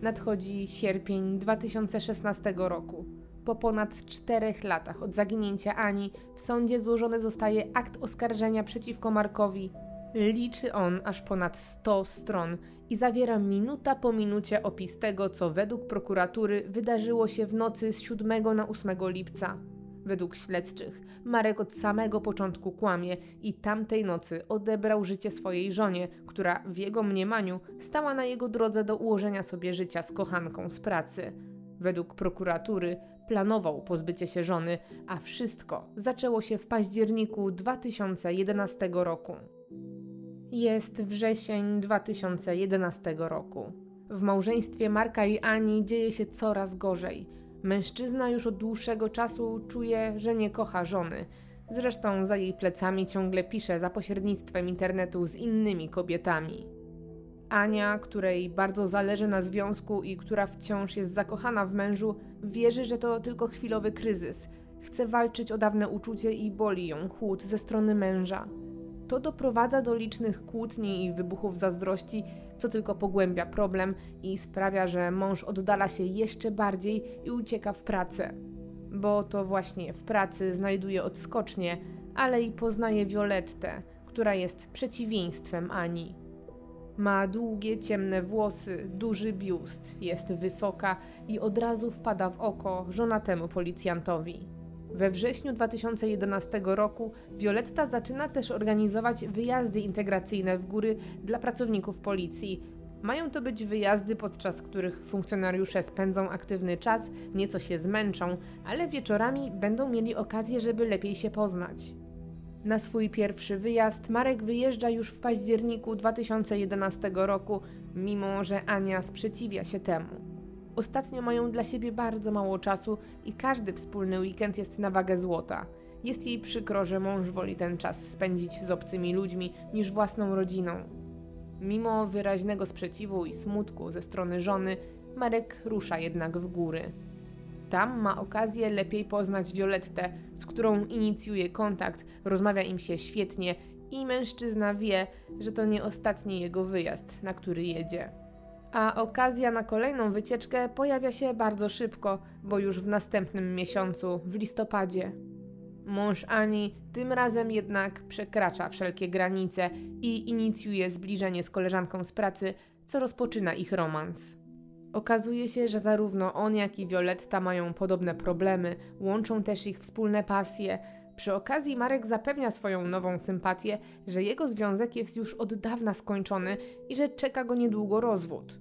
Nadchodzi sierpień dwa tysiące szesnastego roku. Po ponad czterech latach od zaginięcia Ani w sądzie złożony zostaje akt oskarżenia przeciwko Markowi. Liczy on aż ponad sto stron i zawiera minuta po minucie opis tego, co według prokuratury wydarzyło się w nocy z siódmego na ósmego lipca. Według śledczych Marek od samego początku kłamie i tamtej nocy odebrał życie swojej żonie, która w jego mniemaniu stała na jego drodze do ułożenia sobie życia z kochanką z pracy. Według prokuratury planował pozbycie się żony, a wszystko zaczęło się w październiku dwa tysiące jedenastego roku. Jest wrzesień dwa tysiące jedenastego roku. W małżeństwie Marka i Ani dzieje się coraz gorzej. Mężczyzna już od dłuższego czasu czuje, że nie kocha żony. Zresztą za jej plecami ciągle pisze za pośrednictwem internetu z innymi kobietami. Ania, której bardzo zależy na związku i która wciąż jest zakochana w mężu, wierzy, że to tylko chwilowy kryzys. Chce walczyć o dawne uczucie i boli ją chłód ze strony męża. To doprowadza do licznych kłótni i wybuchów zazdrości, co tylko pogłębia problem i sprawia, że mąż oddala się jeszcze bardziej i ucieka w pracę. Bo to właśnie w pracy znajduje odskocznie, ale i poznaje Violettę, która jest przeciwieństwem Ani. Ma długie, ciemne włosy, duży biust, jest wysoka i od razu wpada w oko żonatemu policjantowi. We wrześniu dwa tysiące jedenastego roku Violetta zaczyna też organizować wyjazdy integracyjne w góry dla pracowników policji. Mają to być wyjazdy, podczas których funkcjonariusze spędzą aktywny czas, nieco się zmęczą, ale wieczorami będą mieli okazję, żeby lepiej się poznać. Na swój pierwszy wyjazd Marek wyjeżdża już w październiku dwa tysiące jedenastego roku, mimo że Ania sprzeciwia się temu. Ostatnio mają dla siebie bardzo mało czasu i każdy wspólny weekend jest na wagę złota. Jest jej przykro, że mąż woli ten czas spędzić z obcymi ludźmi niż własną rodziną. Mimo wyraźnego sprzeciwu i smutku ze strony żony, Marek rusza jednak w góry. Tam ma okazję lepiej poznać Violettę, z którą inicjuje kontakt, rozmawia im się świetnie i mężczyzna wie, że to nie ostatni jego wyjazd, na który jedzie. A okazja na kolejną wycieczkę pojawia się bardzo szybko, bo już w następnym miesiącu, w listopadzie. Mąż Ani tym razem jednak przekracza wszelkie granice i inicjuje zbliżenie z koleżanką z pracy, co rozpoczyna ich romans. Okazuje się, że zarówno on, jak i Violetta mają podobne problemy, łączą też ich wspólne pasje. Przy okazji Marek zapewnia swoją nową sympatię, że jego związek jest już od dawna skończony i że czeka go niedługo rozwód.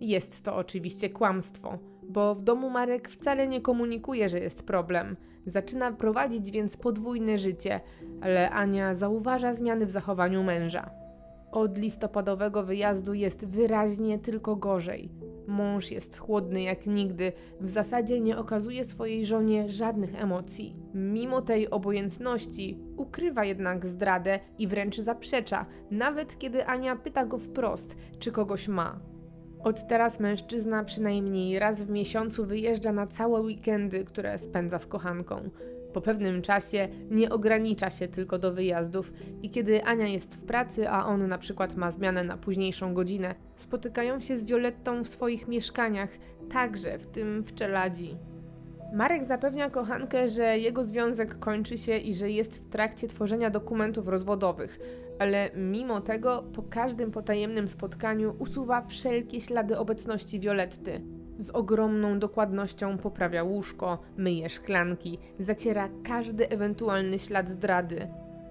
Jest to oczywiście kłamstwo, bo w domu Marek wcale nie komunikuje, że jest problem. Zaczyna prowadzić więc podwójne życie, ale Ania zauważa zmiany w zachowaniu męża. Od listopadowego wyjazdu jest wyraźnie tylko gorzej. Mąż jest chłodny jak nigdy, w zasadzie nie okazuje swojej żonie żadnych emocji. Mimo tej obojętności ukrywa jednak zdradę i wręcz zaprzecza, nawet kiedy Ania pyta go wprost, czy kogoś ma. Od teraz mężczyzna przynajmniej raz w miesiącu wyjeżdża na całe weekendy, które spędza z kochanką. Po pewnym czasie nie ogranicza się tylko do wyjazdów i kiedy Ania jest w pracy, a on na przykład ma zmianę na późniejszą godzinę, spotykają się z Violettą w swoich mieszkaniach, także w tym w Czeladzi. Marek zapewnia kochankę, że jego związek kończy się i że jest w trakcie tworzenia dokumentów rozwodowych, ale mimo tego po każdym potajemnym spotkaniu usuwa wszelkie ślady obecności Violetty. Z ogromną dokładnością poprawia łóżko, myje szklanki, zaciera każdy ewentualny ślad zdrady.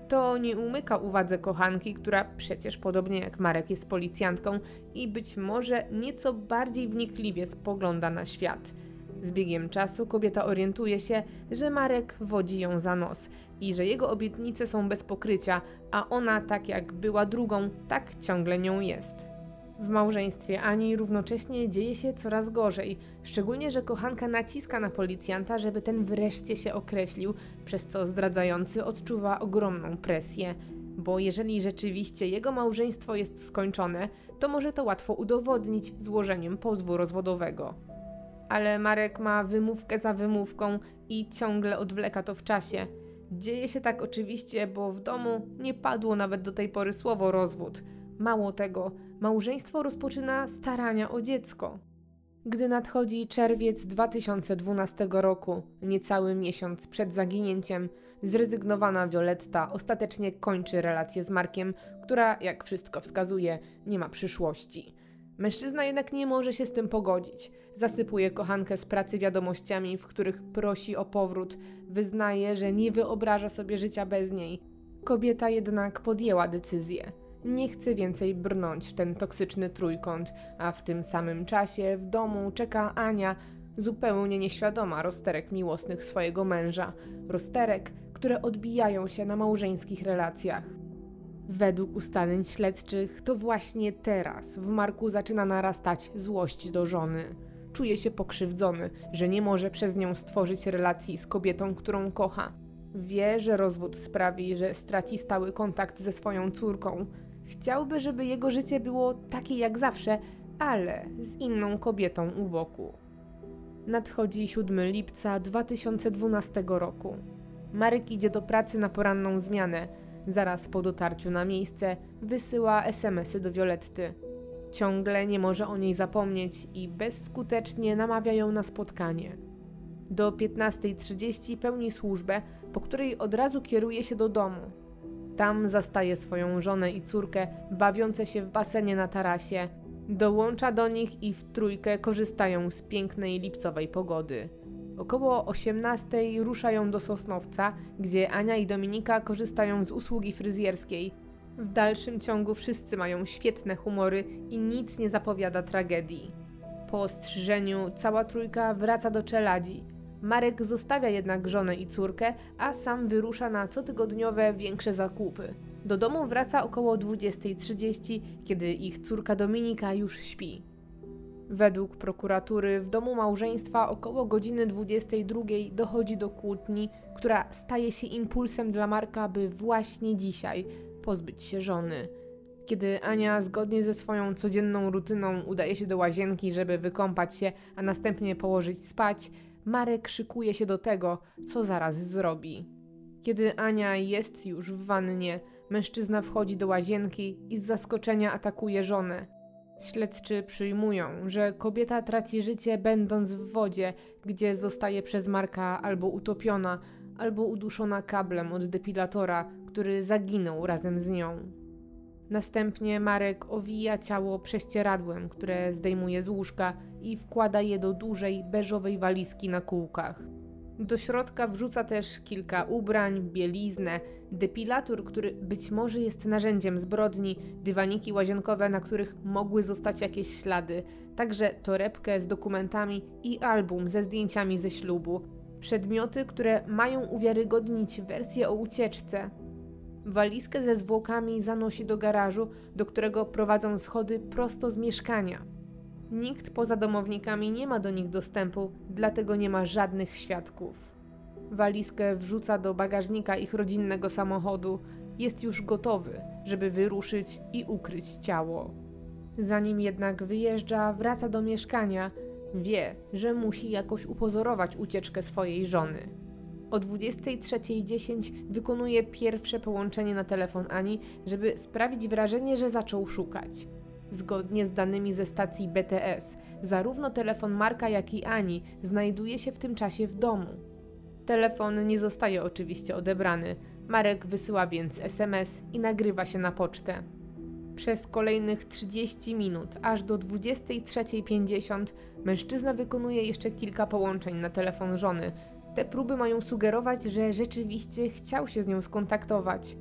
To nie umyka uwadze kochanki, która przecież podobnie jak Marek jest policjantką i być może nieco bardziej wnikliwie spogląda na świat. Z biegiem czasu kobieta orientuje się, że Marek wodzi ją za nos i że jego obietnice są bez pokrycia, a ona tak jak była drugą, tak ciągle nią jest. W małżeństwie Ani równocześnie dzieje się coraz gorzej, szczególnie że kochanka naciska na policjanta, żeby ten wreszcie się określił, przez co zdradzający odczuwa ogromną presję. Bo jeżeli rzeczywiście jego małżeństwo jest skończone, to może to łatwo udowodnić złożeniem pozwu rozwodowego. Ale Marek ma wymówkę za wymówką i ciągle odwleka to w czasie. Dzieje się tak oczywiście, bo w domu nie padło nawet do tej pory słowo rozwód. Mało tego, małżeństwo rozpoczyna starania o dziecko. Gdy nadchodzi czerwiec dwa tysiące dwunastego roku, niecały miesiąc przed zaginięciem, zrezygnowana Violetta ostatecznie kończy relację z Markiem, która, jak wszystko wskazuje, nie ma przyszłości. Mężczyzna jednak nie może się z tym pogodzić. Zasypuje kochankę z pracy wiadomościami, w których prosi o powrót, wyznaje, że nie wyobraża sobie życia bez niej. Kobieta jednak podjęła decyzję. Nie chce więcej brnąć w ten toksyczny trójkąt, a w tym samym czasie w domu czeka Ania, zupełnie nieświadoma rozterek miłosnych swojego męża. Rozterek, które odbijają się na małżeńskich relacjach. Według ustaleń śledczych to właśnie teraz w Marku zaczyna narastać złość do żony. Czuje się pokrzywdzony, że nie może przez nią stworzyć relacji z kobietą, którą kocha. Wie, że rozwód sprawi, że straci stały kontakt ze swoją córką. Chciałby, żeby jego życie było takie jak zawsze, ale z inną kobietą u boku. Nadchodzi siódmego lipca dwa tysiące dwunastego roku. Marek idzie do pracy na poranną zmianę. Zaraz po dotarciu na miejsce wysyła es em esy do Violetty. Ciągle nie może o niej zapomnieć i bezskutecznie namawia ją na spotkanie. Do piętnastej trzydzieści pełni służbę, po której od razu kieruje się do domu. Tam zastaje swoją żonę i córkę bawiące się w basenie na tarasie. Dołącza do nich i w trójkę korzystają z pięknej lipcowej pogody. Około osiemnastej ruszają do Sosnowca, gdzie Ania i Dominika korzystają z usługi fryzjerskiej. W dalszym ciągu wszyscy mają świetne humory i nic nie zapowiada tragedii. Po ostrzyżeniu cała trójka wraca do Czeladzi. Marek zostawia jednak żonę i córkę, a sam wyrusza na cotygodniowe większe zakupy. Do domu wraca około dwudziestej trzydzieści, kiedy ich córka Dominika już śpi. Według prokuratury w domu małżeństwa około godziny dwudziestej drugiej dochodzi do kłótni, która staje się impulsem dla Marka, by właśnie dzisiaj pozbyć się żony. Kiedy Ania zgodnie ze swoją codzienną rutyną udaje się do łazienki, żeby wykąpać się, a następnie położyć spać, Marek szykuje się do tego, co zaraz zrobi. Kiedy Ania jest już w wannie, mężczyzna wchodzi do łazienki i z zaskoczenia atakuje żonę. Śledczy przyjmują, że kobieta traci życie będąc w wodzie, gdzie zostaje przez Marka albo utopiona, albo uduszona kablem od depilatora, który zaginął razem z nią. Następnie Marek owija ciało prześcieradłem, które zdejmuje z łóżka i wkłada je do dużej, beżowej walizki na kółkach. Do środka wrzuca też kilka ubrań, bieliznę, depilator, który być może jest narzędziem zbrodni, dywaniki łazienkowe, na których mogły zostać jakieś ślady, także torebkę z dokumentami i album ze zdjęciami ze ślubu. Przedmioty, które mają uwiarygodnić wersję o ucieczce. Walizkę ze zwłokami zanosi do garażu, do którego prowadzą schody prosto z mieszkania. Nikt poza domownikami nie ma do nich dostępu, dlatego nie ma żadnych świadków. Walizkę wrzuca do bagażnika ich rodzinnego samochodu. Jest już gotowy, żeby wyruszyć i ukryć ciało. Zanim jednak wyjeżdża, wraca do mieszkania. Wie, że musi jakoś upozorować ucieczkę swojej żony. O dwudziestej trzeciej dziesięć wykonuje pierwsze połączenie na telefon Ani, żeby sprawić wrażenie, że zaczął szukać. Zgodnie z danymi ze stacji B T S, zarówno telefon Marka, jak i Ani znajduje się w tym czasie w domu. Telefon nie zostaje oczywiście odebrany. Marek wysyła więc S M S i nagrywa się na pocztę. Przez kolejnych trzydzieści minut, aż do dwudziestej trzeciej pięćdziesiąt, mężczyzna wykonuje jeszcze kilka połączeń na telefon żony. Te próby mają sugerować, że rzeczywiście chciał się z nią skontaktować.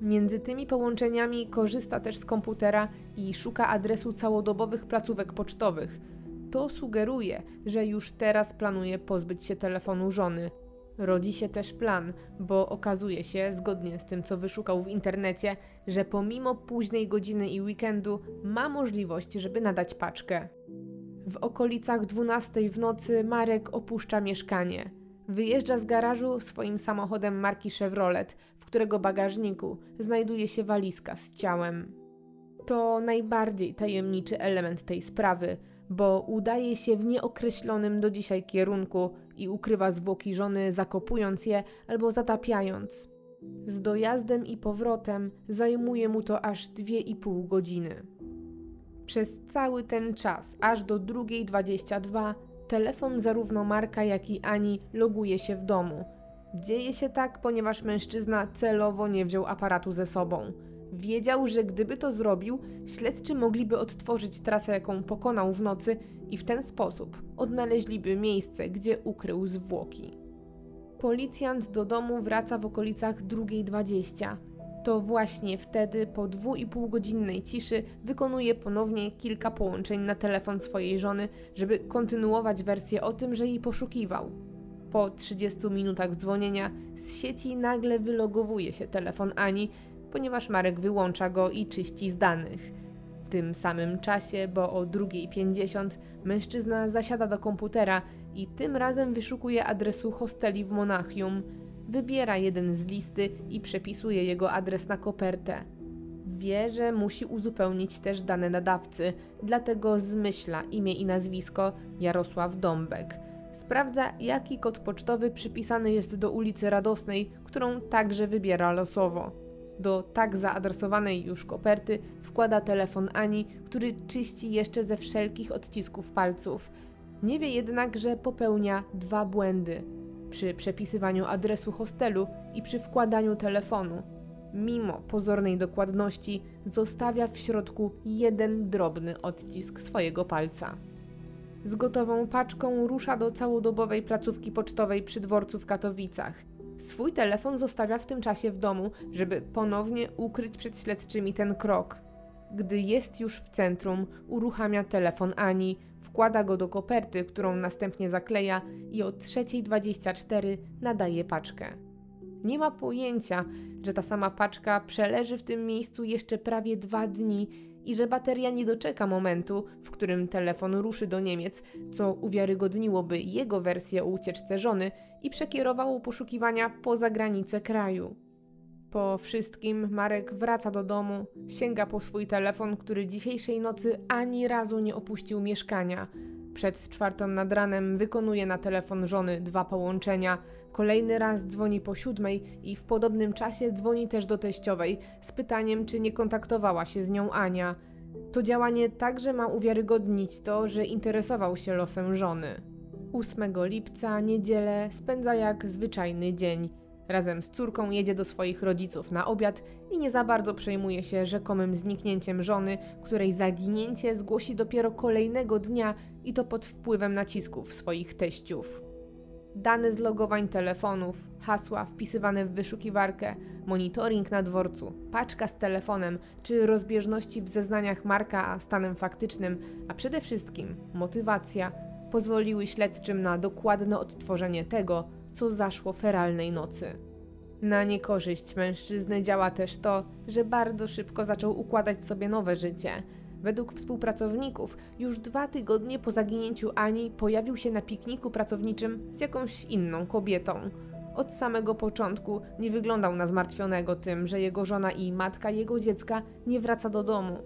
Między tymi połączeniami korzysta też z komputera i szuka adresu całodobowych placówek pocztowych. To sugeruje, że już teraz planuje pozbyć się telefonu żony. Rodzi się też plan, bo okazuje się, zgodnie z tym co wyszukał w internecie, że pomimo późnej godziny i weekendu ma możliwość, żeby nadać paczkę. W okolicach dwunastej w nocy Marek opuszcza mieszkanie. Wyjeżdża z garażu swoim samochodem marki Chevrolet, w którego bagażniku znajduje się walizka z ciałem. To najbardziej tajemniczy element tej sprawy, bo udaje się w nieokreślonym do dzisiaj kierunku i ukrywa zwłoki żony, zakopując je albo zatapiając. Z dojazdem i powrotem zajmuje mu to aż dwie i pół godziny. Przez cały ten czas, aż do drugiej dwadzieścia dwa, telefon zarówno Marka, jak i Ani loguje się w domu. Dzieje się tak, ponieważ mężczyzna celowo nie wziął aparatu ze sobą. Wiedział, że gdyby to zrobił, śledczy mogliby odtworzyć trasę, jaką pokonał w nocy i w ten sposób odnaleźliby miejsce, gdzie ukrył zwłoki. Policjant do domu wraca w okolicach drugiej dwadzieścia. To właśnie wtedy po dwuipółgodzinnej ciszy wykonuje ponownie kilka połączeń na telefon swojej żony, żeby kontynuować wersję o tym, że jej poszukiwał. Po trzydziestu minutach dzwonienia z sieci nagle wylogowuje się telefon Ani, ponieważ Marek wyłącza go i czyści z danych. W tym samym czasie, bo o drugiej pięćdziesiąt, mężczyzna zasiada do komputera i tym razem wyszukuje adresu hosteli w Monachium. Wybiera jeden z listy i przepisuje jego adres na kopertę. Wie, że musi uzupełnić też dane nadawcy, dlatego zmyśla imię i nazwisko Jarosław Dąbek. Sprawdza, jaki kod pocztowy przypisany jest do ulicy Radosnej, którą także wybiera losowo. Do tak zaadresowanej już koperty wkłada telefon Ani, który czyści jeszcze ze wszelkich odcisków palców. Nie wie jednak, że popełnia dwa błędy. Przy przepisywaniu adresu hostelu i przy wkładaniu telefonu, mimo pozornej dokładności, zostawia w środku jeden drobny odcisk swojego palca. Z gotową paczką rusza do całodobowej placówki pocztowej przy dworcu w Katowicach. Swój telefon zostawia w tym czasie w domu, żeby ponownie ukryć przed śledczymi ten krok. Gdy jest już w centrum, uruchamia telefon Ani, wkłada go do koperty, którą następnie zakleja i o trzecia dwadzieścia cztery nadaje paczkę. Nie ma pojęcia, że ta sama paczka przeleży w tym miejscu jeszcze prawie dwa dni i że bateria nie doczeka momentu, w którym telefon ruszy do Niemiec, co uwiarygodniłoby jego wersję o ucieczce żony i przekierowało poszukiwania poza granice kraju. Po wszystkim Marek wraca do domu, sięga po swój telefon, który dzisiejszej nocy ani razu nie opuścił mieszkania. Przed czwartą nad ranem wykonuje na telefon żony dwa połączenia. Kolejny raz dzwoni po siódmej i w podobnym czasie dzwoni też do teściowej z pytaniem, czy nie kontaktowała się z nią Ania. To działanie także ma uwiarygodnić to, że interesował się losem żony. ósmego lipca, niedzielę, spędza jak zwyczajny dzień. Razem z córką jedzie do swoich rodziców na obiad i nie za bardzo przejmuje się rzekomym zniknięciem żony, której zaginięcie zgłosi dopiero kolejnego dnia i to pod wpływem nacisków swoich teściów. Dane z logowań telefonów, hasła wpisywane w wyszukiwarkę, monitoring na dworcu, paczka z telefonem czy rozbieżności w zeznaniach Marka a stanem faktycznym, a przede wszystkim motywacja, pozwoliły śledczym na dokładne odtworzenie tego, co zaszło feralnej nocy. Na niekorzyść mężczyzny działa też to, że bardzo szybko zaczął układać sobie nowe życie. Według współpracowników już dwa tygodnie po zaginięciu Ani pojawił się na pikniku pracowniczym z jakąś inną kobietą. Od samego początku nie wyglądał na zmartwionego tym, że jego żona i matka jego dziecka nie wraca do domu.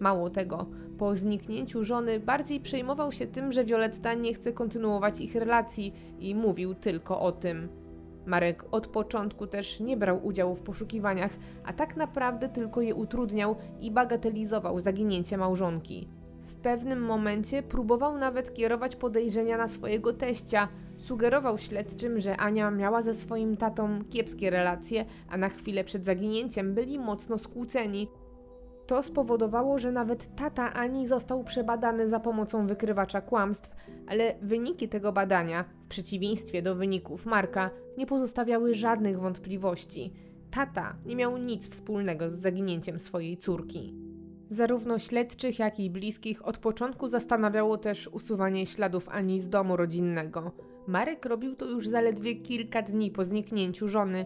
Mało tego, po zniknięciu żony bardziej przejmował się tym, że Wioletta nie chce kontynuować ich relacji i mówił tylko o tym. Marek od początku też nie brał udziału w poszukiwaniach, a tak naprawdę tylko je utrudniał i bagatelizował zaginięcie małżonki. W pewnym momencie próbował nawet kierować podejrzenia na swojego teścia. Sugerował śledczym, że Ania miała ze swoim tatą kiepskie relacje, a na chwilę przed zaginięciem byli mocno skłóceni. To spowodowało, że nawet tata Ani został przebadany za pomocą wykrywacza kłamstw, ale wyniki tego badania, w przeciwieństwie do wyników Marka, nie pozostawiały żadnych wątpliwości. Tata nie miał nic wspólnego z zaginięciem swojej córki. Zarówno śledczych, jak i bliskich od początku zastanawiało też usuwanie śladów Ani z domu rodzinnego. Marek robił to już zaledwie kilka dni po zniknięciu żony.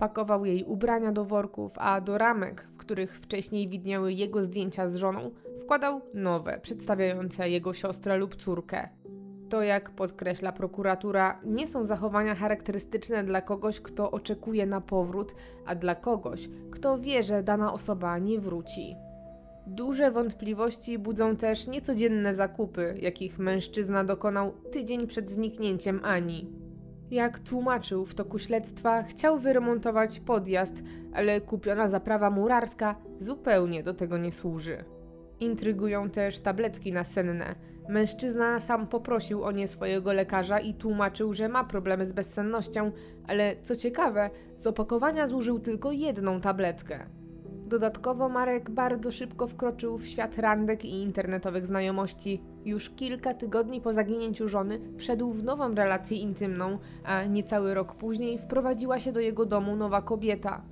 Pakował jej ubrania do worków, a do ramek, w których wcześniej widniały jego zdjęcia z żoną, wkładał nowe, przedstawiające jego siostrę lub córkę. To, jak podkreśla prokuratura, nie są zachowania charakterystyczne dla kogoś, kto oczekuje na powrót, a dla kogoś, kto wie, że dana osoba nie wróci. Duże wątpliwości budzą też niecodzienne zakupy, jakich mężczyzna dokonał tydzień przed zniknięciem Ani. Jak tłumaczył w toku śledztwa, chciał wyremontować podjazd, ale kupiona zaprawa murarska zupełnie do tego nie służy. Intrygują też tabletki nasenne. Mężczyzna sam poprosił o nie swojego lekarza i tłumaczył, że ma problemy z bezsennością, ale co ciekawe, z opakowania zużył tylko jedną tabletkę. Dodatkowo Marek bardzo szybko wkroczył w świat randek i internetowych znajomości. Już kilka tygodni po zaginięciu żony wszedł w nową relację intymną, a niecały rok później wprowadziła się do jego domu nowa kobieta.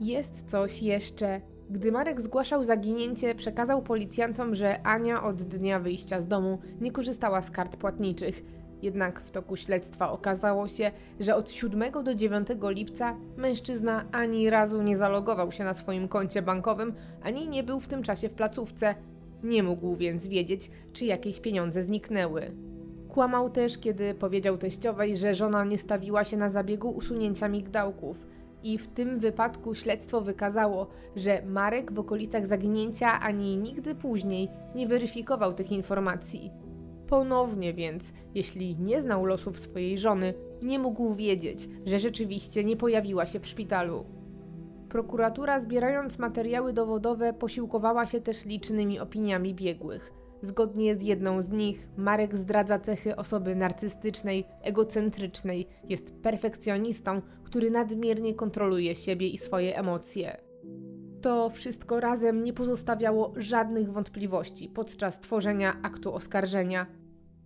Jest coś jeszcze. Gdy Marek zgłaszał zaginięcie, przekazał policjantom, że Ania od dnia wyjścia z domu nie korzystała z kart płatniczych. Jednak w toku śledztwa okazało się, że od siódmego do dziewiątego lipca mężczyzna ani razu nie zalogował się na swoim koncie bankowym, ani nie był w tym czasie w placówce. Nie mógł więc wiedzieć, czy jakieś pieniądze zniknęły. Kłamał też, kiedy powiedział teściowej, że żona nie stawiła się na zabiegu usunięcia migdałków. I w tym wypadku śledztwo wykazało, że Marek w okolicach zaginięcia ani nigdy później nie weryfikował tych informacji. Ponownie więc, jeśli nie znał losów swojej żony, nie mógł wiedzieć, że rzeczywiście nie pojawiła się w szpitalu. Prokuratura, zbierając materiały dowodowe, posiłkowała się też licznymi opiniami biegłych. Zgodnie z jedną z nich, Marek zdradza cechy osoby narcystycznej, egocentrycznej, jest perfekcjonistą, który nadmiernie kontroluje siebie i swoje emocje. To wszystko razem nie pozostawiało żadnych wątpliwości podczas tworzenia aktu oskarżenia.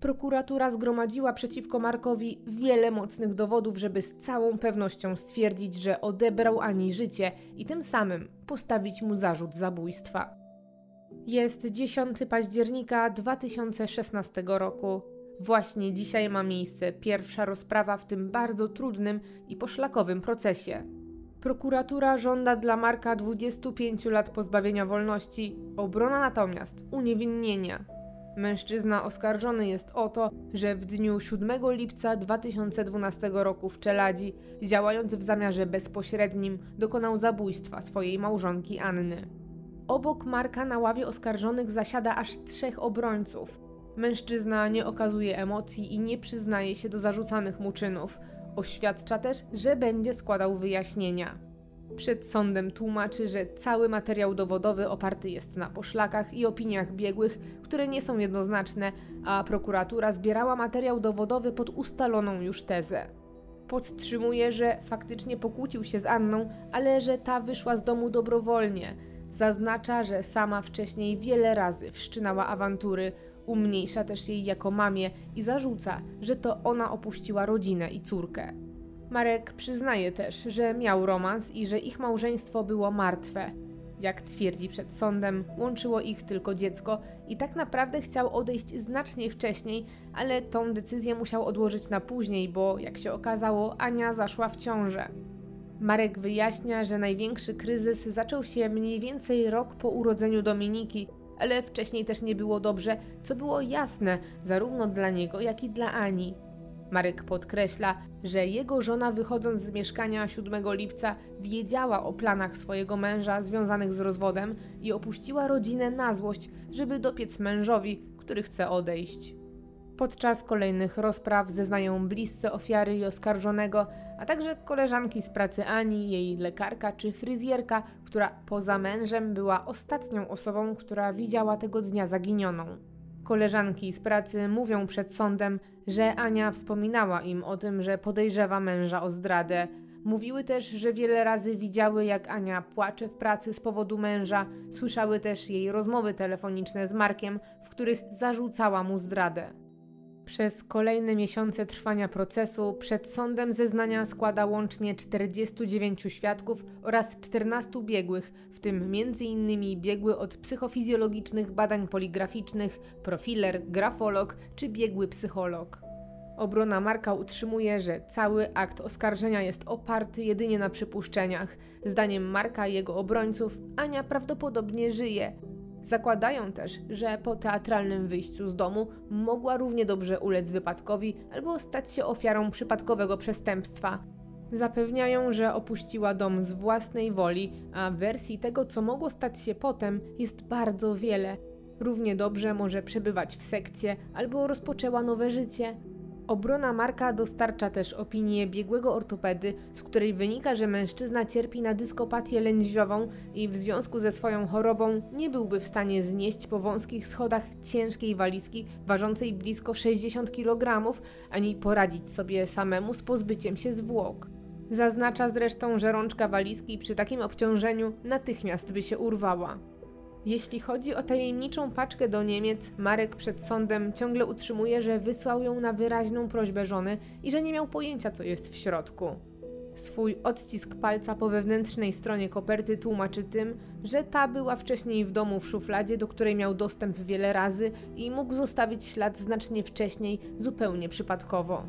Prokuratura zgromadziła przeciwko Markowi wiele mocnych dowodów, żeby z całą pewnością stwierdzić, że odebrał Ani życie i tym samym postawić mu zarzut zabójstwa. Jest dziesiątego października dwa tysiące szesnastego roku. Właśnie dzisiaj ma miejsce pierwsza rozprawa w tym bardzo trudnym i poszlakowym procesie. Prokuratura żąda dla Marka dwudziestu pięciu lat pozbawienia wolności, obrona natomiast uniewinnienia. Mężczyzna oskarżony jest o to, że w dniu siódmego lipca dwa tysiące dwunastego roku w Czeladzi, działając w zamiarze bezpośrednim, dokonał zabójstwa swojej małżonki Anny. Obok Marka na ławie oskarżonych zasiada aż trzech obrońców. Mężczyzna nie okazuje emocji i nie przyznaje się do zarzucanych mu czynów. Oświadcza też, że będzie składał wyjaśnienia. Przed sądem tłumaczy, że cały materiał dowodowy oparty jest na poszlakach i opiniach biegłych, które nie są jednoznaczne, a prokuratura zbierała materiał dowodowy pod ustaloną już tezę. Podtrzymuje, że faktycznie pokłócił się z Anną, ale że ta wyszła z domu dobrowolnie. Zaznacza, że sama wcześniej wiele razy wszczynała awantury, umniejsza też jej jako mamie i zarzuca, że to ona opuściła rodzinę i córkę. Marek przyznaje też, że miał romans i że ich małżeństwo było martwe. Jak twierdzi przed sądem, łączyło ich tylko dziecko i tak naprawdę chciał odejść znacznie wcześniej, ale tą decyzję musiał odłożyć na później, bo jak się okazało, Ania zaszła w ciążę. Marek wyjaśnia, że największy kryzys zaczął się mniej więcej rok po urodzeniu Dominiki, ale wcześniej też nie było dobrze, co było jasne zarówno dla niego, jak i dla Ani. Marek podkreśla, że jego żona, wychodząc z mieszkania siódmego lipca, wiedziała o planach swojego męża związanych z rozwodem i opuściła rodzinę na złość, żeby dopiec mężowi, który chce odejść. Podczas kolejnych rozpraw zeznają bliscy ofiary i oskarżonego, a także koleżanki z pracy Ani, jej lekarka czy fryzjerka, która poza mężem była ostatnią osobą, która widziała tego dnia zaginioną. Koleżanki z pracy mówią przed sądem, że Ania wspominała im o tym, że podejrzewa męża o zdradę. Mówiły też, że wiele razy widziały, jak Ania płacze w pracy z powodu męża. Słyszały też jej rozmowy telefoniczne z Markiem, w których zarzucała mu zdradę. Przez kolejne miesiące trwania procesu przed sądem zeznania składa łącznie czterdziestu dziewięciu świadków oraz czternastu biegłych, w tym między innymi biegły od psychofizjologicznych badań poligraficznych, profiler, grafolog czy biegły psycholog. Obrona Marka utrzymuje, że cały akt oskarżenia jest oparty jedynie na przypuszczeniach. Zdaniem Marka i jego obrońców Ania prawdopodobnie żyje. Zakładają też, że po teatralnym wyjściu z domu mogła równie dobrze ulec wypadkowi albo stać się ofiarą przypadkowego przestępstwa. Zapewniają, że opuściła dom z własnej woli, a wersji tego, co mogło stać się potem, jest bardzo wiele. Równie dobrze może przebywać w sekcie albo rozpoczęła nowe życie. Obrona Marka dostarcza też opinię biegłego ortopedy, z której wynika, że mężczyzna cierpi na dyskopatię lędźwiową i w związku ze swoją chorobą nie byłby w stanie znieść po wąskich schodach ciężkiej walizki ważącej blisko sześćdziesiąt kilogramów, ani poradzić sobie samemu z pozbyciem się zwłok. Zaznacza zresztą, że rączka walizki przy takim obciążeniu natychmiast by się urwała. Jeśli chodzi o tajemniczą paczkę do Niemiec, Marek przed sądem ciągle utrzymuje, że wysłał ją na wyraźną prośbę żony i że nie miał pojęcia, co jest w środku. Swój odcisk palca po wewnętrznej stronie koperty tłumaczy tym, że ta była wcześniej w domu w szufladzie, do której miał dostęp wiele razy i mógł zostawić ślad znacznie wcześniej, zupełnie przypadkowo.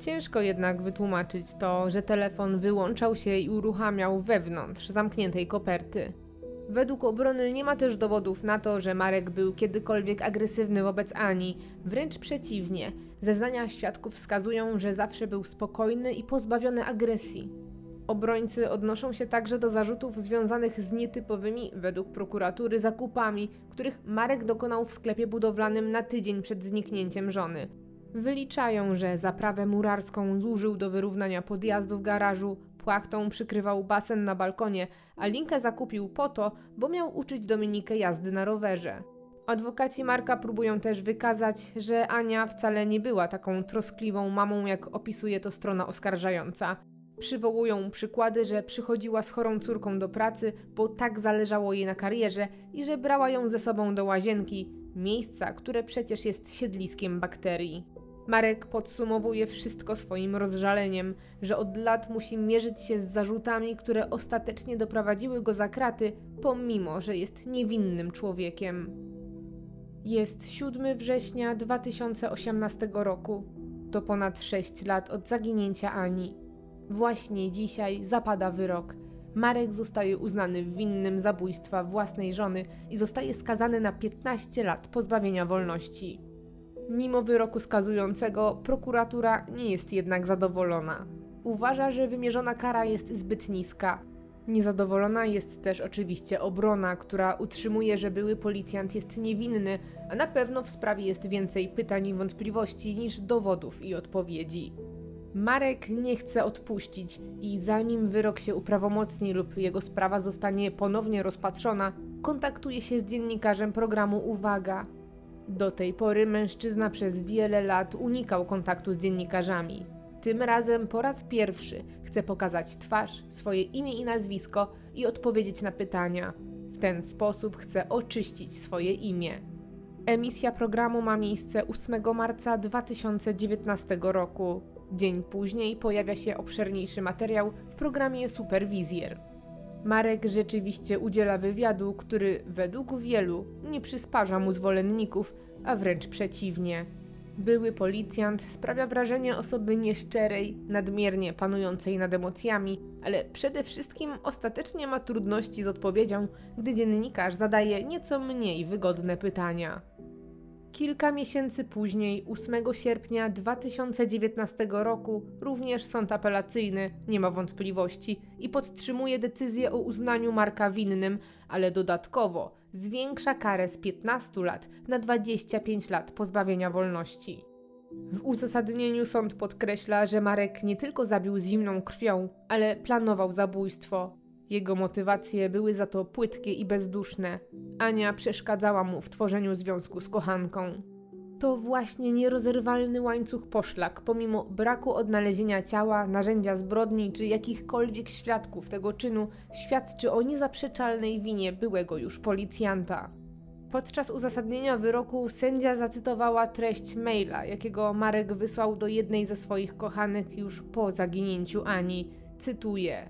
Ciężko jednak wytłumaczyć to, że telefon wyłączał się i uruchamiał wewnątrz zamkniętej koperty. Według obrony nie ma też dowodów na to, że Marek był kiedykolwiek agresywny wobec Ani. Wręcz przeciwnie, zeznania świadków wskazują, że zawsze był spokojny i pozbawiony agresji. Obrońcy odnoszą się także do zarzutów związanych z nietypowymi, według prokuratury, zakupami, których Marek dokonał w sklepie budowlanym na tydzień przed zniknięciem żony. Wyliczają, że zaprawę murarską zużył do wyrównania podjazdu w garażu, płachtą przykrywał basen na balkonie, a linkę zakupił po to, bo miał uczyć Dominikę jazdy na rowerze. Adwokaci Marka próbują też wykazać, że Ania wcale nie była taką troskliwą mamą, jak opisuje to strona oskarżająca. Przywołują przykłady, że przychodziła z chorą córką do pracy, bo tak zależało jej na karierze i że brała ją ze sobą do łazienki, miejsca, które przecież jest siedliskiem bakterii. Marek podsumowuje wszystko swoim rozżaleniem, że od lat musi mierzyć się z zarzutami, które ostatecznie doprowadziły go za kraty, pomimo że jest niewinnym człowiekiem. Jest siódmego września dwa tysiące osiemnastego roku. To ponad sześć lat od zaginięcia Ani. Właśnie dzisiaj zapada wyrok. Marek zostaje uznany winnym zabójstwa własnej żony i zostaje skazany na piętnaście lat pozbawienia wolności. Mimo wyroku skazującego, prokuratura nie jest jednak zadowolona. Uważa, że wymierzona kara jest zbyt niska. Niezadowolona jest też oczywiście obrona, która utrzymuje, że były policjant jest niewinny, a na pewno w sprawie jest więcej pytań i wątpliwości niż dowodów i odpowiedzi. Marek nie chce odpuścić i zanim wyrok się uprawomocni lub jego sprawa zostanie ponownie rozpatrzona, kontaktuje się z dziennikarzem programu Uwaga. Do tej pory mężczyzna przez wiele lat unikał kontaktu z dziennikarzami. Tym razem po raz pierwszy chce pokazać twarz, swoje imię i nazwisko i odpowiedzieć na pytania. W ten sposób chce oczyścić swoje imię. Emisja programu ma miejsce ósmego marca dwa tysiące dziewiętnastego roku. Dzień później pojawia się obszerniejszy materiał w programie Superwizjer. Marek rzeczywiście udziela wywiadu, który według wielu nie przysparza mu zwolenników, a wręcz przeciwnie. Były policjant sprawia wrażenie osoby nieszczerej, nadmiernie panującej nad emocjami, ale przede wszystkim ostatecznie ma trudności z odpowiedzią, gdy dziennikarz zadaje nieco mniej wygodne pytania. Kilka miesięcy później, ósmego sierpnia dwa tysiące dziewiętnastego roku, również sąd apelacyjny, nie ma wątpliwości, i podtrzymuje decyzję o uznaniu Marka winnym, ale dodatkowo zwiększa karę z piętnastu lat na dwadzieścia pięć lat pozbawienia wolności. W uzasadnieniu sąd podkreśla, że Marek nie tylko zabił z zimną krwią, ale planował zabójstwo. Jego motywacje były za to płytkie i bezduszne. Ania przeszkadzała mu w tworzeniu związku z kochanką. To właśnie nierozerwalny łańcuch poszlak, pomimo braku odnalezienia ciała, narzędzia zbrodni czy jakichkolwiek świadków tego czynu, świadczy o niezaprzeczalnej winie byłego już policjanta. Podczas uzasadnienia wyroku sędzia zacytowała treść maila, jakiego Marek wysłał do jednej ze swoich kochanek już po zaginięciu Ani. Cytuję: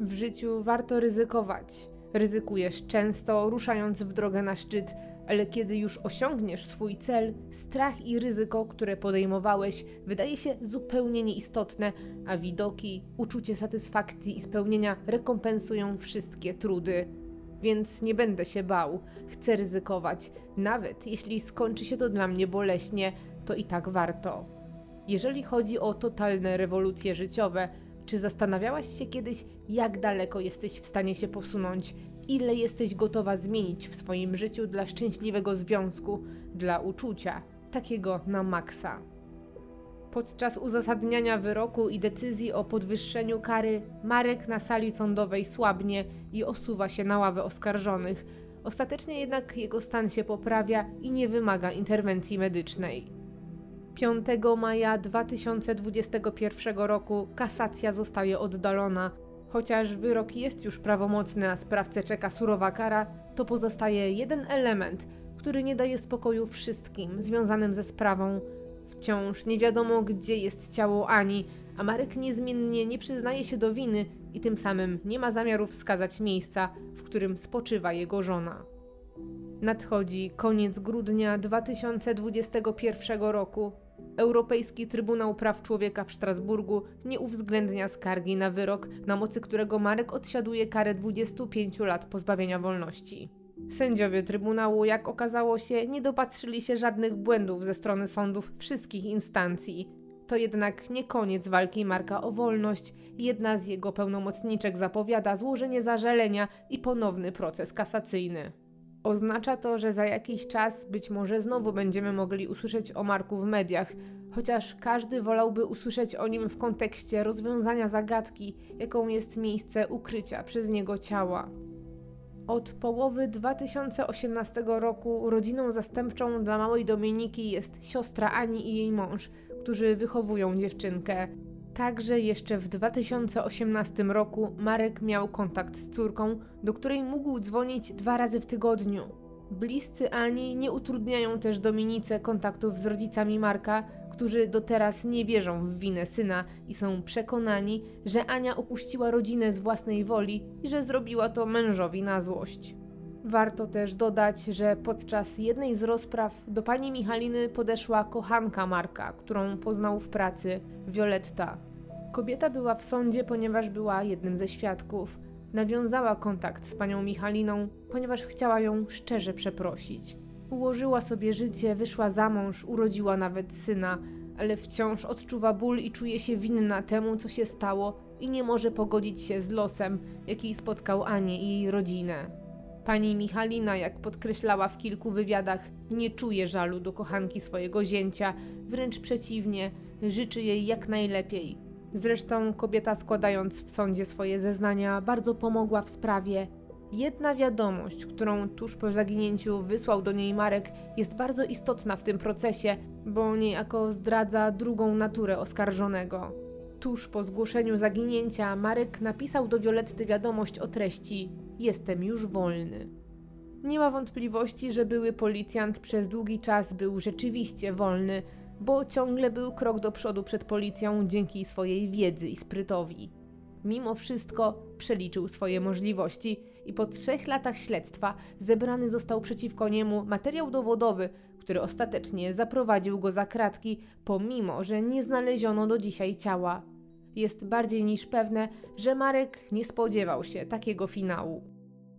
w życiu warto ryzykować. Ryzykujesz często, ruszając w drogę na szczyt, ale kiedy już osiągniesz swój cel, strach i ryzyko, które podejmowałeś, wydaje się zupełnie nieistotne, a widoki, uczucie satysfakcji i spełnienia rekompensują wszystkie trudy. Więc nie będę się bał, chcę ryzykować, nawet jeśli skończy się to dla mnie boleśnie, to i tak warto. Jeżeli chodzi o totalne rewolucje życiowe, czy zastanawiałaś się kiedyś, jak daleko jesteś w stanie się posunąć? Ile jesteś gotowa zmienić w swoim życiu dla szczęśliwego związku, dla uczucia, takiego na maksa? Podczas uzasadniania wyroku i decyzji o podwyższeniu kary, Marek na sali sądowej słabnie i osuwa się na ławę oskarżonych. Ostatecznie jednak jego stan się poprawia i nie wymaga interwencji medycznej. piątego maja dwa tysiące dwudziestego pierwszego roku kasacja zostaje oddalona. Chociaż wyrok jest już prawomocny, a sprawcę czeka surowa kara, to pozostaje jeden element, który nie daje spokoju wszystkim związanym ze sprawą. Wciąż nie wiadomo, gdzie jest ciało Ani, a Marek niezmiennie nie przyznaje się do winy i tym samym nie ma zamiaru wskazać miejsca, w którym spoczywa jego żona. Nadchodzi koniec grudnia dwa tysiące dwudziestego pierwszego roku. Europejski Trybunał Praw Człowieka w Strasburgu nie uwzględnia skargi na wyrok, na mocy którego Marek odsiaduje karę dwudziestu pięciu lat pozbawienia wolności. Sędziowie Trybunału, jak okazało się, nie dopatrzyli się żadnych błędów ze strony sądów wszystkich instancji. To jednak nie koniec walki Marka o wolność. Jedna z jego pełnomocniczek zapowiada złożenie zażalenia i ponowny proces kasacyjny. Oznacza to, że za jakiś czas być może znowu będziemy mogli usłyszeć o Marku w mediach, chociaż każdy wolałby usłyszeć o nim w kontekście rozwiązania zagadki, jaką jest miejsce ukrycia przez niego ciała. Od połowy dwa tysiące osiemnastego roku rodziną zastępczą dla małej Dominiki jest siostra Ani i jej mąż, którzy wychowują dziewczynkę. Także jeszcze w dwa tysiące osiemnastego roku Marek miał kontakt z córką, do której mógł dzwonić dwa razy w tygodniu. Bliscy Ani nie utrudniają też Dominice kontaktów z rodzicami Marka, którzy do teraz nie wierzą w winę syna i są przekonani, że Ania opuściła rodzinę z własnej woli i że zrobiła to mężowi na złość. Warto też dodać, że podczas jednej z rozpraw do pani Michaliny podeszła kochanka Marka, którą poznał w pracy, Wioletta. Kobieta była w sądzie, ponieważ była jednym ze świadków. Nawiązała kontakt z panią Michaliną, ponieważ chciała ją szczerze przeprosić. Ułożyła sobie życie, wyszła za mąż, urodziła nawet syna, ale wciąż odczuwa ból i czuje się winna temu, co się stało i nie może pogodzić się z losem, jaki spotkał Anię i jej rodzinę. Pani Michalina, jak podkreślała w kilku wywiadach, nie czuje żalu do kochanki swojego zięcia, wręcz przeciwnie, życzy jej jak najlepiej. Zresztą kobieta, składając w sądzie swoje zeznania, bardzo pomogła w sprawie. Jedna wiadomość, którą tuż po zaginięciu wysłał do niej Marek, jest bardzo istotna w tym procesie, bo niejako zdradza drugą naturę oskarżonego. Tuż po zgłoszeniu zaginięcia Marek napisał do Wioletty wiadomość o treści: jestem już wolny. Nie ma wątpliwości, że były policjant przez długi czas był rzeczywiście wolny, bo ciągle był krok do przodu przed policją dzięki swojej wiedzy i sprytowi. Mimo wszystko przeliczył swoje możliwości i po trzech latach śledztwa zebrany został przeciwko niemu materiał dowodowy, który ostatecznie zaprowadził go za kratki, pomimo że nie znaleziono do dzisiaj ciała. Jest bardziej niż pewne, że Marek nie spodziewał się takiego finału.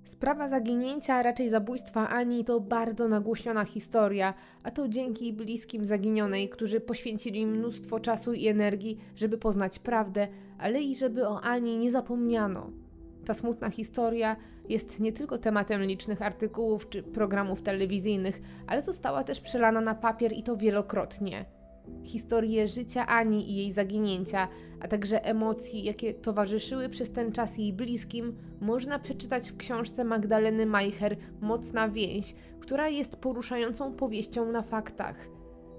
Sprawa zaginięcia, a raczej zabójstwa Ani, to bardzo nagłośniona historia, a to dzięki bliskim zaginionej, którzy poświęcili mnóstwo czasu i energii, żeby poznać prawdę, ale i żeby o Ani nie zapomniano. Ta smutna historia jest nie tylko tematem licznych artykułów czy programów telewizyjnych, ale została też przelana na papier i to wielokrotnie. historię życia Ani i jej zaginięcia, a także emocji, jakie towarzyszyły przez ten czas jej bliskim, można przeczytać w książce Magdaleny Majcher Mocna więź, która jest poruszającą powieścią na faktach.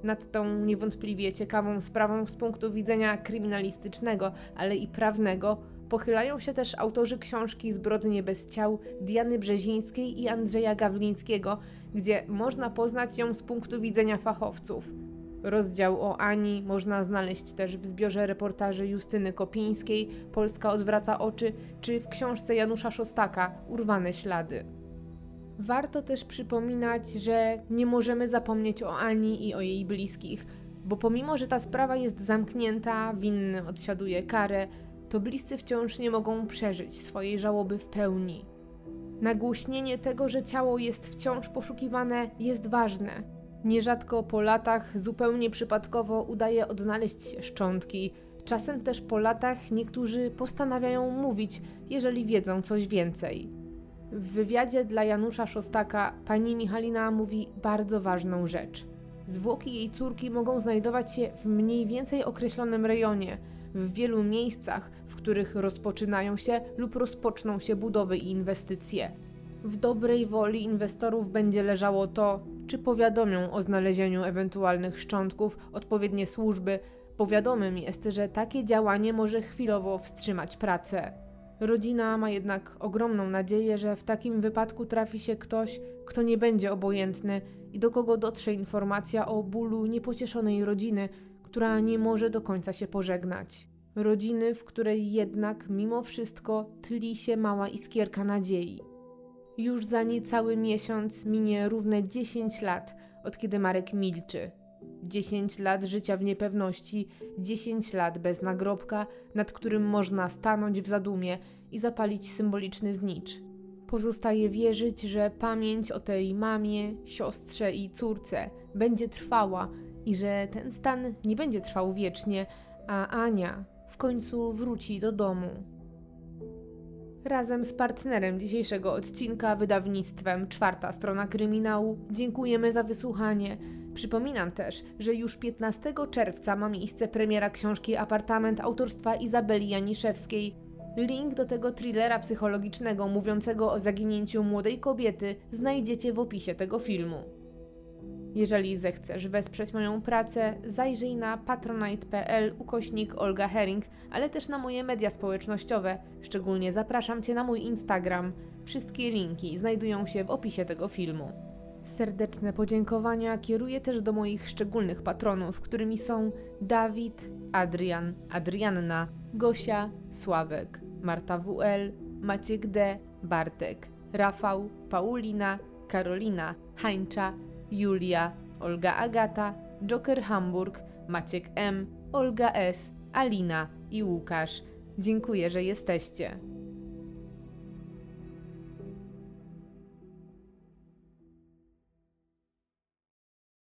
Nad tą niewątpliwie ciekawą sprawą z punktu widzenia kryminalistycznego, ale i prawnego, pochylają się też autorzy książki Zbrodnie bez ciał Diany Brzezińskiej i Andrzeja Gawlińskiego, gdzie można poznać ją z punktu widzenia fachowców. Rozdział o Ani można znaleźć też w zbiorze reportaży Justyny Kopińskiej Polska odwraca oczy, czy w książce Janusza Szostaka Urwane ślady. Warto też przypominać, że nie możemy zapomnieć o Ani i o jej bliskich, bo pomimo, że ta sprawa jest zamknięta, winny odsiaduje karę, to bliscy wciąż nie mogą przeżyć swojej żałoby w pełni. Nagłośnienie tego, że ciało jest wciąż poszukiwane, jest ważne. Nierzadko po latach zupełnie przypadkowo udaje odnaleźć szczątki. Czasem też po latach niektórzy postanawiają mówić, jeżeli wiedzą coś więcej. W wywiadzie dla Janusza Szostaka pani Michalina mówi bardzo ważną rzecz. Zwłoki jej córki mogą znajdować się w mniej więcej określonym rejonie, w wielu miejscach, w których rozpoczynają się lub rozpoczną się budowy i inwestycje. W dobrej woli inwestorów będzie leżało to, czy powiadomią o znalezieniu ewentualnych szczątków odpowiednie służby. Powiadomym jest, że takie działanie może chwilowo wstrzymać pracę. Rodzina ma jednak ogromną nadzieję, że w takim wypadku trafi się ktoś, kto nie będzie obojętny i do kogo dotrze informacja o bólu niepocieszonej rodziny, która nie może do końca się pożegnać. Rodziny, w której jednak mimo wszystko tli się mała iskierka nadziei. Już za niecały miesiąc minie równe dziesięć lat, od kiedy Marek milczy. dziesięć lat życia w niepewności, dziesięć lat bez nagrobka, nad którym można stanąć w zadumie i zapalić symboliczny znicz. Pozostaje wierzyć, że pamięć o tej mamie, siostrze i córce będzie trwała i że ten stan nie będzie trwał wiecznie, a Ania w końcu wróci do domu. Razem z partnerem dzisiejszego odcinka, wydawnictwem Czwarta Strona Kryminału, dziękujemy za wysłuchanie. Przypominam też, że już piętnastego czerwca ma miejsce premiera książki Apartament autorstwa Izabeli Janiszewskiej. Link do tego thrillera psychologicznego mówiącego o zaginięciu młodej kobiety znajdziecie w opisie tego filmu. Jeżeli zechcesz wesprzeć moją pracę, zajrzyj na patronite.pl ukośnik Olga Hering, ale też na moje media społecznościowe. Szczególnie zapraszam Cię na mój Instagram. Wszystkie linki znajdują się w opisie tego filmu. Serdeczne podziękowania kieruję też do moich szczególnych patronów, którymi są Dawid, Adrian, Adrianna, Gosia, Sławek, Marta W L, Maciek D, Bartek, Rafał, Paulina, Karolina, Hańcza, Julia, Olga Agata, Joker Hamburg, Maciek M, Olga S, Alina i Łukasz. Dziękuję, że jesteście.